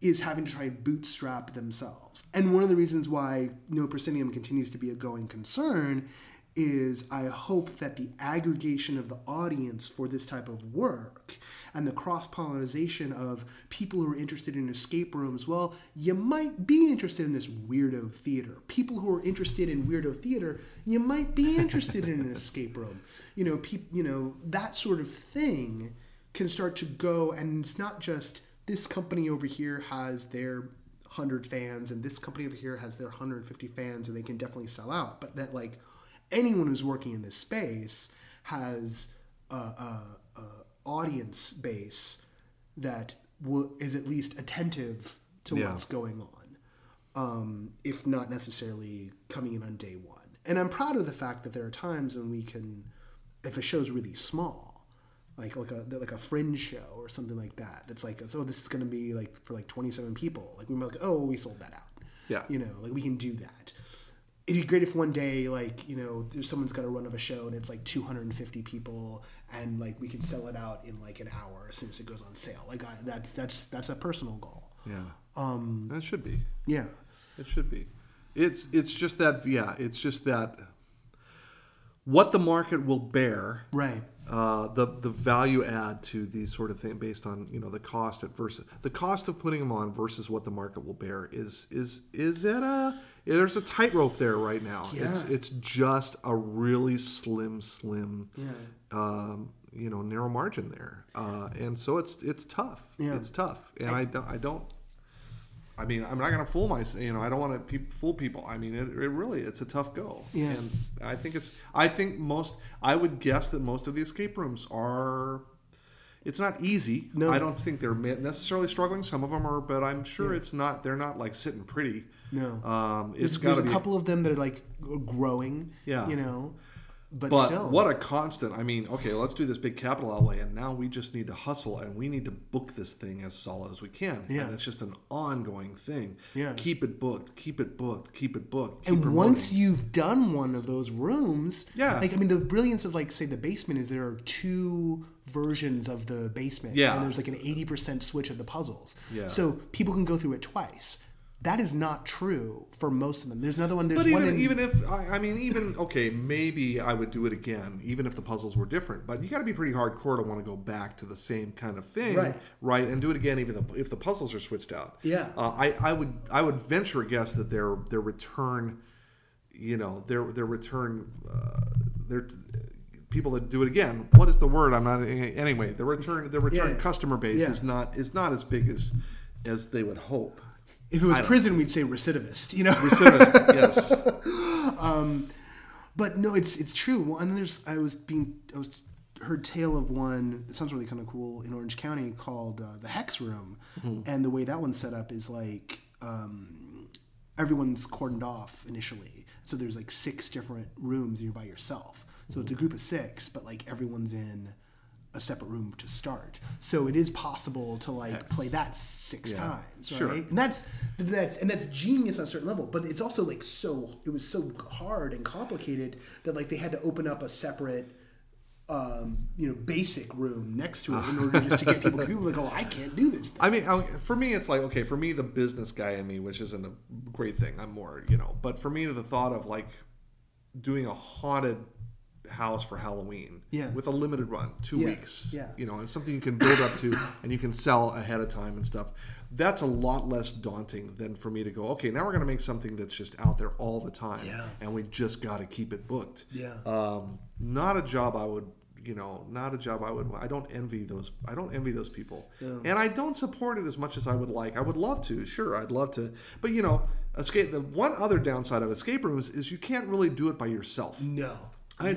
is having to try and bootstrap themselves. And one of the reasons why No Proscenium continues to be a going concern is I hope that the aggregation of the audience for this type of work and the cross-pollinization of people who are interested in escape rooms, well, you might be interested in this weirdo theater. People who are interested in weirdo theater, you might be interested in an escape room. You know, that sort of thing can start to go, and it's not just this company over here has their 100 fans and this company over here has their 150 fans and they can definitely sell out, but that, like, anyone who's working in this space has a audience base that is at least attentive to what's going on. if not necessarily coming in on day one. And I'm proud of the fact that there are times when we can, if a show's really small, like a fringe show or something like that, that's like, oh, this is going to be like for like 27 people. Like we might like, oh, we sold that out. Yeah. You know, like we can do that. It'd be great if one day, like, you know, someone's got a run of a show and it's like 250 people and like we can sell it out in like an hour as soon as it goes on sale. Like that's a personal goal. Yeah. That should be. Yeah. It should be. It's just that what the market will bear, right? The value add to these sort of things based on, you know, the cost of putting them on versus what the market will bear there's a tightrope there right now. Yeah. It's just a really slim yeah. Narrow margin there, and so it's tough. Yeah. It's tough, and I don't. I mean, I'm not going to fool myself. You know, I don't want to fool people. I mean, it's a tough go. Yeah. And I would guess that most of the escape rooms are, it's not easy. No. I don't think they're necessarily struggling. Some of them are, but I'm sure it's not, they're not like sitting pretty. No. There's a couple of them that are like growing. Yeah. You know. But still, what a constant. I mean, okay, let's do this big capital outlay, and now we just need to hustle, and we need to book this thing as solid as we can. Yeah. And it's just an ongoing thing. Yeah. Keep it booked, keep it booked, keep it booked. Keep promoting. Once you've done one of those rooms, yeah. Like, I mean, the brilliance of, like, say, the basement is there are two versions of the basement. Yeah. And there's, like, an 80% switch of the puzzles. Yeah. So people can go through it twice. That is not true for most of them. There's another one. Maybe I would do it again, even if the puzzles were different. But you got to be pretty hardcore to want to go back to the same kind of thing, right? And do it again, even if the puzzles are switched out. Yeah, I would venture a guess that their return, you know, their return, their people that do it again. What is the word? I'm not. Anyway, the return customer base is not as big as they would hope. If it was prison, we'd say recidivist, you know? Recidivist, yes. But no, it's true. Well, and then I heard tale of one that sounds really kind of cool in Orange County called the Hex Room. Mm-hmm. And the way that one's set up is like everyone's cordoned off initially. So there's like 6 different rooms and you're by yourself. So It's a group of 6, but like everyone's in a separate room to start, so it is possible to like play that 6 times, right? Sure. And that's genius on a certain level, but it's also like it was so hard and complicated that like they had to open up a separate basic room next to it in order just to get people. People like, oh, I can't do this thing. I mean, for me, it's like, okay, for me, the business guy in me, which isn't a great thing. I'm more, you know, but for me, the thought of like doing a haunted house for Halloween with a limited run, 2 weeks, you know, and something you can build up to and you can sell ahead of time and stuff, that's a lot less daunting than for me to go, okay, now we're going to make something that's just out there all the time and we just got to keep it booked. I don't envy those. I don't envy those people, and I don't support it as much as I would like. I would love to, sure, I'd love to, but you know, the one other downside of escape rooms is you can't really do it by yourself. No. I had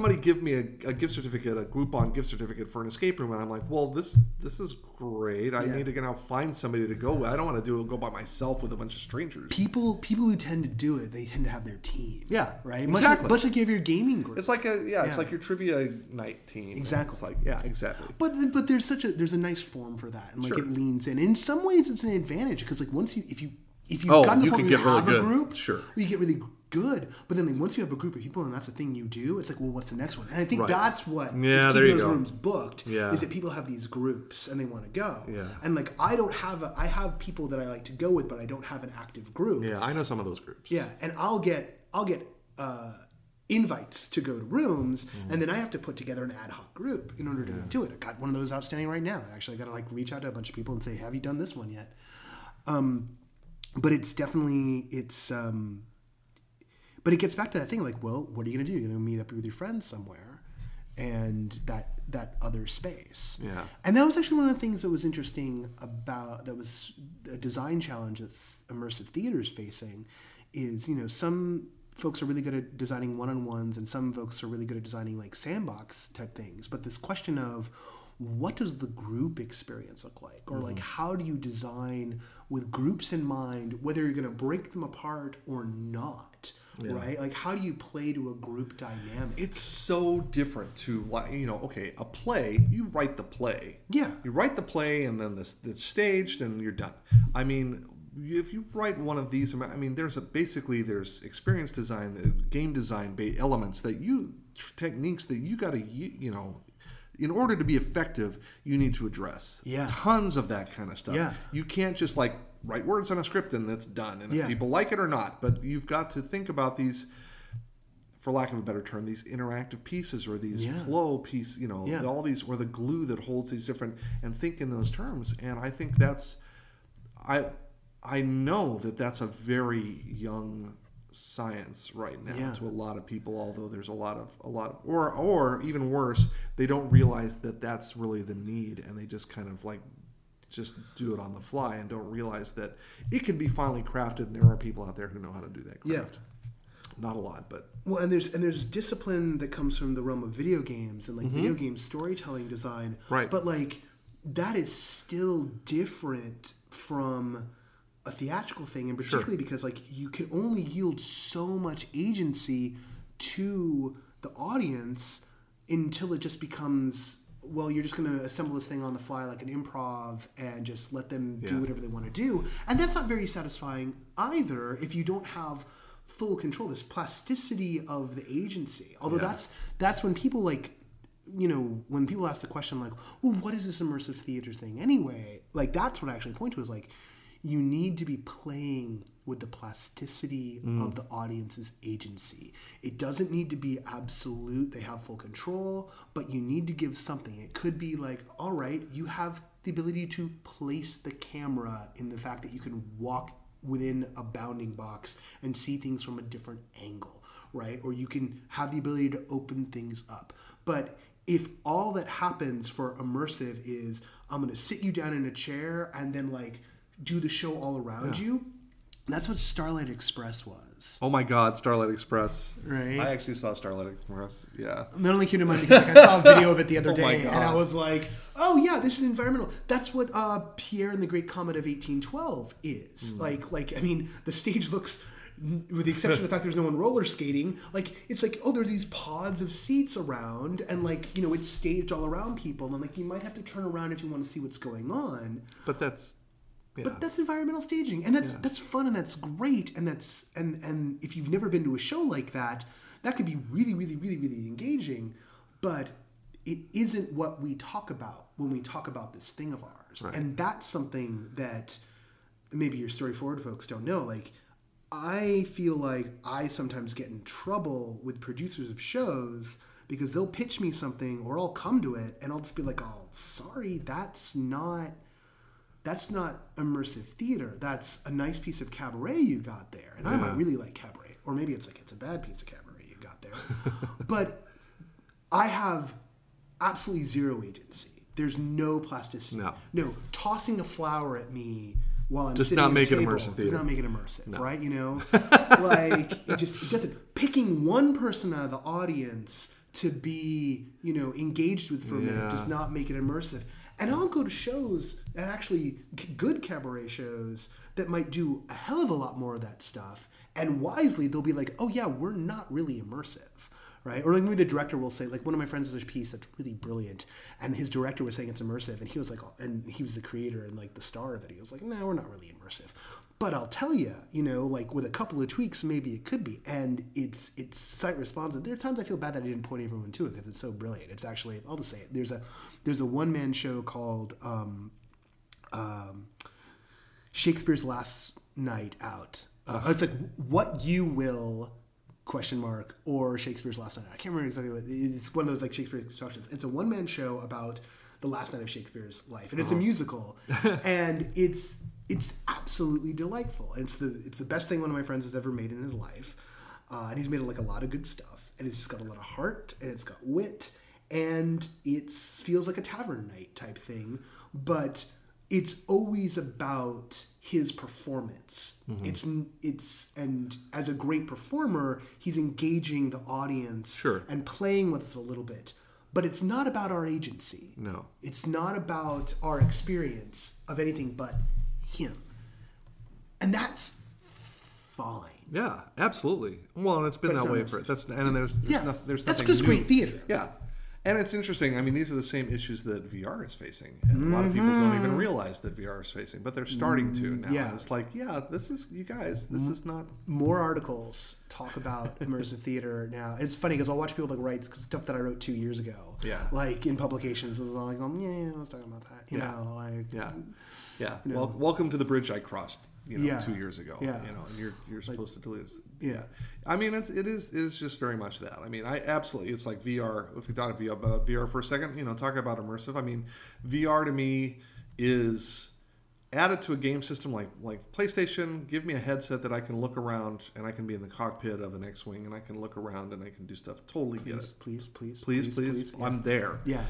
somebody give me a gift certificate, a Groupon gift certificate for an escape room, and I'm like, well, this is great. I need to now find somebody to go with. I don't want to go by myself with a bunch of strangers. People who tend to do it, they tend to have their team. Yeah, right. Exactly. Much like you have your gaming group. It's like it's like your trivia night team. Exactly. It's like exactly. But there's a nice form for that, and like it leans in. In some ways, it's an advantage because like once you get really good, but then like, once you have a group of people and that's the thing you do, it's like, well, what's the next one? And I think that's what is keeping those rooms booked is that people have these groups and they want to go. Yeah. And like I have people that I like to go with, but I don't have an active group. Yeah, I know some of those groups. Yeah, and I'll get invites to go to rooms, and then I have to put together an ad hoc group in order to do it. I got one of those outstanding right now. Actually, I got to like reach out to a bunch of people and say, have you done this one yet? But it's definitely but it gets back to that thing, like, well, what are you going to do? You're going to meet up with your friends somewhere and that other space. Yeah. And that was actually one of the things that was interesting about, that was a design challenge that's immersive theater is facing, is, you know, some folks are really good at designing one-on-ones, and some folks are really good at designing like sandbox type things. But this question of what does the group experience look like? Or like, how do you design with groups in mind, whether you're going to break them apart or not, right? Like, how do you play to a group dynamic? It's so different to, you know, okay, a play, you write the play. Yeah. You write the play, and then it's staged, and you're done. I mean, if you write one of these, I mean, there's experience design, game design elements that you, techniques that you got to, you know, in order to be effective, you need to address tons of that kind of stuff. Yeah. You can't just like write words on a script and that's done. And if people like it or not, but you've got to think about these, for lack of a better term, these interactive pieces or these flow pieces, you know, all these, or the glue that holds these different, and think in those terms. And I think that's, I know that that's a very young science right now to a lot of people, although there's a lot of, or even worse, they don't realize that that's really the need, and they just kind of like just do it on the fly and don't realize that it can be finely crafted, and there are people out there who know how to do that craft. Not a lot, but well, and there's discipline that comes from the realm of video games and like video game storytelling design, right? But like that is still different from a theatrical thing, and particularly because like you can only yield so much agency to the audience until it just becomes, well, you're just going to assemble this thing on the fly like an improv and just let them do whatever they want to do. And that's not very satisfying either if you don't have full control, this plasticity of the agency. Although that's when people like, you know, when people ask the question like, well, what is this immersive theater thing anyway? Like that's what I actually point to is like, you need to be playing with the plasticity of the audience's agency. It doesn't need to be absolute, they have full control, but you need to give something. It could be like, all right, you have the ability to place the camera in the fact that you can walk within a bounding box and see things from a different angle, right? Or you can have the ability to open things up. But if all that happens for immersive is, I'm gonna sit you down in a chair and then like, do the show all around you. That's what Starlight Express was. Oh my God, Starlight Express. Right? I actually saw Starlight Express, That only came to mind because like, I saw a video of it the other day and I was like, oh yeah, this is environmental. That's what Pierre and the Great Comet of 1812 is. Like I mean, the stage looks, with the exception of the fact there's no one roller skating, like it's like, oh, there are these pods of seats around and like, you know, it's staged all around people and like you might have to turn around if you want to see what's going on. But that's environmental staging, and that's fun, and that's great, and that's and if you've never been to a show like that, that could be really, really, really, really engaging. But it isn't what we talk about when we talk about this thing of ours, right. And that's something that maybe your Story Forward folks don't know. Like, I feel like I sometimes get in trouble with producers of shows because they'll pitch me something, or I'll come to it, and I'll just be like, "Oh, sorry, that's not." That's not immersive theater. That's a nice piece of cabaret you got there. And I might really like cabaret. Or maybe it's like, it's a bad piece of cabaret you got there. But I have absolutely zero agency. There's no plasticity. No, tossing a flower at me while I'm sitting at a table does not make it immersive, right? You know? Like, it doesn't. Picking one person out of the audience to be, you know, engaged with for a minute does not make it immersive. And I'll go to shows, and actually good cabaret shows, that might do a hell of a lot more of that stuff. And wisely, they'll be like, oh yeah, we're not really immersive, right? Or like maybe the director will say, like one of my friends has a piece that's really brilliant, and his director was saying it's immersive, and he was like, and he was the creator and like the star of it. He was like, no, we're not really immersive. But I'll tell you, you know, like with a couple of tweaks, maybe it could be. And it's site responsive. There are times I feel bad that I didn't point everyone to it because it's so brilliant. It's actually, I'll just say it. There's a one-man show called Shakespeare's Last Night Out. It's like What You Will, ? Or Shakespeare's Last Night Out. I can't remember exactly what. It's one of those like Shakespeare constructions. It's a one-man show about the last night of Shakespeare's life. And it's a musical. And it's absolutely delightful. And it's the best thing one of my friends has ever made in his life. And he's made like a lot of good stuff. And it's just got a lot of heart. And it's got wit. And it feels like a tavern night type thing. But it's always about his performance. Mm-hmm. And as a great performer, he's engaging the audience and playing with us a little bit. But it's not about our agency. No. It's not about our experience of anything but him. And that's fine. Yeah, absolutely. Well, and it's been that way for it. There's nothing new. That's just great theater. Yeah. And it's interesting. I mean, these are the same issues that VR is facing. And a lot of people don't even realize that VR is facing, but they're starting to now. Yeah. It's like, this is not... More articles talk about immersive theater now. And it's funny because I'll watch people like write stuff that I wrote 2 years ago. Yeah. Like in publications, it's all like, I was talking about that. You know, you know. Well, welcome to the bridge I crossed, 2 years ago. Yeah. You know, and you're supposed to lose. Yeah. I mean, it is just very much that. I mean, it's like VR. If we talk about VR for a second, talk about immersive. I mean, VR to me is added to a game system like PlayStation. Give me a headset that I can look around and I can be in the cockpit of an X-Wing and I can look around and I can do stuff. Totally get it. Please. I'm there. Yeah.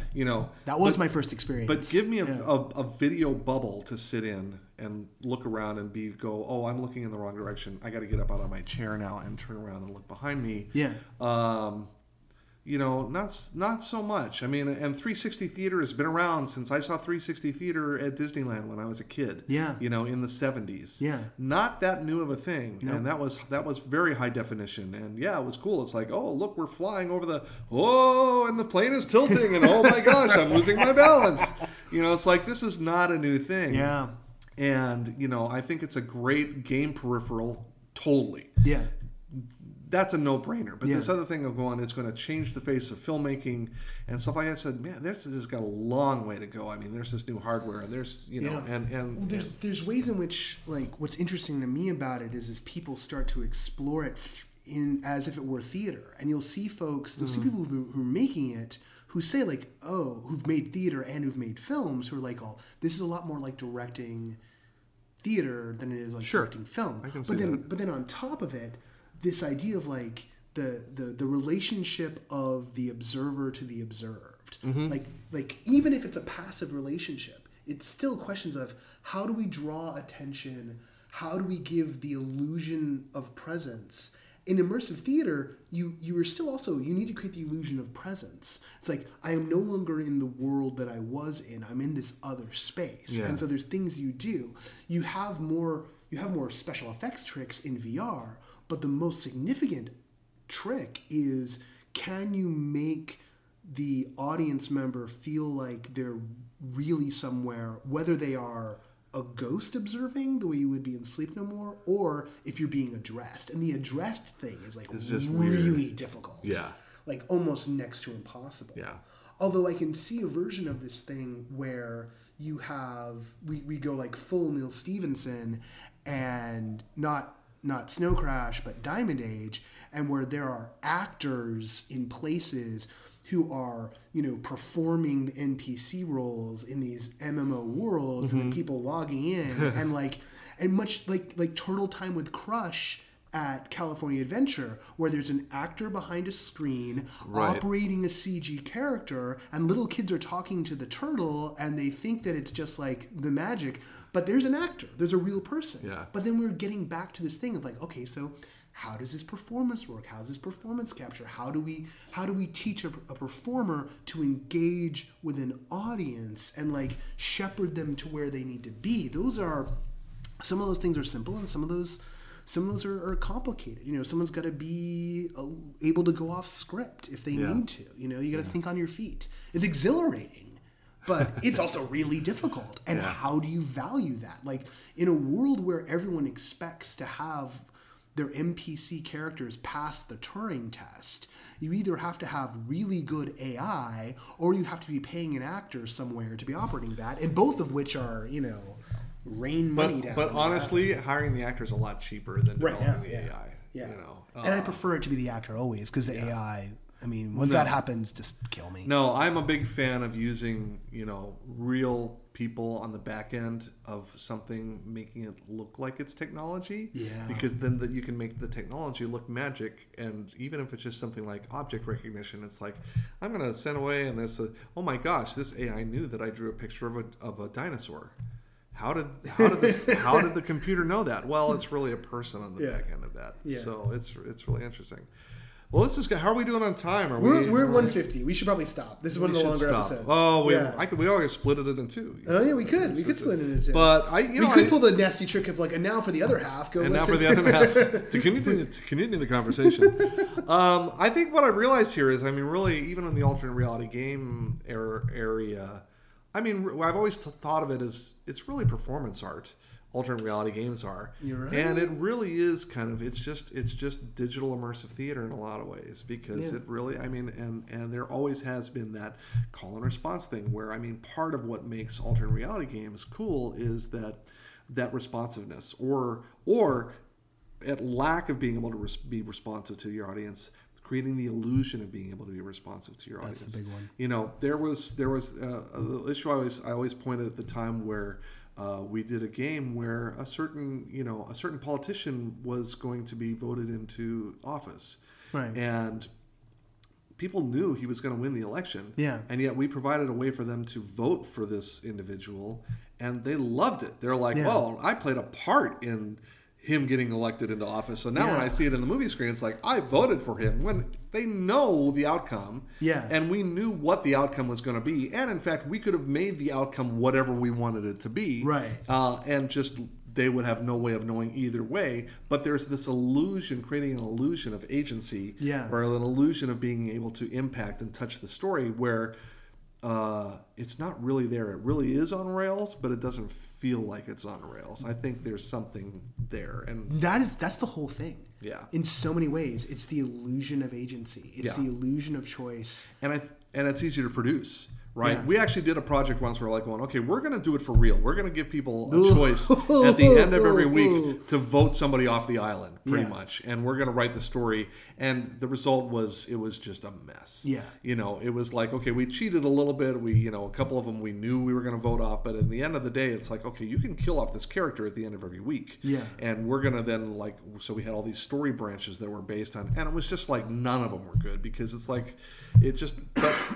That was my first experience. But give me a video bubble to sit in and look around and I'm looking in the wrong direction. I got to get up out of my chair now and turn around and look behind me. Yeah. Not so much. I mean, and 360 theater has been around since I saw 360 theater at Disneyland when I was a kid. Yeah. In the 70s. Yeah. Not that new of a thing. Nope. And that was very high definition. And yeah, it was cool. It's like, oh, look, we're flying over and the plane is tilting and oh my gosh, I'm losing my balance. It's like, this is not a new thing. Yeah. And, I think it's a great game peripheral. Totally. Yeah. That's a no-brainer. But this other thing of it's going to change the face of filmmaking and stuff like that. I said, man, this has got a long way to go. I mean, there's this new hardware and there's, there's ways in which, like, what's interesting to me about it is people start to explore it as if it were theater. And you'll see people who are making it who say, like, who've made theater and who've made films who are like, this is a lot more like directing theater than it is like directing film. I can see that. But then on top of it, this idea of like the relationship of the observer to the observed, mm-hmm. like even if it's a passive relationship, it's still questions of how do we draw attention, how do we give the illusion of presence. In immersive theater, you are still also, you need to create the illusion of presence. It's like, I am no longer in the world that I was in. I'm in this other space, and so there's things you do. You have more special effects tricks in VR. But the most significant trick is, can you make the audience member feel like they're really somewhere, whether they are a ghost observing the way you would be in Sleep No More, or if you're being addressed. And the addressed thing is like really difficult. Yeah. Like almost next to impossible. Yeah. Although I can see a version of this thing where you have, we go like full Neil Stephenson and not Snow Crash, but Diamond Age, and where there are actors in places who are, performing the NPC roles in these MMO worlds, mm-hmm. and then people logging in, and much like Turtle Time with Crush at California Adventure, where there's an actor behind a screen operating a CG character, and little kids are talking to the turtle, and they think that it's just like the magic, but there's an actor, there's a real person. Yeah. But then we're getting back to this thing of like, okay, so how does this performance work? How does this performance capture? How do we teach a performer to engage with an audience and like shepherd them to where they need to be? Those are, some of those things are simple, and some of those are complicated. Someone's got to be able to go off script if they need to. You got to think on your feet. It's exhilarating, but it's also really difficult. And how do you value that? Like, in a world where everyone expects to have their NPC characters pass the Turing test, you either have to have really good AI or you have to be paying an actor somewhere to be operating that, and both of which are, rain money down. But honestly, hiring the actor is a lot cheaper than developing the AI. Yeah. And I prefer it to be the actor always, because the AI, I mean, once that happens, just kill me. No, I'm a big fan of using, real people on the back end of something, making it look like it's technology. Yeah. Because then that you can make the technology look magic, and even if it's just something like object recognition, it's like, I'm going to send away, and this, oh my gosh, this AI knew that I drew a picture of a dinosaur. How did the computer know that? Well, it's really a person on the back end of that. Yeah. So it's really interesting. Well, this is good. How are we doing on time? We're 150. We should probably stop. This is one of the longer episodes. Oh, we always split it into two. Oh yeah, we could split it into two. But we could pull the nasty trick of like, and now for the other half. Now for the other half to continue the conversation. I think what I realized here is, really, even in the alternate reality game area. I've always thought of it as it's really performance art. Alternate reality games are, you're right. And it really is kind of it's just digital immersive theater in a lot of ways because it really and there always has been that call and response thing where part of what makes alternate reality games cool is that responsiveness or at lack of being able to be responsive to your audience. Creating the illusion of being able to be responsive to your audience. That's the big one. There was the issue I always pointed at the time where we did a game where a certain politician was going to be voted into office, right? And people knew he was going to win the election, yeah. And yet we provided a way for them to vote for this individual, and they loved it. They're like, "Well, I played a part in." Him getting elected into office. So now when I see it in the movie screen, it's like, I voted for him when they know the outcome. Yeah. And we knew what the outcome was going to be. And in fact, we could have made the outcome whatever we wanted it to be. Right. And just they would have no way of knowing either way. But there's this illusion, creating an illusion of agency or an illusion of being able to impact and touch the story where it's not really there. It really is on rails, but it doesn't feel like it's on rails. I think there's something there, and that's the whole thing. Yeah, in so many ways, it's the illusion of agency. It's the illusion of choice, and it's easy to produce, right? Yeah. We actually did a project once where we're like, okay, we're going to do it for real. We're going to give people a choice at the end of every week to vote somebody off the island, pretty much, and we're going to write the story. And the result was it was just a mess. Yeah, it was like, okay, we cheated a little bit. We, a couple of them we knew we were going to vote off, but at the end of the day, it's like, okay, you can kill off this character at the end of every week. Yeah, and we're going to then so we had all these story branches that were based on, and it was just like none of them were good because it's like it just.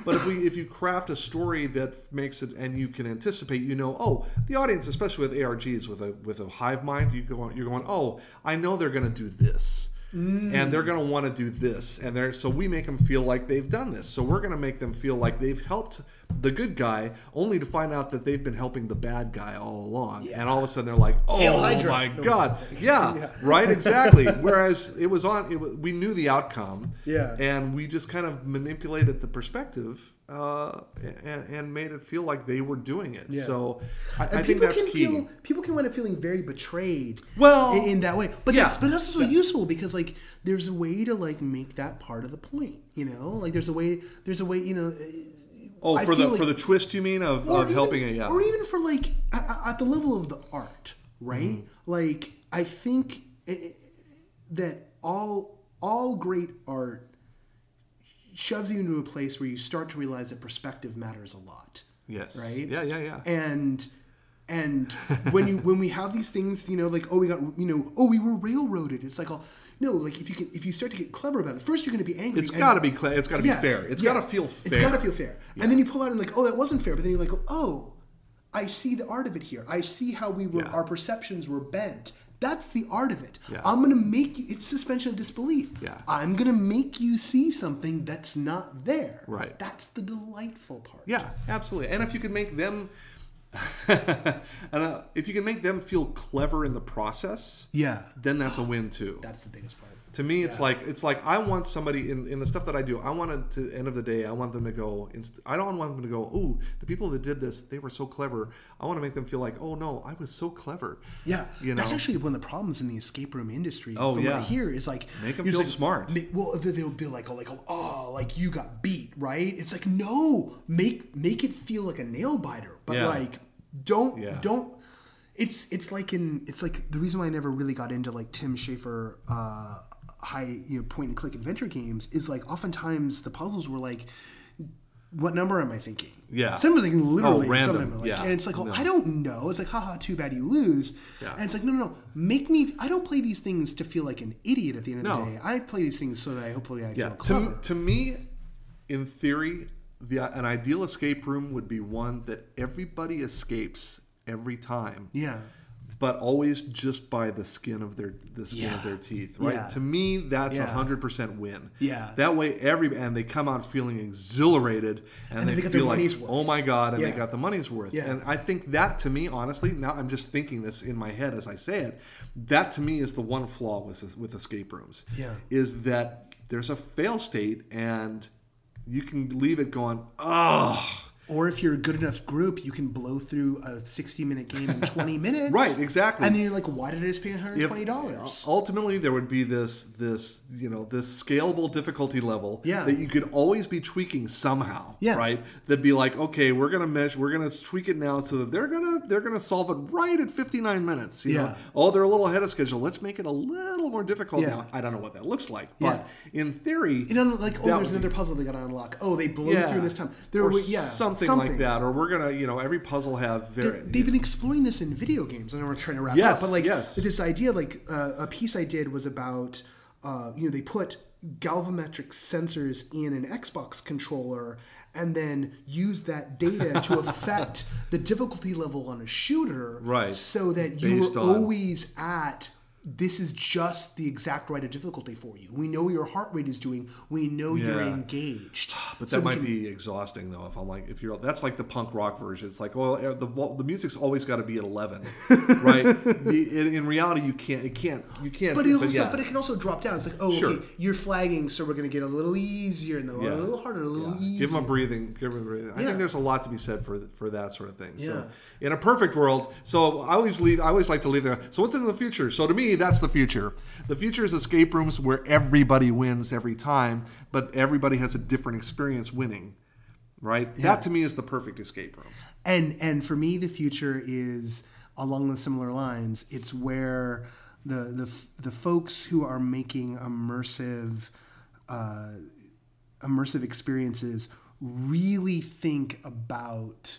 But if you craft a story that makes it, and you can anticipate, the audience, especially with ARGs with a hive mind, you're going, oh, I know they're going to do this. And they're going to want to do this, and so we make them feel like they've done this. So we're going to make them feel like they've helped the good guy, only to find out that they've been helping the bad guy all along. Yeah. And all of a sudden they're like, "Oh my god, yeah, right, exactly." Whereas we knew the outcome, and we just kind of manipulated the perspective and made it feel like they were doing it. Yeah. So I think that's key. People can wind up feeling very betrayed in that way. But that's also useful because there's a way to make that part of the point, there's a way, oh, for the twist you mean of helping it, yeah. Or even for at the level of the art, right? Mm-hmm. I think that all great art shoves you into a place where you start to realize that perspective matters a lot. Yes. Right? Yeah. And when we have these things, we were railroaded. It's if you start to get clever about it, first you're going to be angry. It's got to be clever. It's got to be fair. It's got to feel fair. Yeah. And then you pull out and that wasn't fair. But then you're like, oh, I see the art of it here. I see how our perceptions were bent. That's the art of it. Yeah. I'm going to make you, it's suspension of disbelief. Yeah. I'm going to make you see something that's not there. Right. That's the delightful part. Yeah, absolutely. And if you can make them... if you can make them feel clever in the process, then that's a win too. That's the biggest part. To me, it's like I want somebody in the stuff that I do. I want it to end of the day. I want them to go. I don't want them to go. Ooh, the people that did this, they were so clever. I want to make them feel like, oh no, I was so clever. Yeah, that's actually one of the problems in the escape room industry. Oh from what I hear is make them feel smart. Well, they'll be you got beat, right? It's like, no, make it feel like a nail biter. But don't. It's like the reason why I never really got into Tim Schafer high point and click adventure games is oftentimes the puzzles were what number am I thinking? Yeah, something literally random. And it's like, oh, no. I don't know. It's like, haha, too bad you lose. Yeah. And it's like, no. Make me. I don't play these things to feel like an idiot at the end of the day. I play these things so that I feel clever. To me, in theory. An ideal escape room would be one that everybody escapes every time. Yeah. But always just by the skin of their teeth, right? Yeah. To me, that's 100% win. Yeah. That way, they come out feeling exhilarated, and they feel like, oh my god, and they got the money's worth. Yeah. And I think that, to me, honestly, now I'm just thinking this in my head as I say it. That to me is the one flaw with escape rooms. Yeah. Is that there's a fail state, and you can leave it going, oh. Or if you're a good enough group, you can blow through a 60-minute game in 20 minutes. Right, exactly. And then you're like, why did I just pay $120? Ultimately, there would be this scalable difficulty level that you could always be tweaking somehow. Yeah. Right. That'd be like, okay, we're gonna tweak it now so that they're gonna solve it right at 59 minutes. You know? Oh, they're a little ahead of schedule. Let's make it a little more difficult now. I don't know what that looks like, but in theory, there's another puzzle they gotta unlock. Oh, they blew through this time. Something like that, or we're gonna, every puzzle have very. They've been exploring this in video games. I know we're trying to wrap up, but this idea, a piece I did was about, they put galvanometric sensors in an Xbox controller and then use that data to affect the difficulty level on a shooter, right? So that you were always at. This is just the exact right of difficulty for you. We know your heart rate is doing. We know you're engaged. But that might be exhausting, though. That's like the punk rock version. It's like, well, the music's always got to be at 11, right? In reality, you can't. But it can also drop down. It's like, okay, you're flagging, so we're going to get a little easier and a little harder, a little easier. Give them a breathing. I think there's a lot to be said for that sort of thing. Yeah. So in a perfect world, I always like to leave there. So what's in the future? So to me, that's the future. The future is escape rooms where everybody wins every time, but everybody has a different experience winning, right? Yeah. That to me is the perfect escape room. And for me, the future is along the similar lines. It's where the folks who are making immersive experiences really think about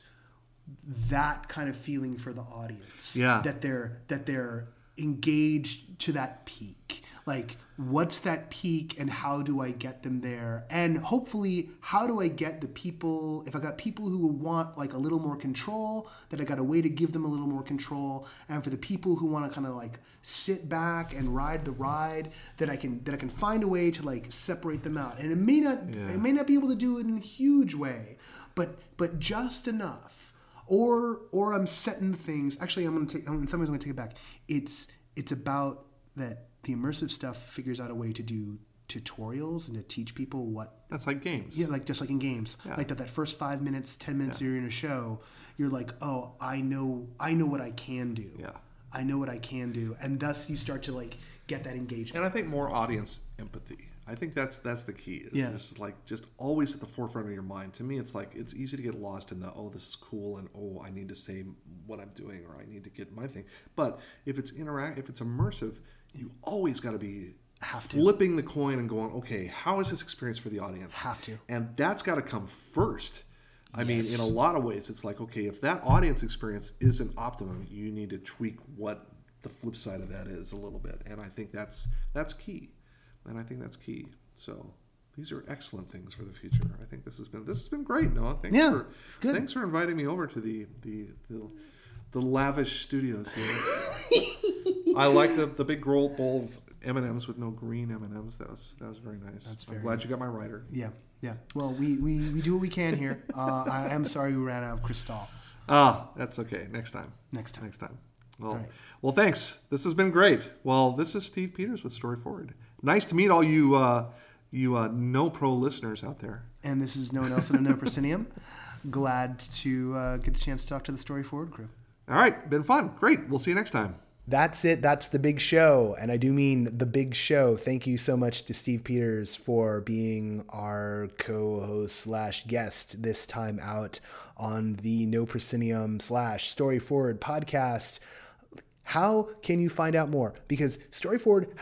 that kind of feeling for the audience. Yeah. That they're engaged to that peak. Like, what's that peak and how do I get them there? And hopefully, how do I get the people, if I got people who want like a little more control, that I got a way to give them a little more control. And for the people who want to kind of like sit back and ride the ride, that I can find a way to like separate them out. And it may not be able to do it in a huge way, but just enough. Or I'm setting things. Actually, I'm going to take it back. It's about that the immersive stuff figures out a way to do tutorials and to teach people what. That's like games. Yeah, like just like in games, like that first 5 minutes, 10 minutes you're in a show, you're like, oh, I know what I can do. Yeah. I know what I can do, and thus you start to like get that engagement. And I think more audience empathy. I think that's the key. It's like just always at the forefront of your mind. To me, it's like it's easy to get lost in the, oh, this is cool, and oh, I need to say what I'm doing, or I need to get my thing. But if it's if it's immersive, you always got to be flipping the coin and going, okay, how is this experience for the audience? Have to, and that's got to come first. I mean, in a lot of ways, it's like, okay, if that audience experience isn't optimum, you need to tweak what the flip side of that is a little bit, and I think that's key. And I think that's key. So these are excellent things for the future. I think this has been great, Noah. Thanks for inviting me over to the lavish studios here. I like the big bowl of M&Ms with no green M&Ms. That was very nice. I'm glad you got my rider. Yeah, yeah. Well, we do what we can here. I am sorry we ran out of Cristal. That's okay. Next time. Well, all right. Well, thanks. This has been great. Well, this is Steve Peters with Story Forward. Nice to meet all you no-pro listeners out there. And this is Noah Nelson of No Proscenium. Glad to get a chance to talk to the Story Forward crew. All right. Been fun. Great. We'll see you next time. That's it. That's the big show. And I do mean the big show. Thank you so much to Steve Peters for being our co-host / guest this time out on the No Proscenium / Story Forward podcast. How can you find out more? Because Story Forward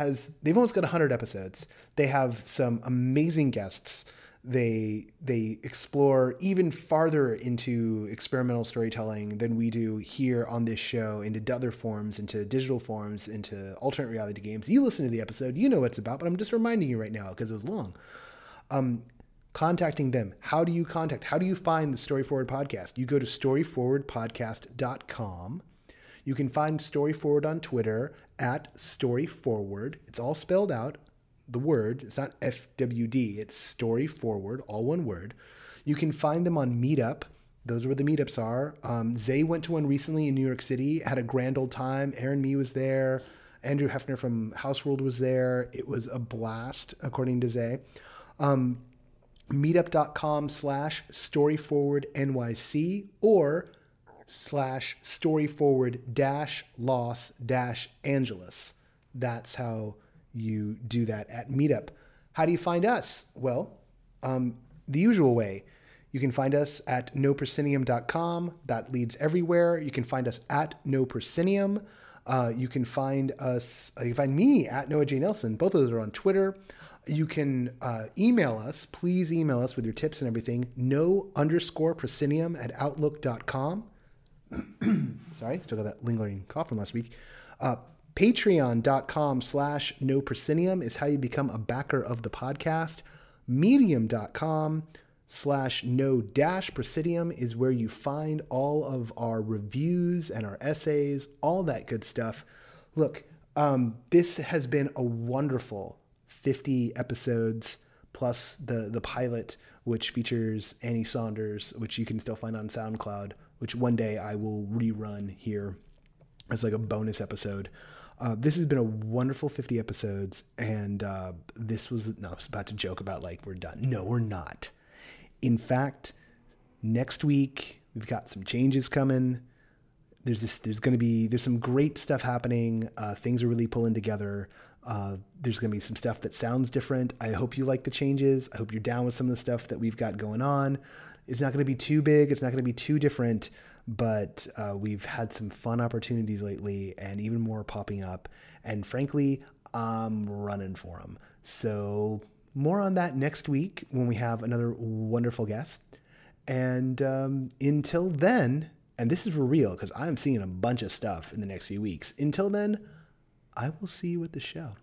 they've almost got 100 episodes. They have some amazing guests. They explore even farther into experimental storytelling than we do here on this show, into other forms, into digital forms, into alternate reality games. You listen to the episode, you know what it's about, but I'm just reminding you right now because it was long. contacting them. How do you contact? How do you find the Story Forward podcast? You go to storyforwardpodcast.com. You can find Story Forward on Twitter at Story Forward. It's all spelled out. The word, it's not FWD, it's Story Forward, all one word. You can find them on Meetup. Those are where the meetups are. Zay went to one recently in New York City, had a grand old time. Aaron Mee was there. Andrew Hefner from Houseworld was there. It was a blast, according to Zay. Meetup.com/StoryForwardNYC or /StoryForward-Los-Angeles. That's how you do that at Meetup. How do you find us? Well, the usual way. You can find us at nopersinium.com. That leads everywhere. You can find us at nopersinium. You can find us, you can find me at Noah J. Nelson. Both of those are on Twitter. You can email us. Please email us with your tips and everything. no_proscenium@outlook.com. Sorry, still got that lingering cough from last week. Patreon.com/nopersinium is how you become a backer of the podcast. Medium.com/no-presidium is where you find all of our reviews and our essays, all that good stuff. Look, this has been a wonderful 50 episodes plus the pilot, which features Annie Saunders, which you can still find on SoundCloud, which one day I will rerun here as like a bonus episode. This has been a wonderful 50 episodes, and I was about to joke about like we're done. No, we're not. In fact, next week we've got some changes coming. There's some great stuff happening. Things are really pulling together. There's going to be some stuff that sounds different. I hope you like the changes. I hope you're down with some of the stuff that we've got going on. It's not going to be too big. It's not going to be too different, but we've had some fun opportunities lately and even more popping up. And frankly, I'm running for them. So more on that next week when we have another wonderful guest. And until then, and this is for real because I'm seeing a bunch of stuff in the next few weeks. Until then, I will see you at the show.